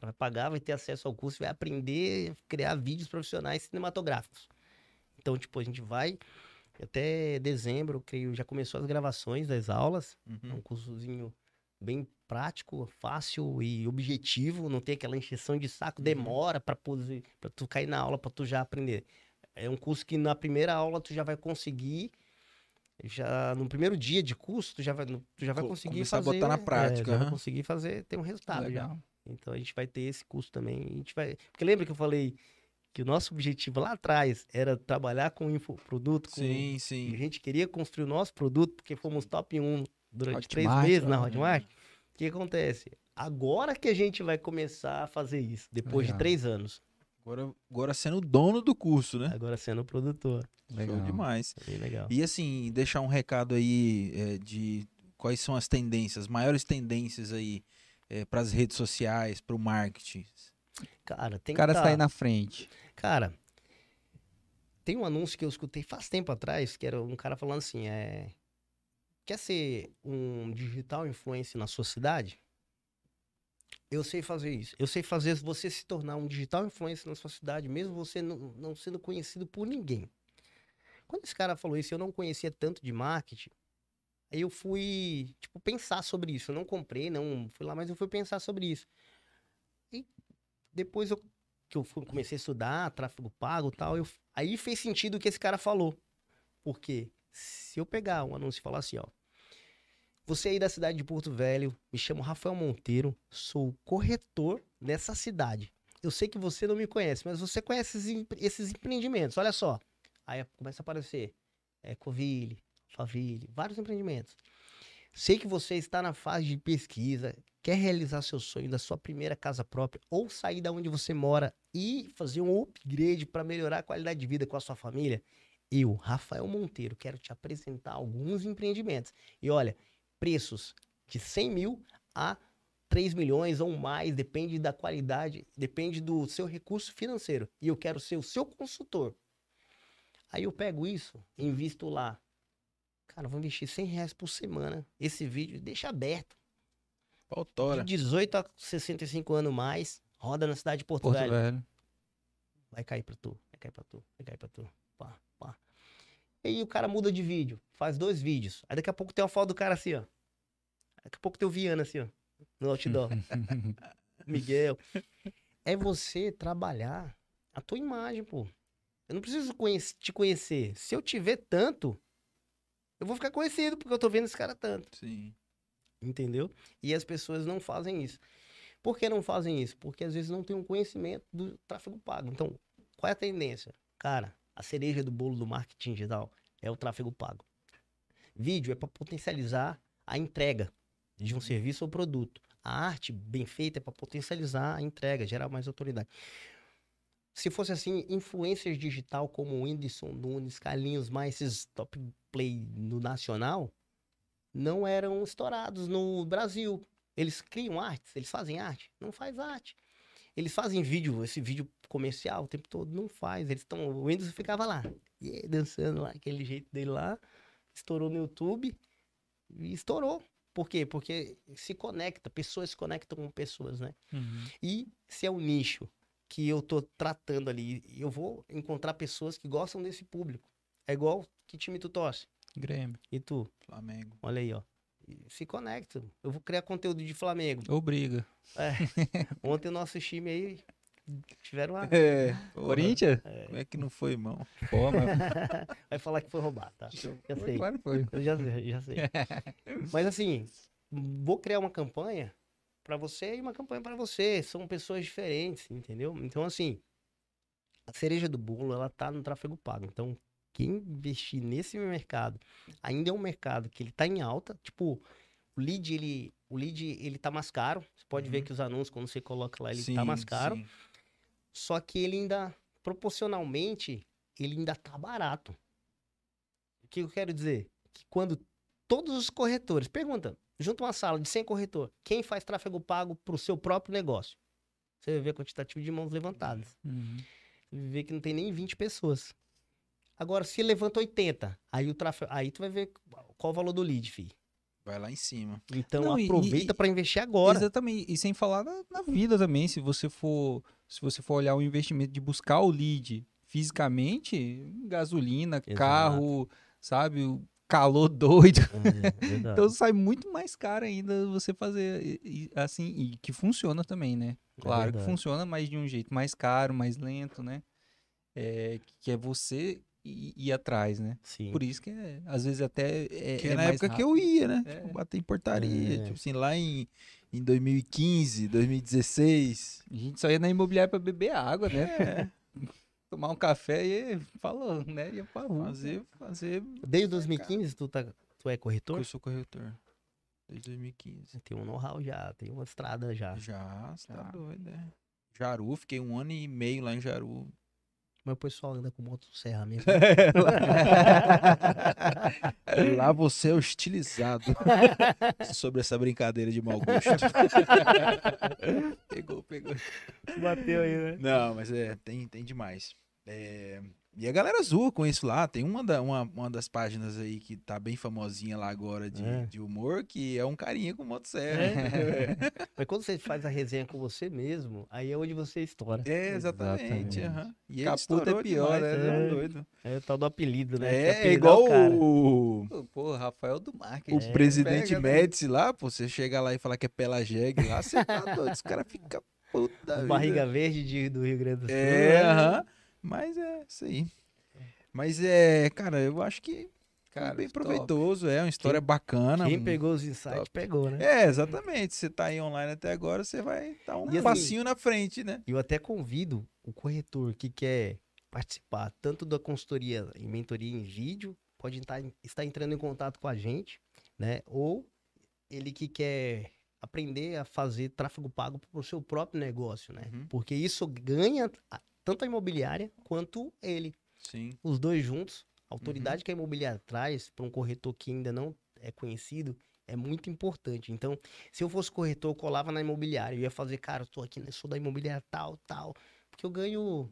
Vai pagar, vai ter acesso ao curso, vai aprender a criar vídeos profissionais cinematográficos. Então, tipo, a gente vai... Até dezembro, eu creio, já começou as gravações das aulas. É um cursozinho bem prático, fácil e objetivo. Não tem aquela encheção de saco, demora pra tu cair na aula, pra tu já aprender. É um curso que na primeira aula tu já vai conseguir, já no primeiro dia de curso, tu já vai conseguir fazer... Começar a botar na prática. Já vai conseguir fazer, ter um resultado. Legal. Já. Então a gente vai ter esse curso também. A gente vai... Porque lembra que eu falei... que o nosso objetivo lá atrás era trabalhar com infoproduto. Sim. A gente queria construir o nosso produto, porque fomos top 1 durante Hotmart, 3 meses na Hotmart. O que acontece? Agora que a gente vai começar a fazer isso, depois de 3 anos. Agora sendo o dono do curso, né? Agora sendo o produtor. Legal. Show demais. Bem legal. E assim, deixar um recado aí de quais são as tendências, as maiores tendências aí para as redes sociais, para o marketing. Cara, tem o cara tá aí na frente. Cara, tem um anúncio que eu escutei faz tempo atrás, que era um cara falando assim, quer ser um digital influencer na sua cidade? Eu sei fazer isso. Eu sei fazer você se tornar um digital influencer na sua cidade, mesmo você não sendo conhecido por ninguém. Quando esse cara falou isso, eu não conhecia tanto de marketing, aí eu fui, tipo, pensar sobre isso. Eu não comprei, não fui lá, mas eu fui pensar sobre isso. E depois comecei a estudar tráfego pago e tal, aí fez sentido o que esse cara falou. Porque se eu pegar um anúncio e falar assim, ó, você aí da cidade de Porto Velho, me chamo Rafael Monteiro, sou corretor nessa cidade. Eu sei que você não me conhece, mas você conhece esses empreendimentos, olha só. Aí começa a aparecer Covile, Faville, vários empreendimentos. Sei que você está na fase de pesquisa, quer realizar seu sonho da sua primeira casa própria ou sair da onde você mora e fazer um upgrade para melhorar a qualidade de vida com a sua família. Eu, Rafael Monteiro, quero te apresentar alguns empreendimentos. E olha, preços de 100 mil a 3 milhões ou mais, depende da qualidade, depende do seu recurso financeiro. E eu quero ser o seu consultor. Aí eu pego isso, invisto lá. Cara, eu vou investir 100 reais por semana. Esse vídeo deixa aberto. Autora. De 18 a 65 anos mais, roda na cidade de Porto Velho. Vai cair pra tu, vai cair pra tu, vai cair pra tu. Pá, pá. Aí o cara muda de vídeo, faz 2 vídeos. Aí daqui a pouco tem uma foto do cara assim, ó. Daqui a pouco tem o Viana assim, ó. No outdoor. Miguel. É você trabalhar a tua imagem, pô. Eu não preciso te conhecer. Se eu te ver tanto, eu vou ficar conhecido, porque eu tô vendo esse cara tanto. Sim. Entendeu? E as pessoas não fazem isso. Por que não fazem isso? Porque às vezes não tem um conhecimento do tráfego pago. Então, qual é a tendência? Cara, a cereja do bolo do marketing digital é o tráfego pago. Vídeo é para potencializar a entrega de um serviço ou produto. A arte bem feita é para potencializar a entrega, gerar mais autoridade. Se fosse assim, influencers digital como o Whindersson Nunes, Carlinhos Maia, esses top play no nacional, não eram estourados no Brasil. Eles criam artes, eles fazem arte, não faz arte. Eles fazem vídeo, esse vídeo comercial o tempo todo, não faz. Eles estão, o Whindersson ficava lá, dançando lá, aquele jeito dele lá, estourou no YouTube e estourou. Por quê? Porque se conecta, pessoas se conectam com pessoas, né? Uhum. E se é um nicho que eu tô tratando ali, eu vou encontrar pessoas que gostam desse público. É igual, que time tu torce? Grêmio. E tu? Flamengo. Olha aí, ó. Se conecta. Eu vou criar conteúdo de Flamengo. Obriga. É. Ontem o nosso time aí tiveram uma... Corinthians? É. Como é que não foi, irmão? Pô, mas... Vai falar que foi roubado, tá? Já sei. Claro que foi. Eu já sei. Mas assim, vou criar uma campanha pra você e uma campanha pra você. São pessoas diferentes, entendeu? Então assim, a cereja do bolo, ela tá no tráfego pago. Então, quem investir nesse mercado, ainda é um mercado que ele tá em alta, tipo, o lead, ele tá mais caro, você pode ver que os anúncios, quando você coloca lá, ele tá mais caro, só que ele ainda, proporcionalmente, ele ainda tá barato. O que eu quero dizer? Que quando todos os corretores, pergunta, junta uma sala de 100 corretores, quem faz tráfego pago pro seu próprio negócio? Você vai ver a quantitativa de mãos levantadas. Você vai ver que não tem nem 20 pessoas. Agora, se levanta 80, aí tu vai ver qual o valor do lead, filho. Vai lá em cima. Então, não, aproveita para investir agora. Exatamente. E sem falar na vida também, se você for olhar o investimento de buscar o lead fisicamente, gasolina, carro, sabe, o calor doido. Então, sai muito mais caro ainda você fazer assim, e que funciona também, né? Claro que funciona, mas de um jeito mais caro, mais lento, né? Que é você... ir atrás, né? Sim. Por isso que às vezes até que na época rápido. Que eu ia, né? Tipo, bater em portaria, tipo assim, lá em 2015, 2016, a gente só ia na imobiliária para beber água, né? Tomar um café e falou, né? Ia pra rua. Fazer Desde 2015 tu é corretor? Eu sou corretor. Desde 2015. Tem um know-how já, tem uma estrada já. Já. Tá doido, né? Jaru, fiquei 1 ano e meio lá em Jaru. Mas o pessoal anda com motosserra mesmo. Lá você é hostilizado sobre essa brincadeira de mau gosto. Pegou. Bateu aí, né? Não, mas tem demais. E a galera zoa com isso lá. Tem uma das páginas aí que tá bem famosinha lá agora de humor, que é um carinha com motosserra. Mas quando você faz a resenha com você mesmo, aí é onde você estoura. É, exatamente. Uhum. E ele estourou é pior, demais, né? É doido. É o tal do apelido, né? É igual o... Pô, Rafael do Marketing. O presidente Médici lá, pô, você chega lá e fala que é pela jegue lá, você tá doido. Os caras ficam puta vida. Barriga Verde do Rio Grande do Sul. É, aham. Mas é isso aí. Mas é, cara, eu acho que cara, bem proveitoso, é uma história bacana. Quem pegou os insights, pegou, né? É, exatamente. Você tá aí online até agora, você vai dar um passinho na frente, né? Eu até convido o corretor que quer participar tanto da consultoria e mentoria em vídeo, pode estar entrando em contato com a gente, né? Ou ele que quer aprender a fazer tráfego pago para o seu próprio negócio, né? Uhum. Porque isso ganha... tanto a imobiliária quanto ele. Sim. Os dois juntos. A autoridade que a imobiliária traz para um corretor que ainda não é conhecido é muito importante. Então, se eu fosse corretor, eu colava na imobiliária. Eu ia fazer, cara, eu tô aqui, sou da imobiliária tal, tal. Porque eu ganho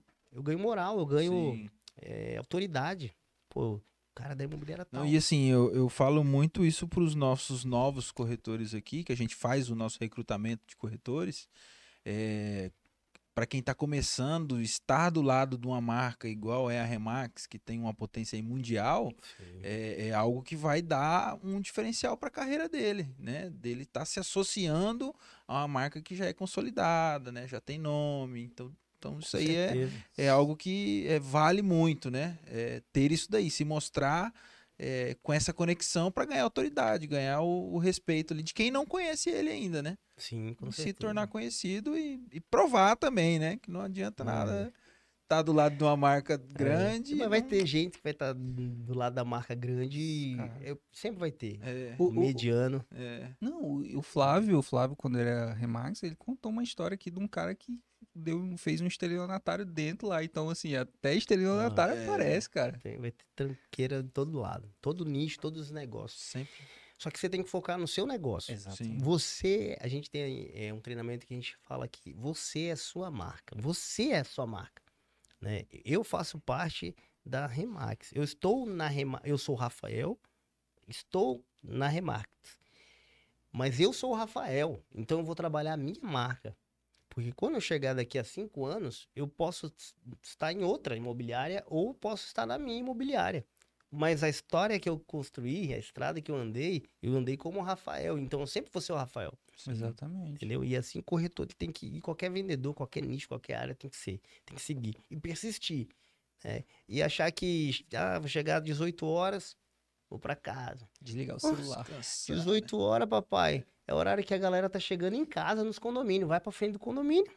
moral, eu ganho autoridade. Pô, o cara da imobiliária tal. Não, e assim, eu falo muito isso para os nossos novos corretores aqui, que a gente faz o nosso recrutamento de corretores. Para quem está começando, estar do lado de uma marca igual é a Remax, que tem uma potência aí mundial, é algo que vai dar um diferencial para a carreira dele, né? Dele estar se associando a uma marca que já é consolidada, né? Já tem nome, então isso aí é algo que vale muito, né? Ter isso daí, se mostrar com essa conexão para ganhar autoridade, ganhar o respeito ali de quem não conhece ele ainda, né? Sim, com certeza. Se tornar conhecido e provar também, né? Que não adianta nada estar do lado de uma marca grande. Mas vai ter gente que vai estar do lado da marca grande. Sempre vai ter. O mediano. Não, o Flávio, quando ele era Remax, ele contou uma história aqui de um cara que fez um estelionatário dentro lá. Então, assim, até estelionatário aparece, cara. Vai ter tranqueira de todo lado. Todo nicho, todos os negócios. Sempre. Só que você tem que focar no seu negócio. Exato. Sim. A gente tem um treinamento que a gente fala aqui. Você é sua marca. Você é a sua marca. Né? Eu faço parte da Remax. Eu estou na Remax. Eu sou o Rafael. Estou na Remax. Mas eu sou o Rafael. Então eu vou trabalhar a minha marca. Porque quando eu chegar daqui a 5 anos, eu posso estar em outra imobiliária ou posso estar na minha imobiliária. Mas a história que eu construí, a estrada que eu andei como o Rafael. Então, eu sempre vou ser o Rafael. Exatamente. Entendeu? E assim, corretor tem que ir. Qualquer vendedor, qualquer nicho, qualquer área tem que ser. Tem que seguir. E persistir. Né? E achar que, vou chegar às 18 horas, vou pra casa. Desligar o celular. Nossa, 18 horas, papai. É o horário que a galera tá chegando em casa, nos condomínios. Vai pra frente do condomínio.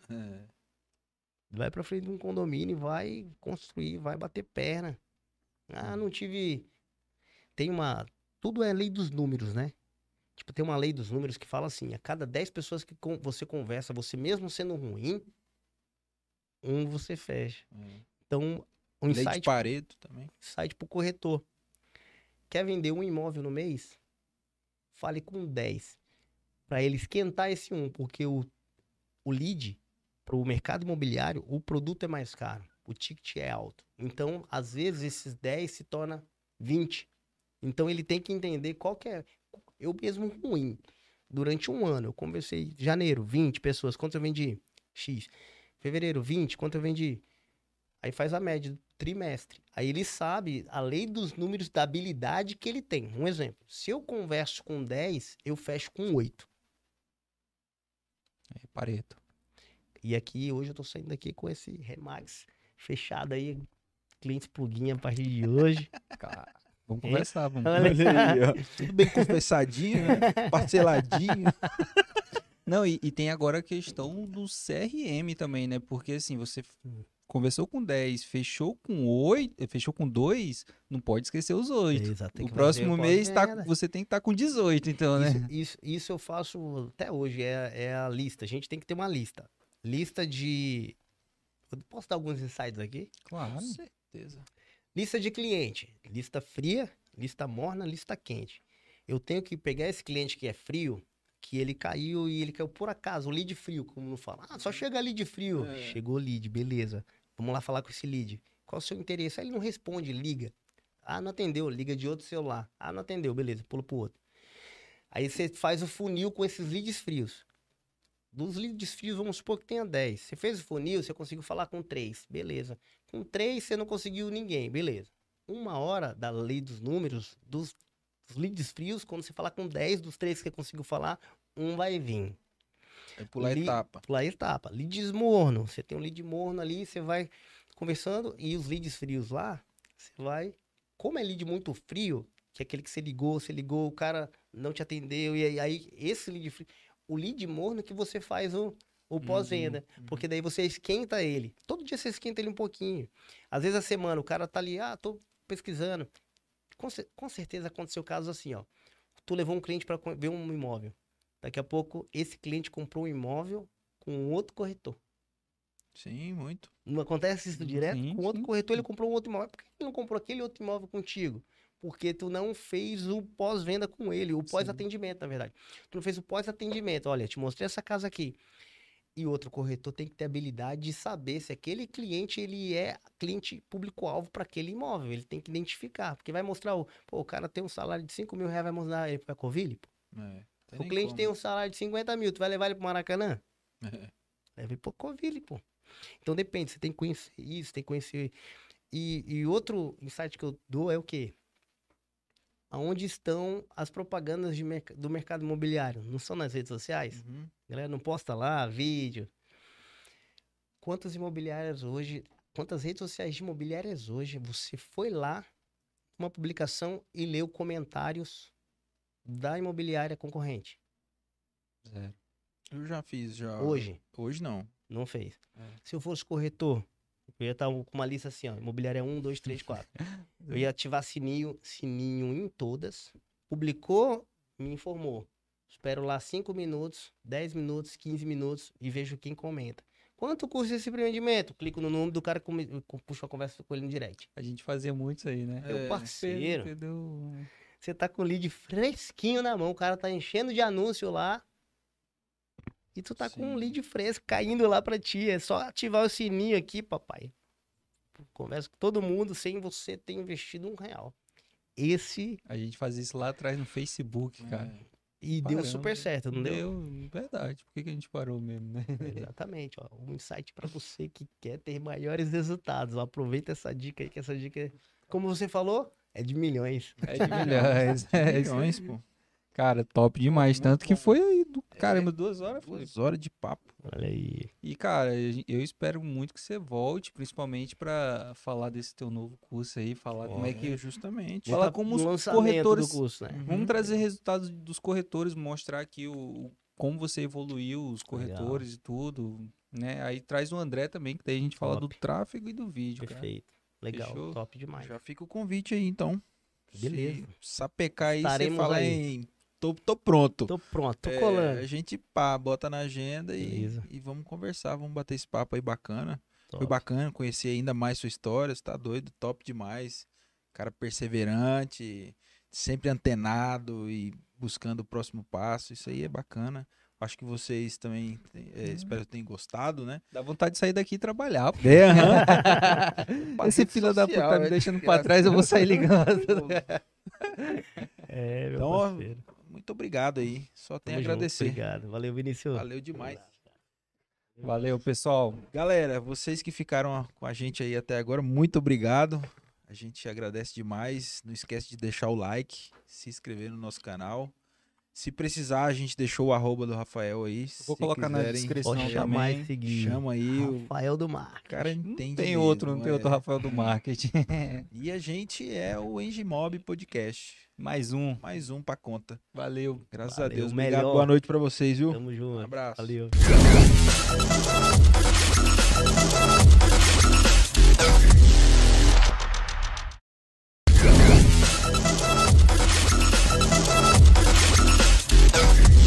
Vai pra frente de um condomínio, vai construir, vai bater perna. Não tive... Tem uma... Tudo é lei dos números, né? Tipo, tem uma lei dos números que fala assim, a cada 10 pessoas que você conversa, você mesmo sendo ruim, um você fecha. Então, um insight... Lei de Pareto também. Insight pro corretor. Quer vender um imóvel no mês? Fale com 10. Pra ele esquentar esse um, porque o lead pro mercado imobiliário, o produto é mais caro. O ticket é alto. Então, às vezes, esses 10 se torna 20. Então, ele tem que entender qual que é... Eu mesmo ruim. Durante um ano, eu conversei... Janeiro, 20 pessoas. Quanto eu vendi? X. Fevereiro, 20. Quanto eu vendi? Aí faz a média do trimestre. Aí ele sabe a lei dos números da habilidade que ele tem. Um exemplo. Se eu converso com 10, eu fecho com 8. É Pareto. E aqui, hoje, eu tô saindo daqui com esse Remax... Fechado aí, clientes plugin a partir de hoje. Cara, vamos conversar, vamos conversar. Tudo bem conversadinho, né? Parceladinho. Não, e tem agora a questão do CRM também, né? Porque assim, você conversou com 10, fechou com 8, fechou com 2, não pode esquecer os 8. Exato, o próximo mês você tem que estar com 18, então, né? Isso eu faço até hoje, é a lista. A gente tem que ter uma lista. Lista de... Posso dar alguns insights aqui? Claro. Com certeza. Lista de cliente. Lista fria, lista morna, lista quente. Eu tenho que pegar esse cliente que é frio, que ele caiu e ele caiu por acaso. O lead frio, como não fala. Só chega lead frio. Chegou lead, beleza. Vamos lá falar com esse lead. Qual o seu interesse? Aí ele não responde, liga. Ah, não atendeu, liga de outro celular. Ah, não atendeu, beleza, pula pro outro. Aí você faz o funil com esses leads frios. Dos leads frios, vamos supor que tenha 10. Você fez o funil, você conseguiu falar com 3, beleza. Com 3 você não conseguiu ninguém, beleza. Uma hora da lei dos números, dos leads frios, quando você falar com 10 dos 3 que você conseguiu falar, um vai vir. É pular etapa. Pular etapa. Leads morno. Você tem um lead morno ali, você vai conversando, e os leads frios lá, você vai... Como é lead muito frio, que é aquele que você ligou, o cara não te atendeu, e aí esse lead frio... O lead morno que você faz o pós-venda, porque daí você esquenta ele. Todo dia você esquenta ele um pouquinho. Às vezes a semana o cara tá ali, ah, tô pesquisando. Com certeza aconteceu casos assim, ó. Tu levou um cliente para ver um imóvel. Daqui a pouco esse cliente comprou um imóvel com outro corretor. Sim, muito. Não acontece isso direto? Sim, com outro corretor ele comprou um outro imóvel. Por que ele não comprou aquele outro imóvel contigo? Porque tu não fez o pós-venda com ele, o pós-atendimento, na verdade. Tu não fez o pós-atendimento. Olha, te mostrei essa casa aqui. E outro corretor tem que ter habilidade de saber se aquele cliente, ele é cliente público-alvo para aquele imóvel. Ele tem que identificar, porque vai mostrar, o cara tem um salário de 5 mil reais, vai mostrar ele para Covile? O cliente tem um salário de 50 mil, tu vai levar ele para Maracanã? Leva ele para Covile, pô. Então depende, você tem que conhecer isso, tem que conhecer... E outro insight que eu dou é o quê? Aonde estão as propagandas do mercado imobiliário? Não são nas redes sociais? Galera, não posta lá vídeo. Quantas imobiliárias hoje, quantas redes sociais de imobiliárias hoje, você foi lá, uma publicação e leu comentários da imobiliária concorrente? Zero. Eu já fiz, já. Hoje? Hoje não. Não fez. Se eu fosse corretor, eu ia estar com uma lista assim, ó, imobiliária 1, 2, 3, 4. Eu ia ativar sininho em todas. Publicou, me informou. Espero lá 5 minutos, 10 minutos, 15 minutos e vejo quem comenta. Quanto custa esse empreendimento? Clico no nome do cara e puxo a conversa com ele no direct. A gente fazia muito isso aí, né? Meu parceiro. Você tá com o lead fresquinho na mão, o cara tá enchendo de anúncio lá. E tu tá com um lead fresco caindo lá pra ti. É só ativar o sininho aqui, papai. Conversa com todo mundo sem você ter investido R$1. A gente fazia isso lá atrás no Facebook, cara. E parando, deu super certo, não deu? Verdade. Por que a gente parou mesmo, né? Exatamente. Ó, um insight pra você que quer ter maiores resultados. Ó, aproveita essa dica aí, que essa dica, como você falou, é de milhões. É de milhões, pô. Cara, top demais. Tanto que foi aí, caramba, 2 horas. 2 horas de papo. Olha aí. E, cara, eu espero muito que você volte, principalmente pra falar desse teu novo curso aí, falar como é que... Justamente. Falar como os corretores... Do curso, né? Vamos trazer resultados dos corretores, mostrar aqui como você evoluiu, os corretores e tudo, né? Aí traz o André também, que daí a gente fala do tráfego e do vídeo, perfeito. Cara. Legal, fechou? Top demais. Já fica o convite aí, então. Beleza. Se sapecar aí, você fala em... Tô pronto, tô colando. A gente bota na agenda e vamos conversar, vamos bater esse papo aí bacana. Top. Foi bacana conhecer ainda mais sua história, você tá doido, top demais. Cara perseverante, sempre antenado e buscando o próximo passo, isso aí é bacana. Acho que vocês também, espero que tenham gostado, né? Dá vontade de sair daqui e trabalhar. Esse filho da puta me deixando pra trás, eu vou sair ligando. Meu parceiro. Muito obrigado aí. Só tenho a agradecer. Obrigado. Valeu, Vinícius. Valeu demais. Valeu, pessoal. Galera, vocês que ficaram com a gente aí até agora, muito obrigado. A gente agradece demais. Não esquece de deixar o like, se inscrever no nosso canal. Se precisar, a gente deixou o @ do Rafael aí. Vou colocar na descrição também. Chama aí o Rafael do Marketing. Cara, entende. Não tem outro Rafael do Marketing. E a gente é o Engimob Podcast. Mais um pra conta. Valeu. Graças a Deus. Obrigado. Boa noite pra vocês, viu? Tamo junto. Um abraço. Valeu.